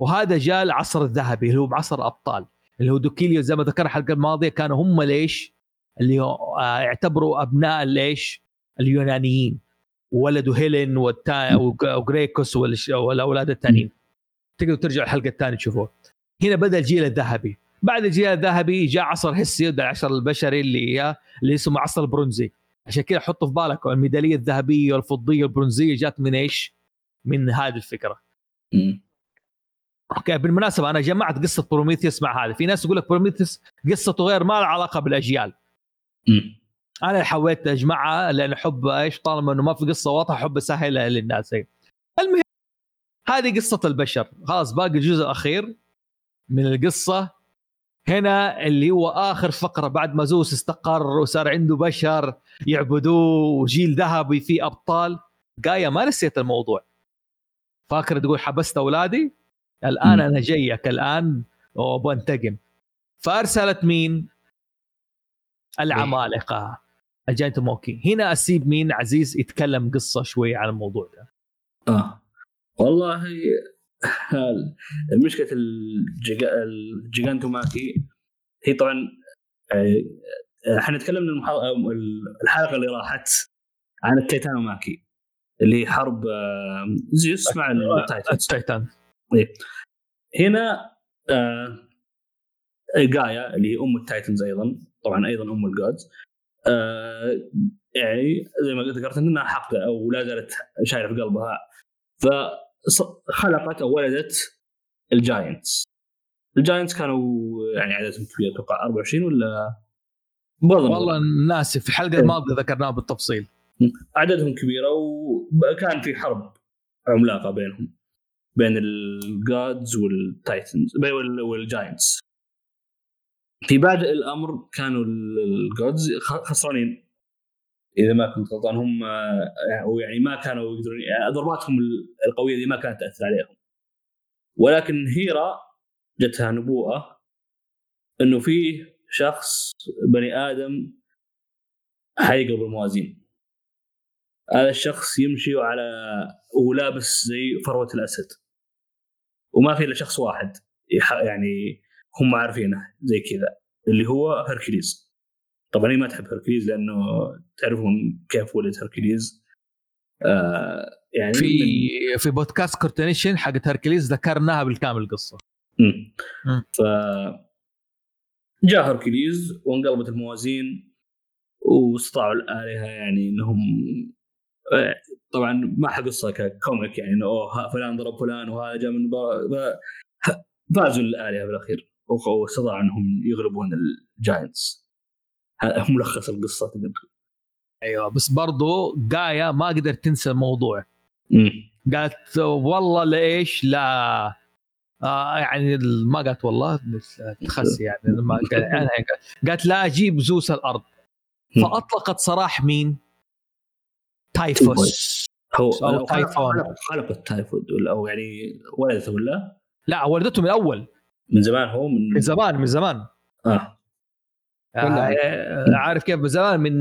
وهذا جاء العصر الذهبي اللي هو عصر الأبطال، اللي هو دوكيليو زي ما ذكرنا الحلقة الماضية كانوا هم ليش اللي يعتبروا أبناء ليش اليونانيين، وولدوا هيلين وغريكوس والأولاد التانين. تقدروا ترجعوا الحلقة الثانية تشوفوه. هنا بدأ الجيل الذهبي. بعد الجيل الذهبي جاء عصر هسيود، العصر البشري اللي اللي اسمه عصر البرونزي. عشان كده حطوا في بالك الميداليه الذهبيه والفضيه والبرونزيه جات من ايش من هذه الفكرة. اوكي بالمناسبة انا جمعت قصة بروميثيوس مع هذا. في ناس يقول لك بروميثيوس قصته غير، ما له علاقة بالاجيال. مم. انا حاولت اجمعها لان حب ايش، طالما انه ما في قصة واضحة حب سهلة للناس. المهم هذه قصة البشر، خلاص باقي الجزء الاخير من القصة هنا اللي هو آخر فقرة بعد ما زوس استقر وصار عنده بشر يعبدوه وجيل ذهبي فيه أبطال. قاية ما نسيت الموضوع، فاكرة تقول حبست أولادي الآن م. أنا جايك الآن وبنتقم. فأرسلت مين؟ العمالقة أجانت موكي. هنا أسيب مين؟ عزيز يتكلم قصة شوي عن الموضوع ده. آه والله المشكلة الجيج الجيجانتوماكي هي طبعا حنتكلم المحا... الحلقة اللي راحت عن التيتانوماكي اللي حرب زيوس مع التايتان. هنا غايا اللي أم التايتنز أيضا، طبعا أيضا أم الجودز، يعني زي ما ذكرت أنها حقة أو لا زالت شايلة في قلبها، ف خلقت أو ولدت الجاينتس. الجاينتس كانوا يعني عددهم كبير، توقع أربعة وعشرين ولا برضه والله الناس في الحلقة الماضية ذكرناها بالتفصيل. عددهم كبيرة وكان في حرب عملاقة بينهم، بين الجادز والتايتنز بين والجاينتس. في بادئ الأمر كانوا الجادز خسرانين إذا ما كنت غلطان، هم يعني ما كانوا يقدرون، ضرباتهم القوية دي ما كانت تأثر عليهم. ولكن هيرا جتها نبوءة إنه فيه شخص بني آدم حيقلب الموازين. هذا الشخص يمشي على ولابس زي فروة الأسد، وما في إلا شخص واحد يعني هم عارفينه زي كذا اللي هو هركليز. طبعاً هي ما تحب هركليز لأنه تعرفون كيف ولد هركليز. آه يعني في في بودكاست كورتينيشن حقت هركليز ذكرناها بالكامل القصة. امم فجاء هركليز وانقلبت الموازين واستطاعوا الآلهة يعني إنهم طبعاً ما حق قصة ككوميك يعني إنه أوه فلان ضرب فلان وهذا جاء من فازوا الآلهة بالأخير واستطاعوا إنهم يغلبون الجاينتس. هذا ملخص القصة تقدر. أيوة بس برضو قاية ما قدر تنسى الموضوع. مم. قالت والله ليش لا آه يعني ما قالت والله تخس يعني ما قالت أنا قالت لا أجيب زوس الأرض. مم. فأطلقت سراح مين؟ تايفوس هو أو تايفون. خلق التايفون أو يعني ولدته ولا؟ لا ولدته من أول. من زمان هو من. من زمان من زمان. آه. عارف كيف بزمان من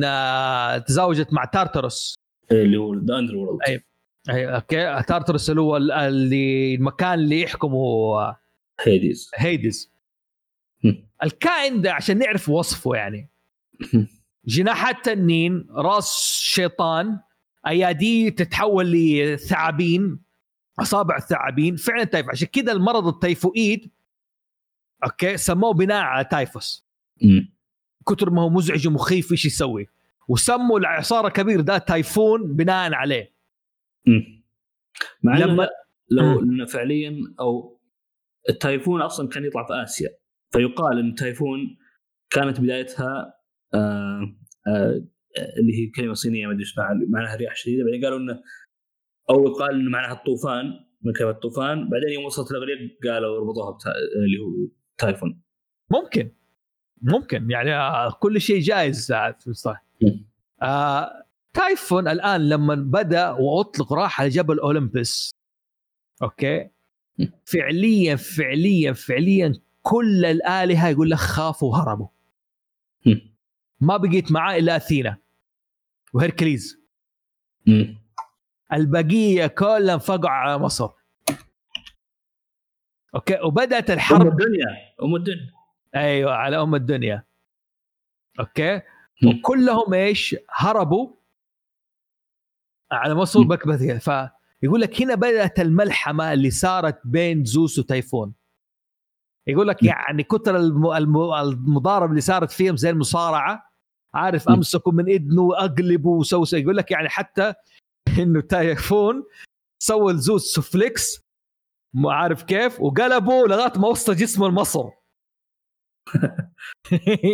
تزوجت مع تارتاروس اللي هو الداندر وورلد. أي أي أوكي تارتاروس اللي هو اللي المكان اللي يحكمه هاديس. هاديس الكائن ده عشان نعرف وصفه يعني جناحات تنين، راس شيطان، أيادي تتحول لثعابين، أصابع الثعابين فعلا تايف. عشان كده المرض التيفوئيد أوكي سموه بناء على تايفوس. كتر ما هو مزعج ومخيف ايش يسوي، وسموا الإعصار الكبير ده تايفون بناء عليه. امم لما لو انه فعليا او التايفون اصلا كان يطلع في آسيا، فيقال ان تايفون كانت بدايتها آآ آآ اللي هي كلمة صينية ما ادري ايش معناها، رياح شديدة، بعدين قالوا انه او يقال انه معناها الطوفان، من كلمة الطوفان، بعدين يوم وصلت الاغريق قالوا ربطوها بتا... اللي هو تايفون. ممكن ممكن يعني كل شيء جائز صح. آه، تايفون الآن لما بدأ وأطلق راح على جبل أولمبس أوكي فعليا فعليا فعليا كل الآلهة يقول لك خافوا وهربوا. ما بقيت معاه إلا أثينا وهركليز، البقية كلهم فقعوا على مصر. أوكي وبدأت الحرب. أم الدنيا أم الدنيا ايوه على ام الدنيا اوكي وكلهم ايش هربوا على مصر بكبثيه. فيقول لك هنا بدات الملحمه اللي صارت بين زوس وتايفون. يقول لك يعني كثر المضارب اللي صارت فيهم زي المصارعه، عارف امسكوا من اذنه واقلبوا وسوسه. يقول لك يعني حتى انه تايفون سوى زوس سوفليكس ما عارف كيف وقلبه لغايه ما وصل جسمه لمصر.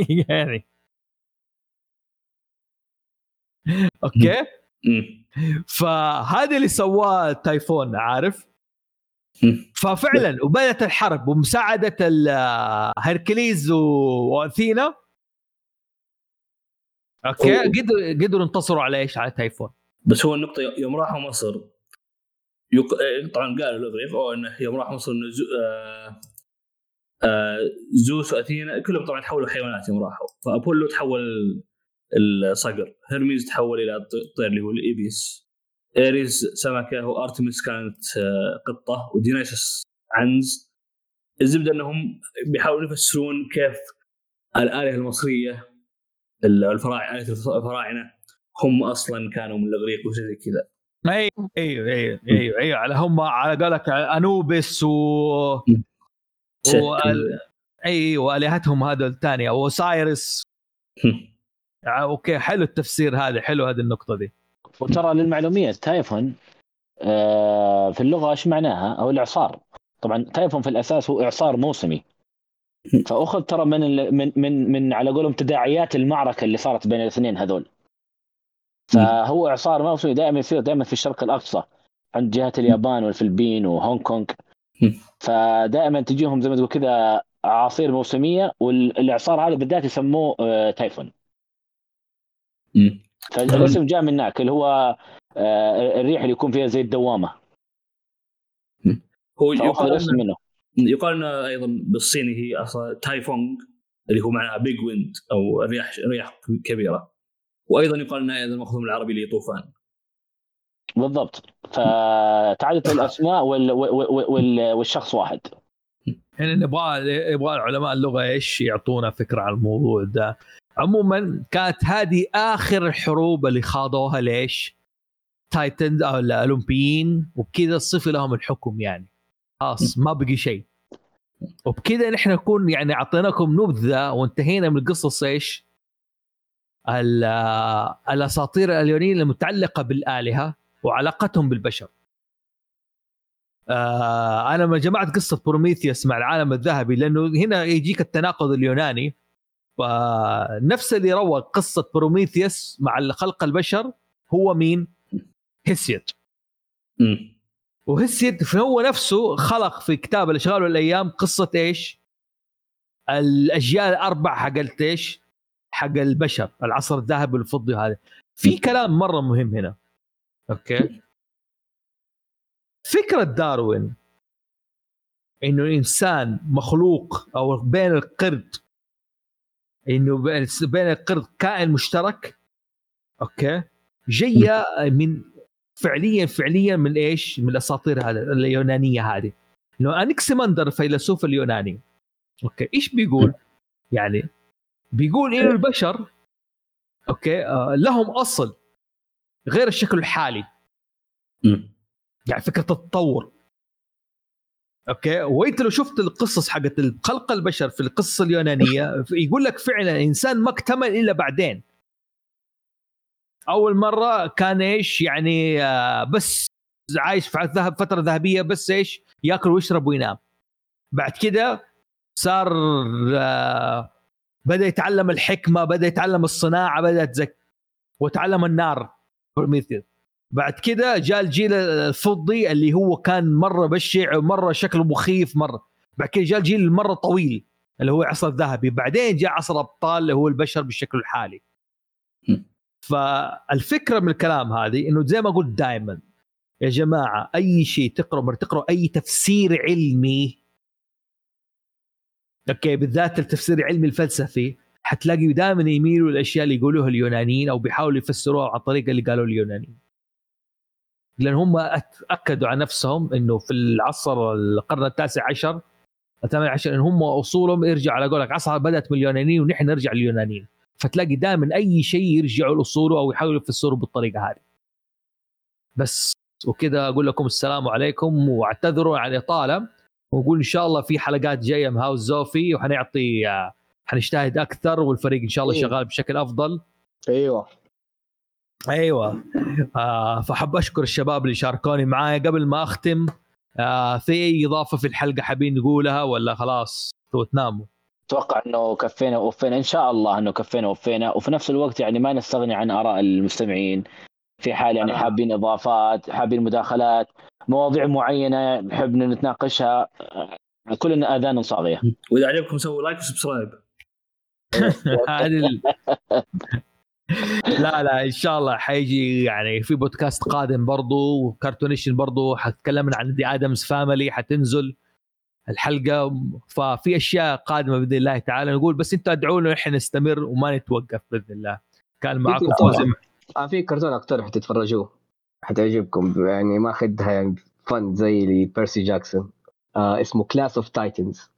يعني اوكي فهذا اللي سواه تايفون عارف. ففعلا وبدت الحرب ومساعده هركليز واثينا اوكي قدروا قدروا انتصروا على ايش على تايفون. بس هو النقطه يوم راحوا مصر يق... طبعا قالوا الاغريق او انه يوم راحوا مصر انه زو... آ... آ... زوس واثينا كلهم طبعا تحولوا حيوانات يوم راحوا. فابولو تحول الصقر، هيرميس تحول الى الطير اللي هو الابيس، أريس سمكة، وأرتميس كانت قطة، وديونيسوس عنز. الزبدة أنهم بيحاولون يفسرون كيف الآلهة المصرية الفراعنة الفراعنة هم أصلاً كانوا من الإغريق وشيء كذا. أيوه أيوه أيوه أيوه أيوه على هم على قالك أنوبس و وال... أيوه آلهتهم هذول الثانية وسايرس. أوكي حلو التفسير هذا، حلو هذه النقطة دي. وترى للمعلومية تايفون آه في اللغة إيش معناها أو الإعصار. طبعا تايفون في الأساس هو إعصار موسمي، فأخذ ترى من من من من على قولهم تداعيات المعركة اللي صارت بين الاثنين هذول. فهو إعصار موسمي دائما يصير دائما في الشرق الأقصى عند جهة اليابان والفلبين وهونغ كونغ، فدائما تجيهم زي ما تقول كذا عاصير موسمية، والإعصار هذا بالذات يسموه آه تايفون. فالاسم جاء من هناك اللي هو الريح اللي يكون فيها زي الدوامة. هو يقال منه يقال أيضا بالصيني هي أصلا تايفونغ اللي هو معناها بيج ويند أو رياح رياح كبيرة، وأيضا يقال أنها أيضا مأخوذ من العربي اللي طوفان بالضبط. فتعدد الأسماء وال وال والشخص واحد. يعني نبغى نبغى علماء اللغة إيش يعطونا فكرة عن الموضوع ده. عموما كانت هذه آخر الحروب اللي خاضوها ليش تايتنز أو الأولمبيين، وبكذا صفي لهم الحكم يعني خلاص ما بقي شيء. وبكذا نحن نكون يعني عطيناكم نبذة وانتهينا من القصص إيش الأساطير اليونانية المتعلقة بالآلهة وعلاقتهم بالبشر. آه أنا ما جمعت قصة بروميثيوس مع العالم الذهبي لأنه هنا يجيك التناقض اليوناني. فنفس اللي روى قصة بروميثيوس مع خلق البشر هو مين؟ هسيد. وهسيد فهو نفسه خلق في كتاب الأشغال والأيام قصة إيش؟ الأجيال الأربع حقلت إيش؟ حق البشر العصر الذهبي والفضي. هذا في كلام مرة مهم هنا. أوكي فكرة داروين إنه الإنسان مخلوق أو بين القرد إنه بين القرد كائن مشترك أوكي جاية من فعليا فعليا من إيش من الأساطير هذه اليونانية. هذه لو أنكسمندر فيلسوف اليوناني أوكي إيش بيقول يعني بيقول إنه البشر أوكي آه لهم أصل غير الشكل الحالي، يعني فكرة التطور اوكي. وانت لو شفت القصص حقت خلق البشر في القصص اليونانيه يقول لك فعلا الانسان ما اكتمل الا بعدين. اول مره كان ايش يعني بس عايش في الذهب فتره ذهبيه بس ايش ياكل ويشرب وينام. بعد كده صار بدا يتعلم الحكمه، بدا يتعلم الصناعه، بدا يتذكر وتعلم النار بروميثيوس. بعد كده جاء الجيل الفضي اللي هو كان مرة بشع مرة شكله مخيف مرة. بعد كده جاء الجيل المرة طويل اللي هو عصر ذهبي. بعدين جاء عصر أبطال اللي هو البشر بالشكل الحالي. فالفكرة من الكلام هذه إنه زي ما قلت دائما يا جماعة أي شيء تقرأوا تقرأوا أي تفسير علمي أوكي بالذات التفسير العلمي الفلسفي حتلاقي دائما يميلوا الأشياء اللي يقولوها اليونانيين أو بيحاولوا يفسروها عن طريقة اللي قالوا اليونانيين، لأن هم أكدوا على نفسهم إنه في العصر القرن التاسع عشر الثامن عشر إن هم أصولهم يرجع على قولك عصر بدأت من اليونانيين ونحن نرجع لليونانيين. فتلاقي دائما أي شيء يرجعوا لأصوله أو يحاولوا يفسروا بالطريقة هذه. بس وكذا أقول لكم السلام عليكم واعتذروا على الإطالة، وأقول إن شاء الله في حلقات جاية من هاوس زوفي وحنعطي حنجتهد أكثر والفريق إن شاء الله شغال بشكل أفضل. أيوة ايوه آه فحب اشكر الشباب اللي شاركوني معايا. قبل ما اختم آه في اي اضافه في الحلقه حابين نقولها ولا خلاص تناموا؟ اتوقع انه كفينا ووفينا ان شاء الله، انه كفينا ووفينا، وفي نفس الوقت يعني ما نستغني عن اراء المستمعين في حال يعني حابين اضافات، حابين مداخلات، مواضيع معينه نحبنا نتناقشها، كلنا اذان صاغيه. واذا عجبكم سووا لايك وسبسكرايب. لا لا ان شاء الله حيجي يعني في بودكاست قادم برضو وكارتونيشن برضو حتكلمنا عن دي ادمز فاميلي، حتنزل الحلقه، ففي اشياء قادمه باذن الله تعالى نقول، بس انتوا ادعوا لنا احنا نستمر وما نتوقف باذن الله. كان معكم فوزي، في كرتون اقترح تتفرجوه حتعجبكم يعني، ماخذها يعني فن زي لي بيرسي جاكسون، آه اسمه كلاس اوف تايتنز.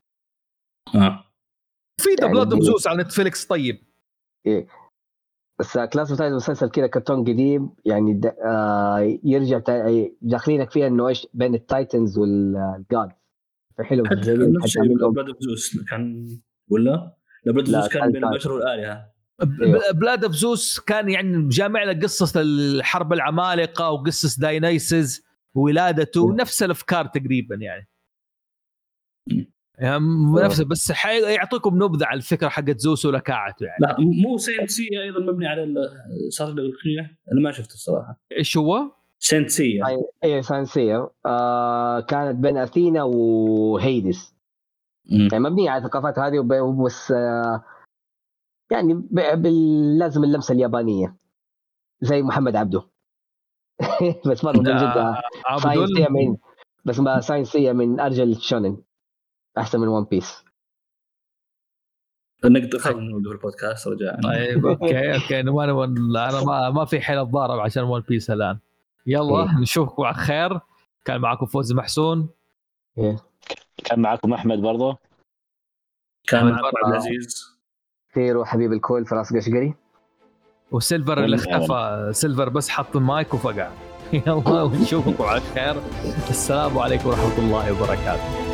في ذا بلاد اوف زوس على نتفليكس. طيب ايه بس كلاس اوف تايتنز مسلسل كده كرتون قديم يعني آه يرجع داخلينك فيها انه ايش بين التايتنز والجاد، فحلو جدا. حتى بلاد اوف زوس كان ولا لا بلاد اوف زوس كان بين البشر والآلهة. بلاد اوف زوس كان يعني جامع لك قصص الحرب العمالقة وقصص داينيسز ولادته، نفس الافكار تقريبا يعني هم نفسه، بس حيعطيكم نبذة على الفكرة حقت زوس ولكاعته يعني. لا مو سينتسية أيضا مبني على الصارة الإغريقية، أنا ما شفته الصراحة. إيش هو؟ سينتسية. إيه سينتسية آه كانت بين أثينا وهيدس يعني، مبنية على ثقافات هذه وبس آه يعني باللازم اللمسة اليابانية زي محمد عبده. بس ما رضي جدا ساينسية من بس ما ساينسية من أرجل شونين، أحسن من ون بيس. نقدر خلنا نقول البودكاست رجاء. طيب أوكي أوكي أنا ما أنا ما ما في حيل الضارب عشان ون بيس الآن. يلا إيه. نشوفكم على خير. كان معكم فوز محسون. إيه. كان معكم أحمد برضه. كان معكم عزيز. خير وحبيب الكل فراس قشقري. وسيلفر اللي اختفى، سيلفر بس حط المايك وفقع. يلا ونشوفكم على خير. السلام عليكم ورحمة الله وبركاته.